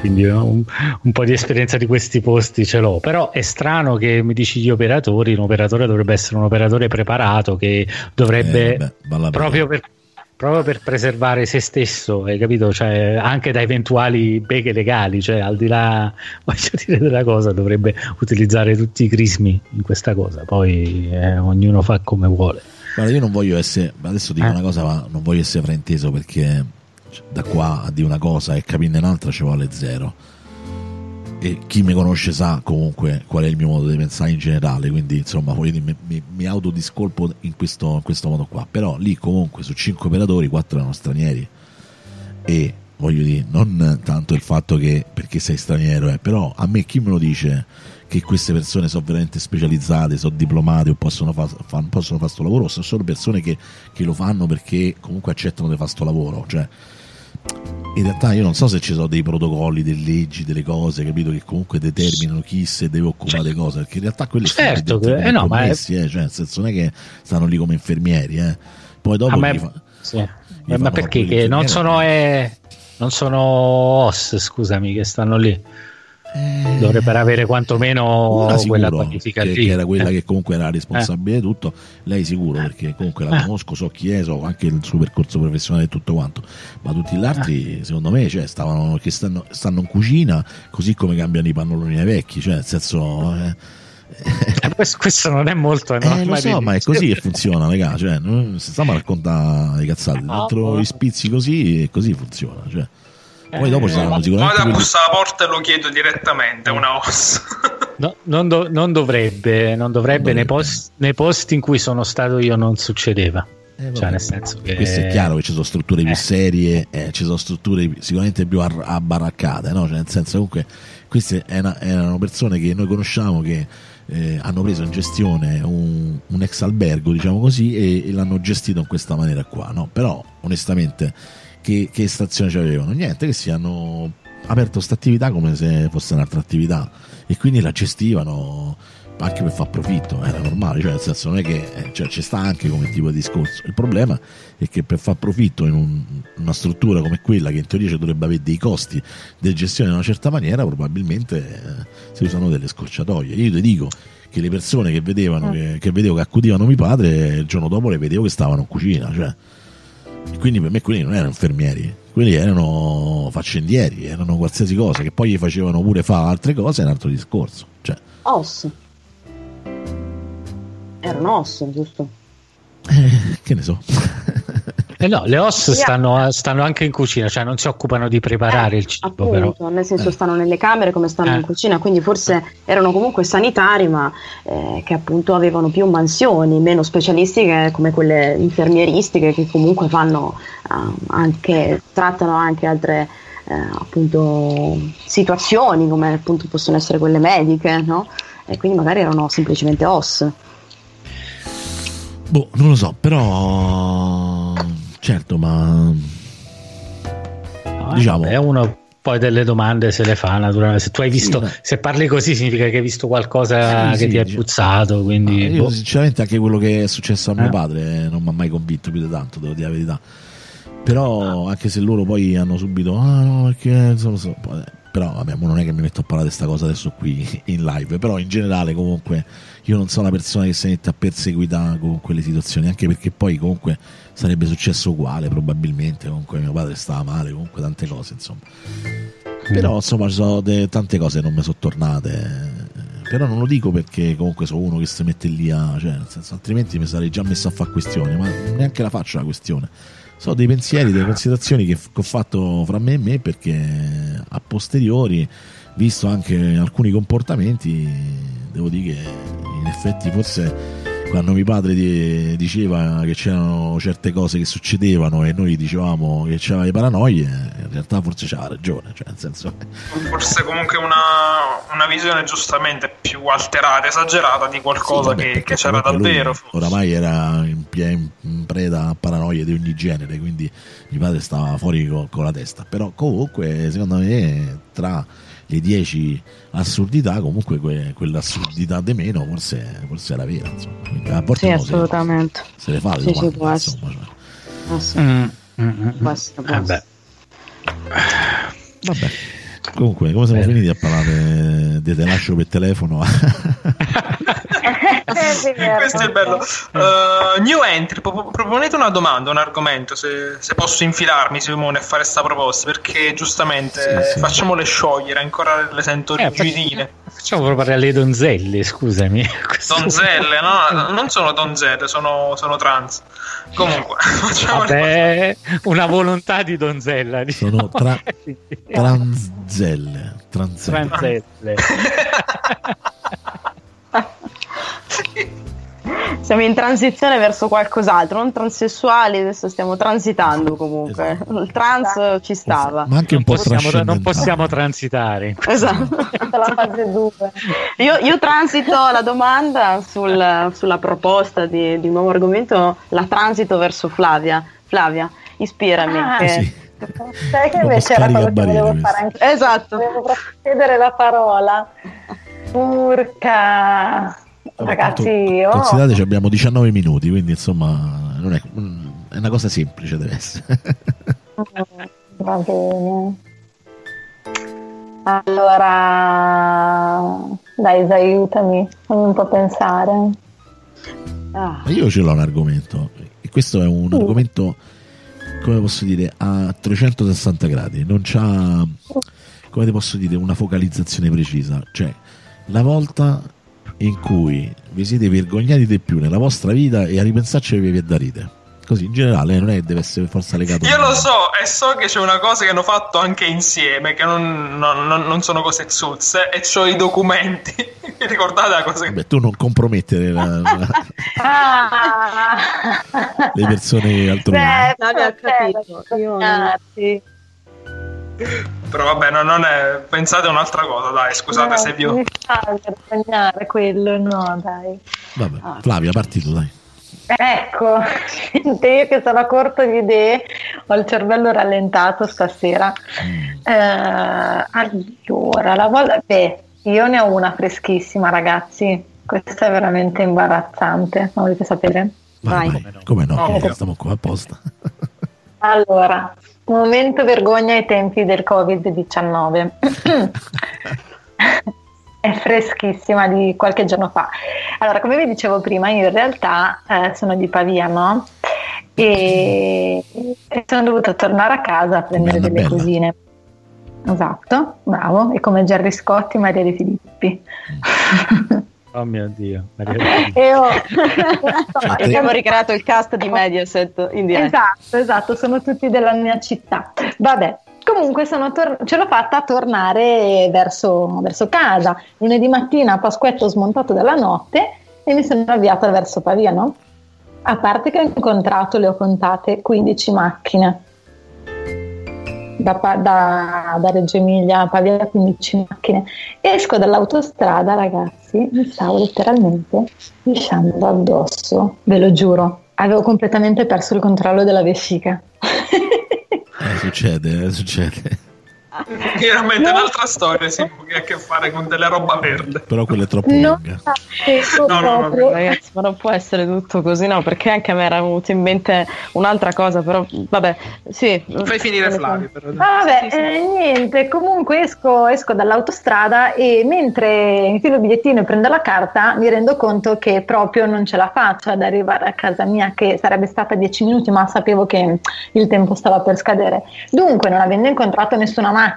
quindi un po' di esperienza di questi posti ce l'ho, però è strano che mi dici gli operatori, un operatore dovrebbe essere un operatore preparato che dovrebbe proprio per preservare se stesso, hai capito? Cioè, anche da eventuali beghe legali, cioè al di là, voglio dire, della cosa, dovrebbe utilizzare tutti i crismi in questa cosa, poi ognuno fa come vuole. Guarda, io non voglio essere, adesso dico una cosa, ma non voglio essere frainteso, perché da qua a dire una cosa e capirne un'altra ci vuole zero, e chi mi conosce sa comunque qual è il mio modo di pensare in generale, quindi insomma mi autodiscolpo in questo modo qua. Però lì comunque su 5 operatori 4 erano stranieri, e voglio dire, non tanto il fatto che perché sei straniero, però a me chi me lo dice che queste persone sono veramente specializzate, sono diplomate o possono fare sto lavoro, o sono solo persone che lo fanno perché comunque accettano di fare sto lavoro, cioè in realtà io non so se ci sono dei protocolli, delle leggi, delle cose, capito, che comunque determinano chi se deve occupare, cioè, cose, perché in realtà quelli certo, sono commessi, cioè nel senso non è che stanno lì come infermieri, poi dopo ma perché che non sono OS, scusami, che stanno lì dovrebbero avere quantomeno quella qualificativa che era quella che comunque era responsabile di tutto, lei sicuro, perché comunque la conosco, so chi è, so anche il suo percorso professionale e tutto quanto, ma tutti gli altri secondo me, cioè, stanno in cucina, così come cambiano i pannoloni ai vecchi, cioè nel senso questo non è molto lo so, ma è così che funziona, raga, cioè non stiamo a raccontare le cazzate, l'altro gli spizzi così e così funziona, cioè poi dopo ci saranno sicuramente. Vado a bussare alla porta e lo chiedo direttamente a una OS. No, non dovrebbe. Nei posti in cui sono stato io non succedeva. Cioè, nel senso che questo è chiaro che ci sono strutture più serie, ci sono strutture sicuramente più abbaraccate, no? Cioè, nel senso, comunque queste erano persone che noi conosciamo che hanno preso in gestione un ex albergo, diciamo così, e l'hanno gestito in questa maniera qua, no? Però onestamente che stazione c'avevano? Niente, che si hanno aperto questa attività come se fosse un'altra attività, e quindi la gestivano anche per far profitto, era normale, cioè nel senso non è che, cioè, ci sta anche come tipo di discorso. Il problema è che per far profitto in una struttura come quella, che in teoria ci dovrebbe avere dei costi di gestione in una certa maniera, probabilmente si usano delle scorciatoie. Io ti dico che le persone che vedevano che accudivano mio padre, il giorno dopo le vedevo che stavano in cucina, cioè. E quindi per me quelli non erano infermieri, quelli erano faccendieri, erano qualsiasi cosa, che poi gli facevano pure fare altre cose, è un altro discorso, cioè. Erano OS, giusto? Che ne so. No, le OS stanno anche in cucina, cioè non si occupano di preparare il cibo, appunto, però nel senso stanno nelle camere come stanno in cucina, quindi forse erano comunque sanitari, ma che appunto avevano più mansioni, meno specialistiche come quelle infermieristiche, che comunque fanno anche, trattano anche altre appunto situazioni, come appunto possono essere quelle mediche, no? E quindi magari erano semplicemente OS. Boh, non lo so, però certo, ma diciamo è uno poi delle domande se le fa, naturalmente. Se tu hai visto, se parli così significa che hai visto qualcosa che ti ha puzzato, quindi io sinceramente anche quello che è successo a mio padre non mi ha mai convinto più di tanto, devo dire la verità. Però anche se loro poi hanno subito no, perché so. Però vabbè, non è che mi metto a parlare di questa cosa adesso qui in live, però in generale comunque io non sono una persona che si mette a perseguitare con quelle situazioni, anche perché poi comunque sarebbe successo uguale probabilmente, comunque mio padre stava male, comunque tante cose, insomma. Però insomma ci sono tante cose che non mi sono tornate, però non lo dico perché comunque sono uno che si mette lì a, cioè nel senso, altrimenti mi sarei già messo a fare questione, ma neanche la faccio la questione. Sono dei pensieri, delle considerazioni che ho fatto fra me e me, perché a posteriori, visto anche alcuni comportamenti, devo dire che in effetti forse Quando mio padre diceva che c'erano certe cose che succedevano e noi dicevamo che c'erano le paranoie, in realtà forse c'ha ragione, cioè nel senso forse comunque una visione giustamente più alterata, esagerata di qualcosa, sì, vabbè, che c'era davvero. Oramai era in preda a paranoie di ogni genere, quindi mio padre stava fuori con la testa. Però comunque secondo me tra le 10 assurdità comunque quell'assurdità di meno forse era vera, insomma. Sì, assolutamente se le fa le domande, sì, insomma, basta. Vabbè, comunque come siamo finiti a parlare di te lascio per telefono? Questo è il bello. New entry, proponete una domanda, un argomento, se posso infilarmi, Simone, a fare sta proposta, perché giustamente sì. Facciamole sciogliere, ancora le sento rigidine. Facciamo proprio alle donzelle, scusami. Donzelle, no? Non sono donzelle, sono trans. Comunque, vabbè, una volontà di donzella, diciamo. Sono tranzelle. Siamo in transizione verso qualcos'altro, non transessuali, adesso stiamo transitando comunque. Esatto. Il trans ci stava. Ma anche non possiamo transitare. Esatto. La fase 2. Io transito la domanda sulla proposta di un nuovo argomento, la transito verso Flavia. Flavia, ispirami. Sì. Sai che invece era quello che volevo fare anche io. Esatto. Volevo chiedere la parola. Urca. Ragazzi, considerate abbiamo 19 minuti, quindi insomma non è una cosa semplice, deve essere. Va bene, allora dai, aiutami, fammi un po' pensare. Ma io ce l'ho un argomento, e questo è un argomento, come posso dire, a 360 gradi, non c'ha, come ti posso dire, una focalizzazione precisa, cioè la volta in cui vi siete vergognati di più nella vostra vita e a ripensarci vi è da ridere, così in generale, non è che deve essere forza legato. Io lo so, e so che c'è una cosa che hanno fatto anche insieme, che non sono cose zuzze, e c'ho i documenti. Vi ricordate la cosa? Vabbè, tu non compromettere le persone altrui. No, ho capito. Però vabbè, non è, pensate un'altra cosa, dai, scusate, no, se vi ho... quello no, dai. Vabbè, ah. Flavia, partito, dai. Ecco, senti, io che sono a corto di idee, ho il cervello rallentato stasera. Allora, io ne ho una freschissima, ragazzi. Questa è veramente imbarazzante, ma volete sapere? Vai. Come no, stiamo qua apposta. Allora, momento vergogna ai tempi del Covid-19. È freschissima, di qualche giorno fa. Allora, come vi dicevo prima, io in realtà sono di Pavia, no? E sono dovuta tornare a casa a prendere delle cosine. Esatto, bravo. E come Gerry Scotti, Maria De Filippi. Oh mio Dio, abbiamo ricreato il cast di Mediaset in diretta. Esatto, sono tutti della mia città. Vabbè, comunque ce l'ho fatta a tornare verso casa. Lunedì mattina, Pasquetto smontato dalla notte, e mi sono avviata verso Pavia, no? A parte che ho incontrato, le ho contate, 15 macchine. Da Reggio Emilia a Pavia, 15 macchine. Esco dall'autostrada, ragazzi, mi stavo letteralmente lisciando addosso, ve lo giuro, avevo completamente perso il controllo della vescica. Succede chiaramente. Un'altra storia, sì, che ha a che fare con della roba verde, però quella è troppo lunga. No, ragazzi, ma non può essere tutto così, no, perché anche a me era venuta in mente un'altra cosa, però vabbè, sì, fai finire Flavio, però. Vabbè, niente, comunque esco dall'autostrada e mentre infilo il bigliettino e prendo la carta mi rendo conto che proprio non ce la faccio ad arrivare a casa mia, che sarebbe stata 10 minuti, ma sapevo che il tempo stava per scadere. Dunque, non avendo incontrato nessuna macchina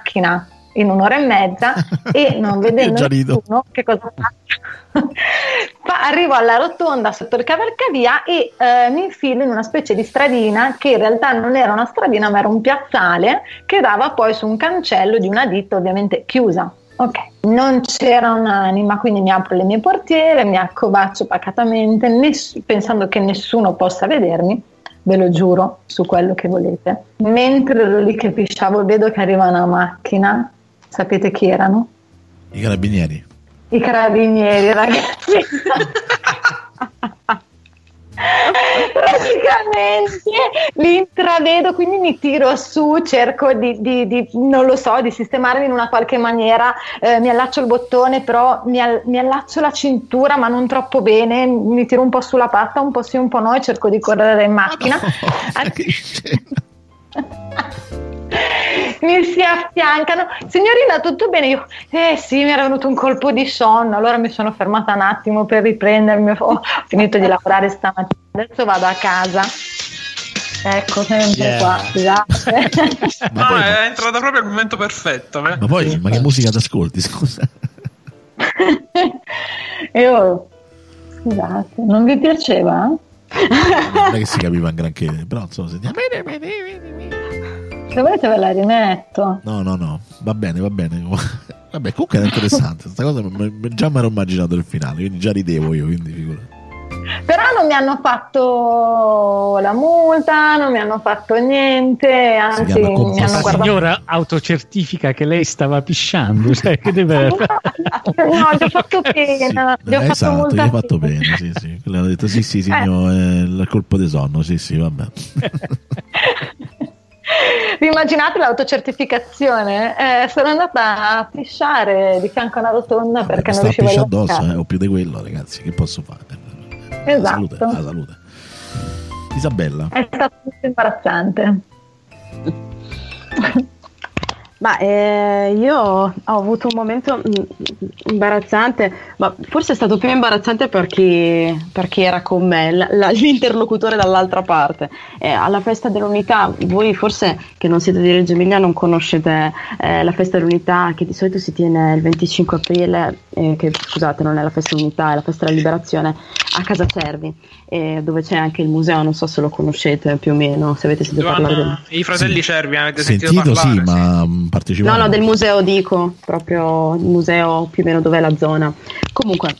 in un'ora e mezza e non vedendo nessuno, che cosa faccio? Arrivo alla rotonda sotto il cavalcavia e mi infilo in una specie di stradina che in realtà non era una stradina, ma era un piazzale che dava poi su un cancello di una ditta ovviamente chiusa. Ok, non c'era un'anima, quindi mi apro le mie portiere, mi accovaccio pacatamente, pensando che nessuno possa vedermi, ve lo giuro su quello che volete. Mentre ero lì che pisciavo, vedo che arriva una macchina. Sapete chi erano? I carabinieri. I carabinieri, ragazzi. Praticamente li intravedo, quindi mi tiro su, cerco di non lo so, di sistemarmi in una qualche maniera, mi allaccio il bottone, però mi allaccio la cintura ma non troppo bene, mi tiro un po' sulla patta, un po' sì un po' no, e cerco di correre in macchina. Mi si affiancano, signorina tutto bene? Io, sì, mi era venuto un colpo di sonno, allora mi sono fermata un attimo per riprendermi, ho finito di lavorare stamattina, adesso vado a casa. Ecco, sempre qua, scusate. Ma poi, è entrata proprio al momento perfetto. Ma poi, ma che musica ti ascolti, scusa? Io, scusate, non vi piaceva? Non è che si capiva granché, però insomma sentiamo. Se volete ve la rimetto. No, va bene. Vabbè, comunque era interessante. Questa cosa già mi ero immaginato il finale, quindi già ridevo io, quindi figurati. Però non mi hanno fatto la multa, non mi hanno fatto niente, anzi mi hanno guardato. La signora autocertifica che lei stava pisciando, cioè che deve. No, gli ho fatto pena. Sì, esatto, gli ho fatto pena, sì. Quello ha detto sì, signor, il colpo di sonno, sì, vabbè. Vi immaginate l'autocertificazione? Sono andata a pisciare di fianco a una rotonda perché non riuscivo a pisciare addosso, o più di quello, ragazzi, che posso fare? Esatto. La salute. Isabella. È stato molto imbarazzante. Ma io ho avuto un momento imbarazzante, ma forse è stato più imbarazzante per chi era con me, l'interlocutore dall'altra parte. Alla festa dell'unità, voi forse che non siete di Reggio Emilia non conoscete la festa dell'unità che di solito si tiene il 25 aprile, che scusate non è la festa dell'unità, è la festa della liberazione, a Casa Cervi, dove c'è anche il museo, non so se lo conoscete più o meno, se avete sentito parlare i fratelli Cervi, avete sentito parlare? Sì, ma... No, del museo dico, proprio il museo più o meno dov'è la zona. Comunque,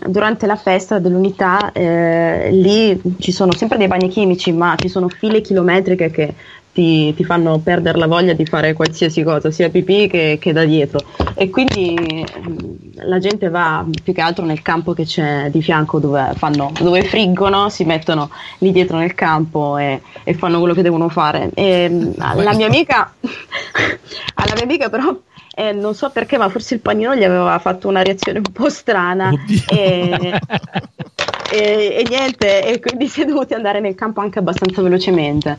durante la festa dell'unità lì ci sono sempre dei bagni chimici, ma ci sono file chilometriche che ti fanno perdere la voglia di fare qualsiasi cosa, sia pipì che da dietro. E quindi la gente va più che altro nel campo che c'è di fianco dove friggono, si mettono lì dietro nel campo e fanno quello che devono fare. Alla mia amica però non so perché, ma forse il panino gli aveva fatto una reazione un po' strana. E niente, e quindi si è dovuti andare nel campo anche abbastanza velocemente.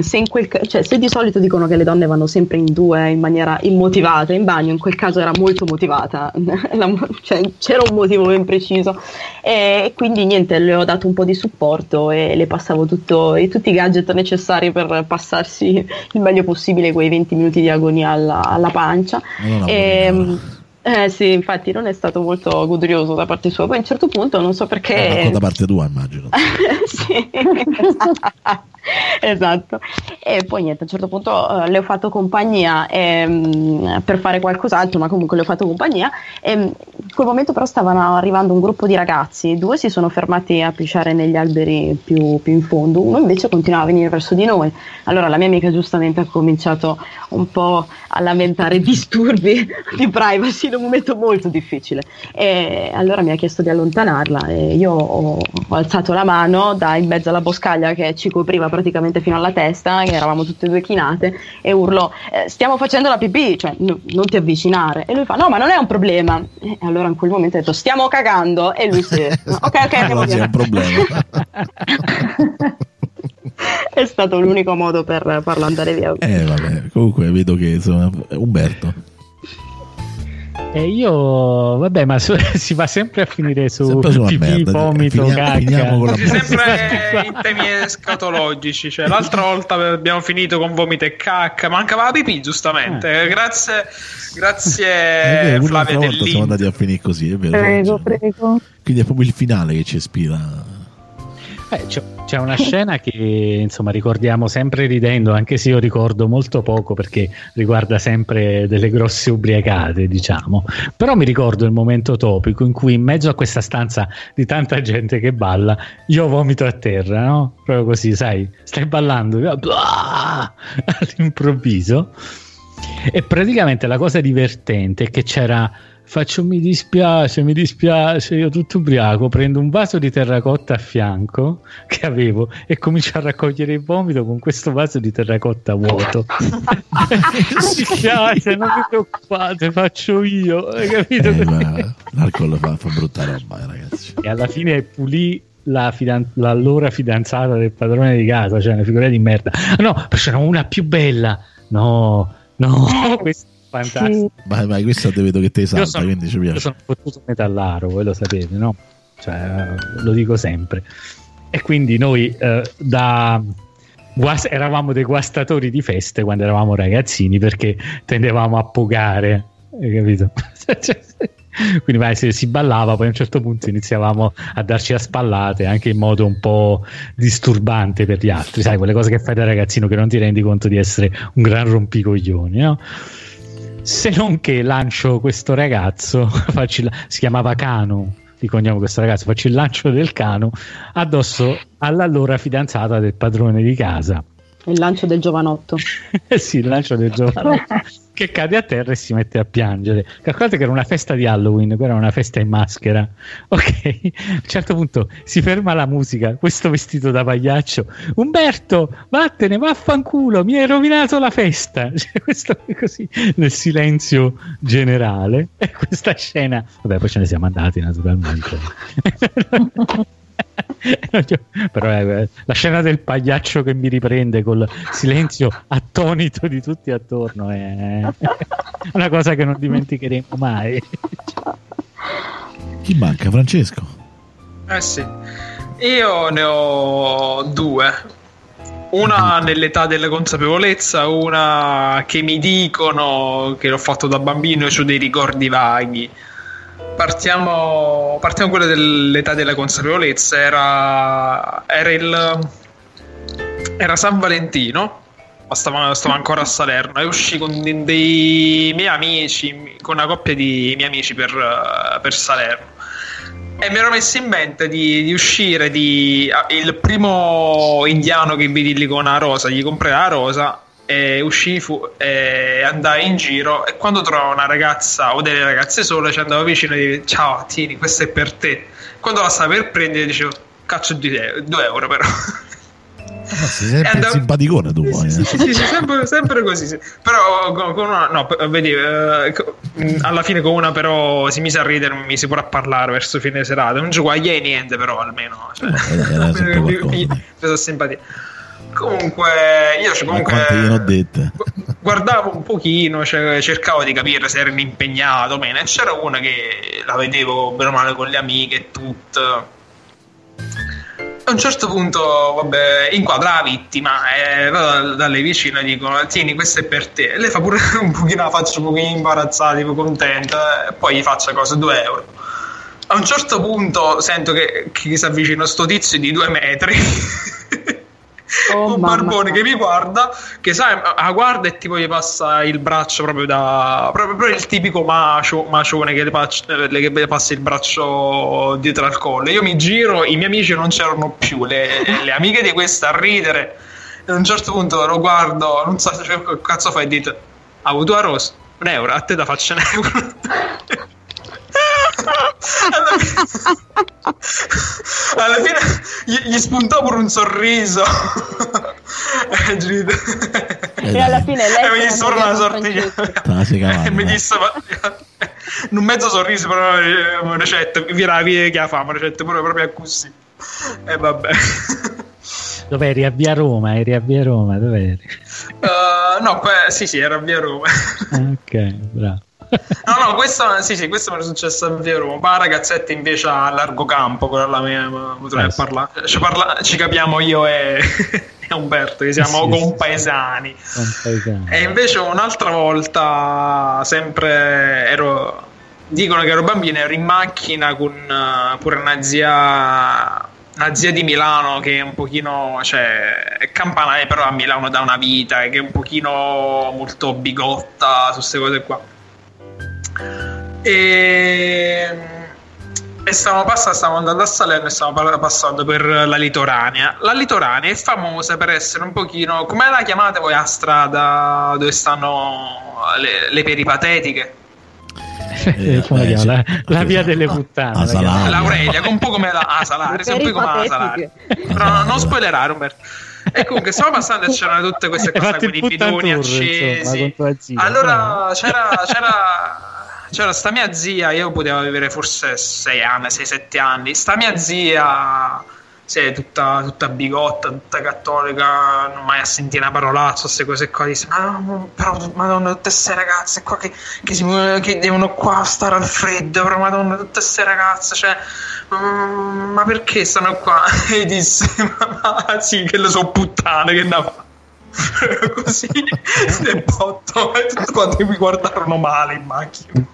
Se di solito dicono che le donne vanno sempre in due in maniera immotivata in bagno, in quel caso era molto motivata, c'era un motivo ben preciso, e quindi niente, le ho dato un po' di supporto e le passavo tutti i gadget necessari per passarsi il meglio possibile quei 20 minuti di agonia alla pancia. Sì, infatti non è stato molto godurioso da parte sua. Poi a un certo punto non so perché. Da parte tua, immagino. Sì, esatto. E poi niente, a un certo punto le ho fatto compagnia per fare qualcos'altro, ma comunque le ho fatto compagnia. In quel momento però stavano arrivando un gruppo di ragazzi, 2 si sono fermati a pisciare negli alberi più in fondo, uno invece continuava a venire verso di noi. Allora la mia amica giustamente ha cominciato un po' a lamentare disturbi di privacy. Un momento molto difficile, e allora mi ha chiesto di allontanarla e io ho alzato la mano da in mezzo alla boscaglia che ci copriva praticamente fino alla testa, che eravamo tutte e 2 chinate, e urlò stiamo facendo la pipì, cioè non ti avvicinare, e lui fa no ma non è un problema, e allora in quel momento ha detto stiamo cagando, e lui si ok no, è un problema. È stato l'unico modo per farlo andare via. Vabbè, comunque vedo che insomma Umberto. Io vabbè, ma si va sempre a finire su pipì, vomito, cacca. Sempre in temi scatologici, cioè l'altra volta abbiamo finito con vomito e cacca, mancava la pipì giustamente. Grazie Flavia Dell'Into. Siamo andati a finire così, è vero. Prego. Quindi è proprio il finale che ci ispira. Cioè C'è una scena che insomma ricordiamo sempre ridendo, anche se io ricordo molto poco perché riguarda sempre delle grosse ubriacate, diciamo, però mi ricordo il momento topico in cui in mezzo a questa stanza di tanta gente che balla io vomito a terra, no? Proprio così, sai, stai ballando all'improvviso. E praticamente la cosa divertente è che c'era faccio mi dispiace, io tutto ubriaco prendo un vaso di terracotta a fianco che avevo e comincio a raccogliere il vomito con questo vaso di terracotta vuoto. Mi dispiace, non vi preoccupate, faccio io, hai capito? L'alcol fa brutta roba, ragazzi. E alla fine pulì l'allora fidanzata del padrone di casa, cioè una figura di merda. No, c'era una più bella, no, questa fantastico. Ma questo vedo che te salta, quindi ci piace. Io sono fottuto metallaro, voi lo sapete, no? Cioè, lo dico sempre. E quindi noi eravamo dei guastatori di feste quando eravamo ragazzini, perché tendevamo a pogare, hai capito? Quindi se si ballava, poi a un certo punto iniziavamo a darci a spallate anche in modo un po' disturbante per gli altri, sai, quelle cose che fai da ragazzino che non ti rendi conto di essere un gran rompicoglioni, no? Se non che lancio questo ragazzo, si chiamava Cano di cognome questo ragazzo, faccio il lancio del Cano addosso all'allora fidanzata del padrone di casa. Il lancio del giovanotto. Sì, il lancio del giovanotto che cade a terra e si mette a piangere. Calcolate che era una festa di Halloween, era una festa in maschera, ok? A un certo punto si ferma la musica, questo vestito da pagliaccio: Umberto, vattene, vaffanculo, mi hai rovinato la festa. Cioè, questo è così nel silenzio generale. E questa scena, vabbè, poi ce ne siamo andati naturalmente. Però la scena del pagliaccio che mi riprende col silenzio attonito di tutti attorno è una cosa che non dimenticheremo mai. Chi manca? Francesco? Sì, io ne ho due, una nell'età della consapevolezza, una che mi dicono che l'ho fatto da bambino e ho dei ricordi vaghi. Partiamo quella dell'età della consapevolezza. Era San Valentino, ma stavo ancora a Salerno, e uscì con dei miei amici, con una coppia di miei amici per Salerno, e mi ero messo in mente di uscire. Il primo indiano che vidi lì con una rosa, gli comprai la rosa e uscii e andai in giro, e quando trovavo una ragazza o delle ragazze sole ci andavo vicino e dicevo: ciao, tieni, questa è per te. Quando la stavo per prendere dicevo: cazzo di te, 2 euro però. Sei sempre simpaticone tu, poi sempre così, sì. Però con una vedi, alla fine con una però si mise a ridere, non mi si può parlare verso fine serata, non giocaia niente, però almeno mi simpatia. Comunque guardavo un pochino, cioè, cercavo di capire se erano impegnato bene. C'era una che la vedevo bene o male con le amiche e tutto. A un certo punto inquadra la vittima, e vado dalle vicine e dicono: tieni, questo è per te. E lei fa pure un pochino, la faccio un pochino imbarazzata, tipo contenta, e poi gli faccio cosa, 2 euro. A un certo punto sento che si avvicina sto tizio di 2 metri. Un barbone che mi guarda, che sai, guarda e tipo gli passa il braccio proprio il tipico macione che passa il braccio dietro al collo. Io mi giro, i miei amici non c'erano più, le amiche di questa a ridere, e a un certo punto lo guardo, non so che cazzo fai, e dite: avuto a rosa, 1 euro, a te da faccio 1 euro. Alla fine gli spuntò pure un sorriso. E alla fine lei mi disse una sortiglia e mi disse un mezzo sorriso, però ricetta viravi che la fama ricetta pure proprio così. E vabbè, dov'eri? A via Roma? Eri a via Roma? Dov'eri? Sì, era a via Roma. Ok, bravo. No, questo sì, questo mi è successo a vero. Ma ragazzette invece a largo campo, con la mia potrei parlare. Ci capiamo io e Umberto, che siamo compaesani. E invece un'altra volta, sempre dicono che ero bambino, ero in macchina con pure una zia una zia di Milano che è un pochino, cioè, è campanale però a Milano da una vita, e che è un pochino molto bigotta su queste cose qua, e stiamo andando a Salerno e stiamo passando per la Litorania. La Litorania è famosa per essere un pochino, come la chiamate voi, a strada dove stanno le peripatetiche? La via delle puttane, l'Aurelia, un po' come la Asalari, un po' come Asalari, però non spoilerare, Umberto. E comunque stiamo passando e c'erano tutte queste cose con i bidoni accesi, insomma. Allora c'era sta mia zia, io potevo avere forse 6-7 anni, sta mia zia, sei tutta bigotta, tutta cattolica, non mai a sentire una parolaccia, queste cose qua, dice, però madonna, tutte queste ragazze qua che devono qua stare al freddo, però madonna, tutte queste ragazze, cioè, ma perché stanno qua? E disse, ma sì, che le so puttane, che ne fa? Così, le botto, e tutti quanti mi guardarono male in macchina.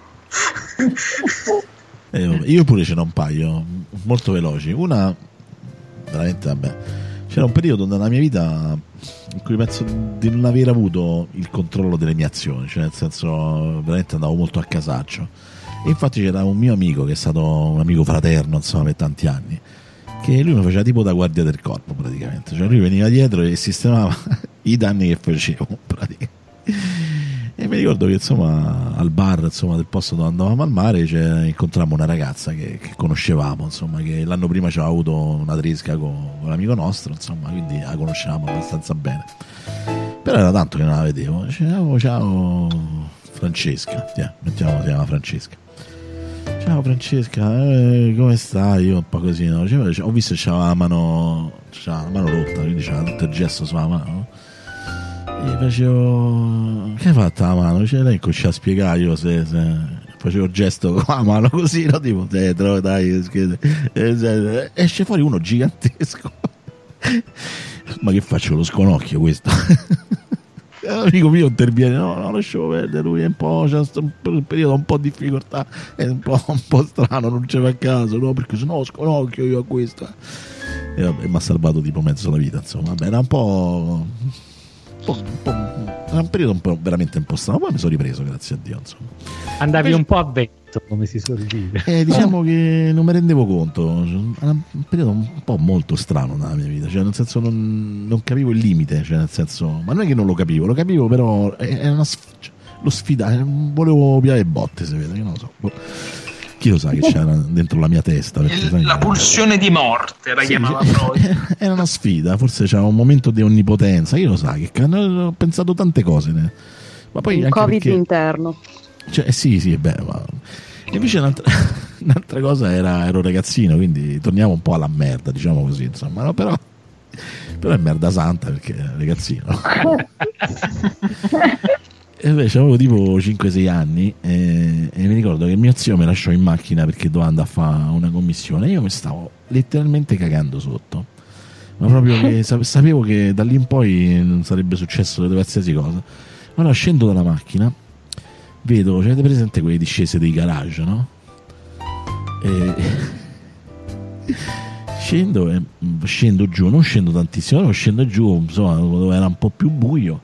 Io pure ce n'ho un paio, molto veloci, una... veramente, vabbè, c'era un periodo nella mia vita in cui penso di non aver avuto il controllo delle mie azioni, cioè nel senso veramente andavo molto a casaccio, e infatti c'era un mio amico che è stato un amico fraterno, insomma, per tanti anni, che lui mi faceva tipo da guardia del corpo praticamente, cioè lui veniva dietro e sistemava i danni che facevo praticamente. E mi ricordo che, insomma, al bar, insomma, del posto dove andavamo al mare, cioè, incontrammo una ragazza che conoscevamo, insomma, che l'anno prima ci aveva avuto una tresca con l'amico nostro, insomma, quindi la conoscevamo abbastanza bene, però era tanto che non la vedevo. Ciao Francesca, mettiamo, si chiama Francesca. Ciao Francesca, come stai? Io un po' così, no? Ho visto che c'aveva la mano rotta, quindi c'era tutto il gesso sulla mano. Gli facevo, che hai fatto la mano? Cioè, lei cominciava a spiegare, io se facevo il gesto con la mano così, no? Tipo dentro, dai, scherzo. Esce fuori uno gigantesco. Ma che faccio, lo sconocchio questo? L'amico mio interviene, no, lasciamo perdere, lui è un po', c'è un periodo un po' di difficoltà, è un po' strano, non c'è a caso, no? Perché sennò sconocchio io a questo. E mi ha salvato tipo mezzo la vita, insomma. Vabbè, era un po', un periodo veramente un po' strano, poi mi sono ripreso, grazie a Dio, insomma. Andavi invece un po' a vento, come si suol dire, diciamo che non mi rendevo conto, era un periodo un po' molto strano nella mia vita, cioè nel senso non capivo il limite, cioè nel senso, ma non è che non lo capivo, però è una lo sfida, volevo piare botte, se vede, che non lo so, chi lo sa che c'era dentro la mia testa, perché la pulsione di morte era, sì, chiamava proprio. Era una sfida, forse c'era un momento di onnipotenza, chi lo sa, che ho pensato tante cose, ma poi un anche Covid, perché interno, cioè, sì, beh, ma... E invece un'altra cosa era, ero ragazzino, quindi torniamo un po' alla merda, diciamo così, insomma, no, però è merda santa, perché ragazzino. E invece avevo tipo 5-6 anni e mi ricordo che mio zio mi lasciò in macchina perché doveva andare a fare una commissione. Io mi stavo letteralmente cagando sotto, ma proprio che sapevo che da lì in poi non sarebbe successo qualsiasi cosa. Allora scendo dalla macchina, vedo, avete presente quelle discese dei garage, no? Scendo giù, non scendo tantissimo, però scendo giù, insomma, dove era un po' più buio.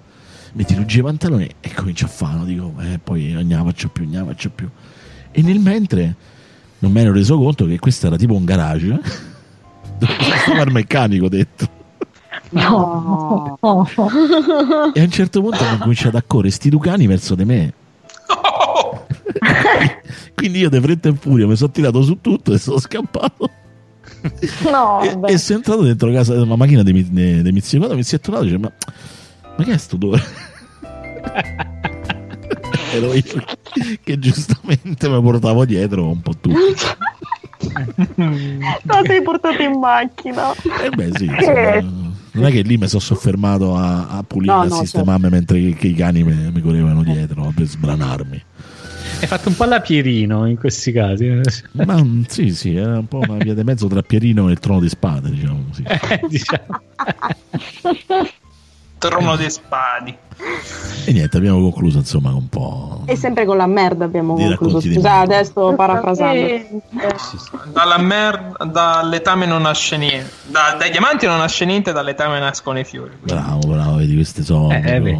Metti giù i pantaloni e comincio a fare, dico, poi non ne faccio più. E nel mentre non mi ero reso conto che questo era tipo un garage dove stava il meccanico dentro. No. E a un certo punto hanno cominciato a correre sti lucani verso di me. No. Quindi io di fretta e furia mi sono tirato su tutto e sono scappato. No, e sono entrato dentro casa della macchina dei miei zii. Quando mi si è tornato, dice, ma che è sto odore? Ero io che giustamente mi portavo dietro un po' tutto. No, sei portato in macchina. Beh sì, insomma, non è che lì mi sono soffermato a pulire, no, a sistemarmi, certo, mentre che i cani mi correvano dietro per sbranarmi. Hai fatto un po' la Pierino in questi casi. Ma sì, era un po' una via di mezzo tra Pierino e il Trono di Spade, diciamo così. Trono di Spadi. E niente, abbiamo concluso insomma un po'. E sempre con la merda abbiamo concluso. Scusate, adesso parafrasando. Dalla merda, dall'etame non nasce niente. Dai diamanti non nasce niente, dall'etame nascono i fiori. Quindi. Bravo, vedi, queste sono. Vedi.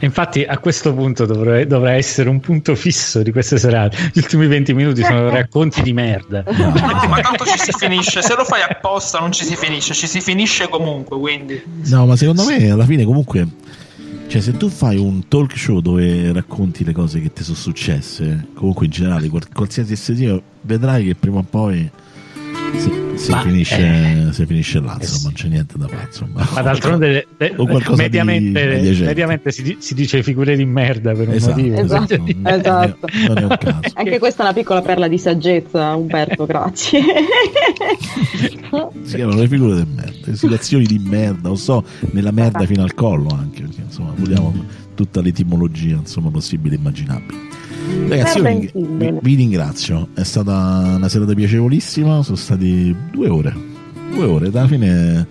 Infatti a questo punto dovrà essere un punto fisso di queste serate. Gli ultimi 20 minuti sono racconti di merda. No. Ma tanto ci si finisce. Se lo fai apposta non ci si finisce, ci si finisce comunque, quindi. No, ma secondo me alla fine comunque, cioè, se tu fai un talk show dove racconti le cose che ti sono successe, comunque in generale qualsiasi estetino, vedrai che prima o poi si finisce là, insomma, non c'è niente da fare, insomma. Ma d'altronde mediamente si dice figure di merda per un motivo. Esatto. Non è un caso. Anche questa è una piccola perla di saggezza, Umberto, grazie. Si chiamano le figure di merda, le situazioni di merda, non so, nella merda fino al collo anche, perché, insomma, vogliamo tutta l'etimologia, insomma, possibile e immaginabile. Ragazzi, vi ringrazio, è stata una serata piacevolissima, sono stati 2 ore alla fine.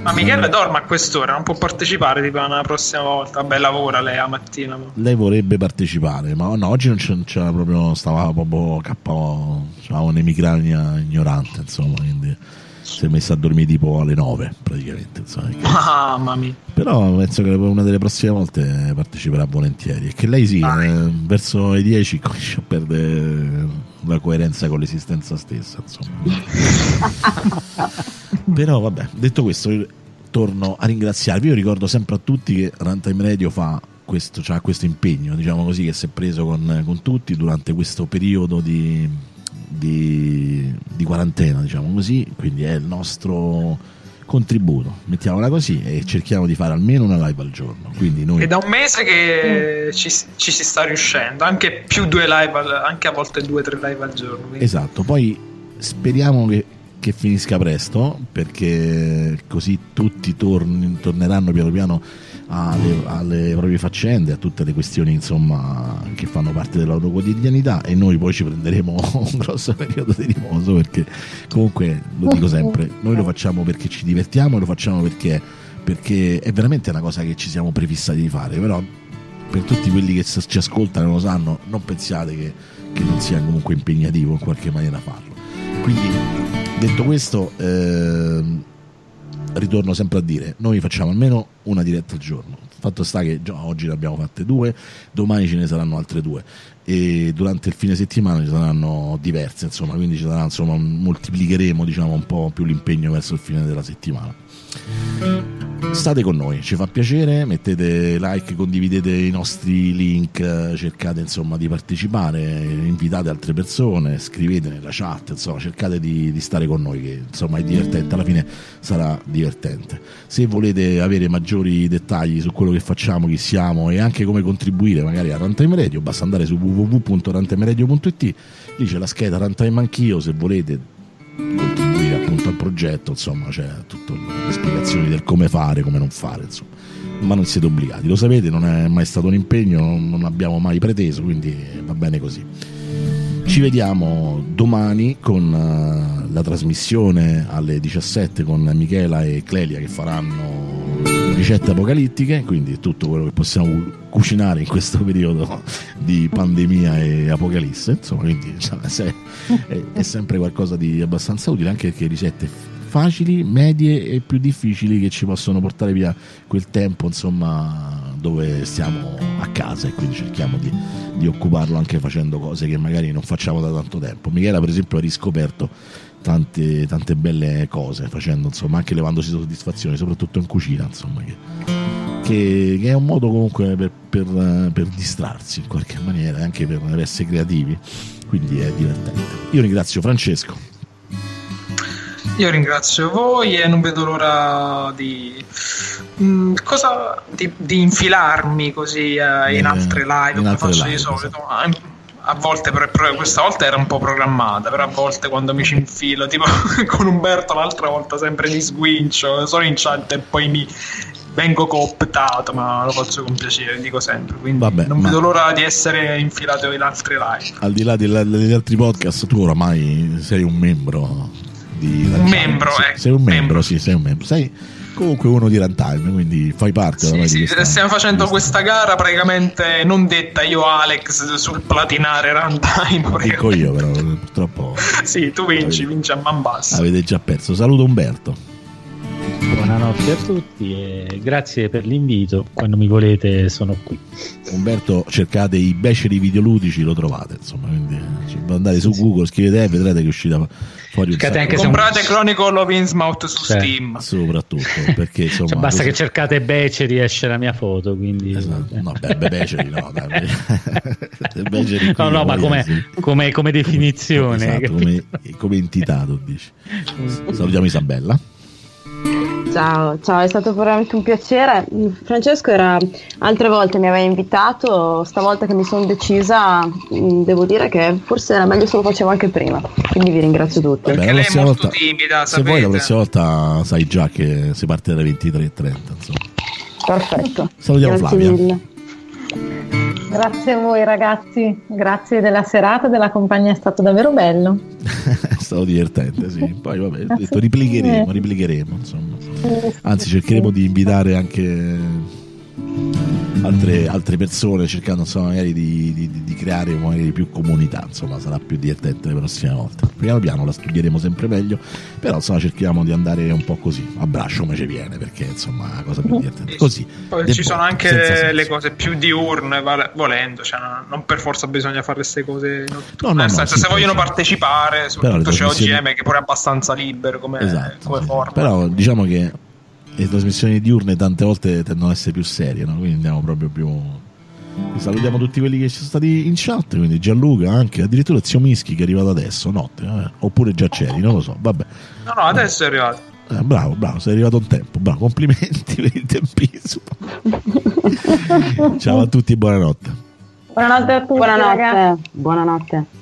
Ma Michele dorme a quest'ora, non può partecipare tipo la prossima volta. Beh, lavora lei a mattina, ma lei vorrebbe partecipare, ma no, oggi non c'era proprio, stava proprio KO, c'era un'emicrania ignorante, insomma, quindi si è messa a dormire tipo alle 9 praticamente, insomma, mamma mia. Però penso che una delle prossime volte parteciperà volentieri, e che lei verso le 10 comincia a perdere la coerenza con l'esistenza stessa, insomma. Però vabbè, detto questo, io torno a ringraziarvi. Io ricordo sempre a tutti che Runtime Radio fa questo, cioè, questo impegno, diciamo così, che si è preso con tutti durante questo periodo di quarantena, diciamo così, quindi è il nostro contributo, mettiamola così, e cerchiamo di fare almeno una live al giorno. Quindi noi... È da un mese che ci si sta riuscendo, anche più 2 live, anche a volte 2-3 live al giorno. Quindi. Esatto, poi speriamo che finisca presto, perché così tutti torneranno piano piano alle proprie faccende, a tutte le questioni, insomma, che fanno parte della loro quotidianità, e noi poi ci prenderemo un grosso periodo di riposo, perché comunque, lo dico sempre, noi lo facciamo perché ci divertiamo, lo facciamo perché è veramente una cosa che ci siamo prefissati di fare. Però per tutti quelli che ci ascoltano e lo sanno, non pensiate che non sia comunque impegnativo in qualche maniera farlo. Quindi, detto questo, ritorno sempre a dire, noi facciamo almeno una diretta al giorno. Fatto sta che già oggi ne abbiamo fatte 2, domani ce ne saranno altre 2, e durante il fine settimana ce saranno diverse, insomma, quindi ci sarà, insomma, moltiplicheremo, diciamo, un po' più l'impegno verso il fine della settimana. State con noi, ci fa piacere, mettete like, condividete i nostri link, cercate, insomma, di partecipare, invitate altre persone, scrivete nella chat, insomma, cercate di stare con noi, che insomma è divertente, alla fine sarà divertente. Se volete avere maggiori dettagli su quello che facciamo, chi siamo e anche come contribuire magari a Runtime Radio, basta andare su www.runtimeradio.it, lì c'è la scheda Runtime Anch'io, se volete contribuire appunto al progetto, insomma, c'è tutte le spiegazioni del come fare, come non fare, insomma, ma non siete obbligati, lo sapete, non è mai stato un impegno, non abbiamo mai preteso, quindi va bene così. Ci vediamo domani con la trasmissione alle 17 con Michela e Clelia, che faranno ricette apocalittiche, quindi tutto quello che possiamo cucinare in questo periodo di pandemia e apocalisse, insomma, quindi, insomma, è sempre qualcosa di abbastanza utile, anche perché ricette facili, medie e più difficili, che ci possono portare via quel tempo, insomma, dove stiamo a casa, e quindi cerchiamo di occuparlo anche facendo cose che magari non facciamo da tanto tempo. Michela, per esempio, ha riscoperto tante belle cose facendo, insomma, anche levandosi soddisfazione, soprattutto in cucina, insomma, che è un modo comunque per distrarsi in qualche maniera, anche per essere creativi, quindi è divertente. Io ringrazio Francesco. Io ringrazio voi e non vedo l'ora di infilarmi così in altre live, come faccio di solito. Esatto. A volte, però questa volta era un po' programmata, però a volte quando mi ci infilo, tipo con Umberto l'altra volta, sempre mi sguincio, sono in chat e poi mi vengo cooptato, ma lo faccio con piacere, dico sempre, quindi vabbè, non vedo l'ora di essere infilato in altre live. Al di là degli altri podcast, tu oramai sei un membro di Runtime. Sei un membro. Sei comunque uno di Runtime, quindi fai parte. Stiamo facendo questa gara praticamente non detta, io Alex, sul platinare Runtime. Lo dico io però, purtroppo. Sì, tu vinci a man bassa. Avete già perso. Saluto Umberto. Buonanotte a tutti e grazie per l'invito. Quando mi volete sono qui. Umberto, cercate i beceri videoludici, lo trovate, insomma, quindi andate su Google, scrivete e vedrete che è uscita fuori. Cercate anche se comprate Chronicle of Innsmouth su Steam, soprattutto perché insomma, cioè, basta che cercate beceri, esce la mia foto, quindi esatto. No, beh, beceri no, dai. Beceri no, ma come definizione, esatto, come entità tu dici. Salutiamo Isabella. Ciao, è stato veramente un piacere. Francesco altre volte mi aveva invitato, stavolta che mi sono decisa devo dire che forse era meglio se lo facevo anche prima, quindi vi ringrazio tutti. Vabbè, lei è molto timida, se vuoi la prossima volta sai già che si parte alle 23:30, insomma. Perfetto, salutiamo Flavia. Grazie a voi ragazzi, grazie della serata, della compagnia, è stato davvero bello. È stato divertente, sì. Poi vabbè, ho detto, riplicheremo, insomma. Anzi, cercheremo di invitare anche altre persone, cercando insomma magari di creare magari più comunità, insomma, sarà più divertente le prossime volte. Piano piano la studieremo sempre meglio, però insomma cerchiamo di andare un po' così, a braccio come ci viene, perché insomma è una cosa più divertente. Così. Poi ci sono anche le cose più diurne, volendo, cioè non per forza bisogna fare queste cose notturne. No, nel senso, se vogliono partecipare, soprattutto c'è OGM che pure è abbastanza libero come, esatto, come forma. Però diciamo che le trasmissioni diurne tante volte tendono ad essere più serie, no? Quindi andiamo proprio più. Salutiamo tutti quelli che ci sono stati in chat, quindi Gianluca, anche addirittura il zio Mischi che è arrivato adesso, notte, oppure già c'eri, non lo so, vabbè. No, adesso è arrivato. Bravo, sei arrivato in tempo, bravo, complimenti per il tempismo. Ciao a tutti, buonanotte. Buonanotte a tutti, buonanotte.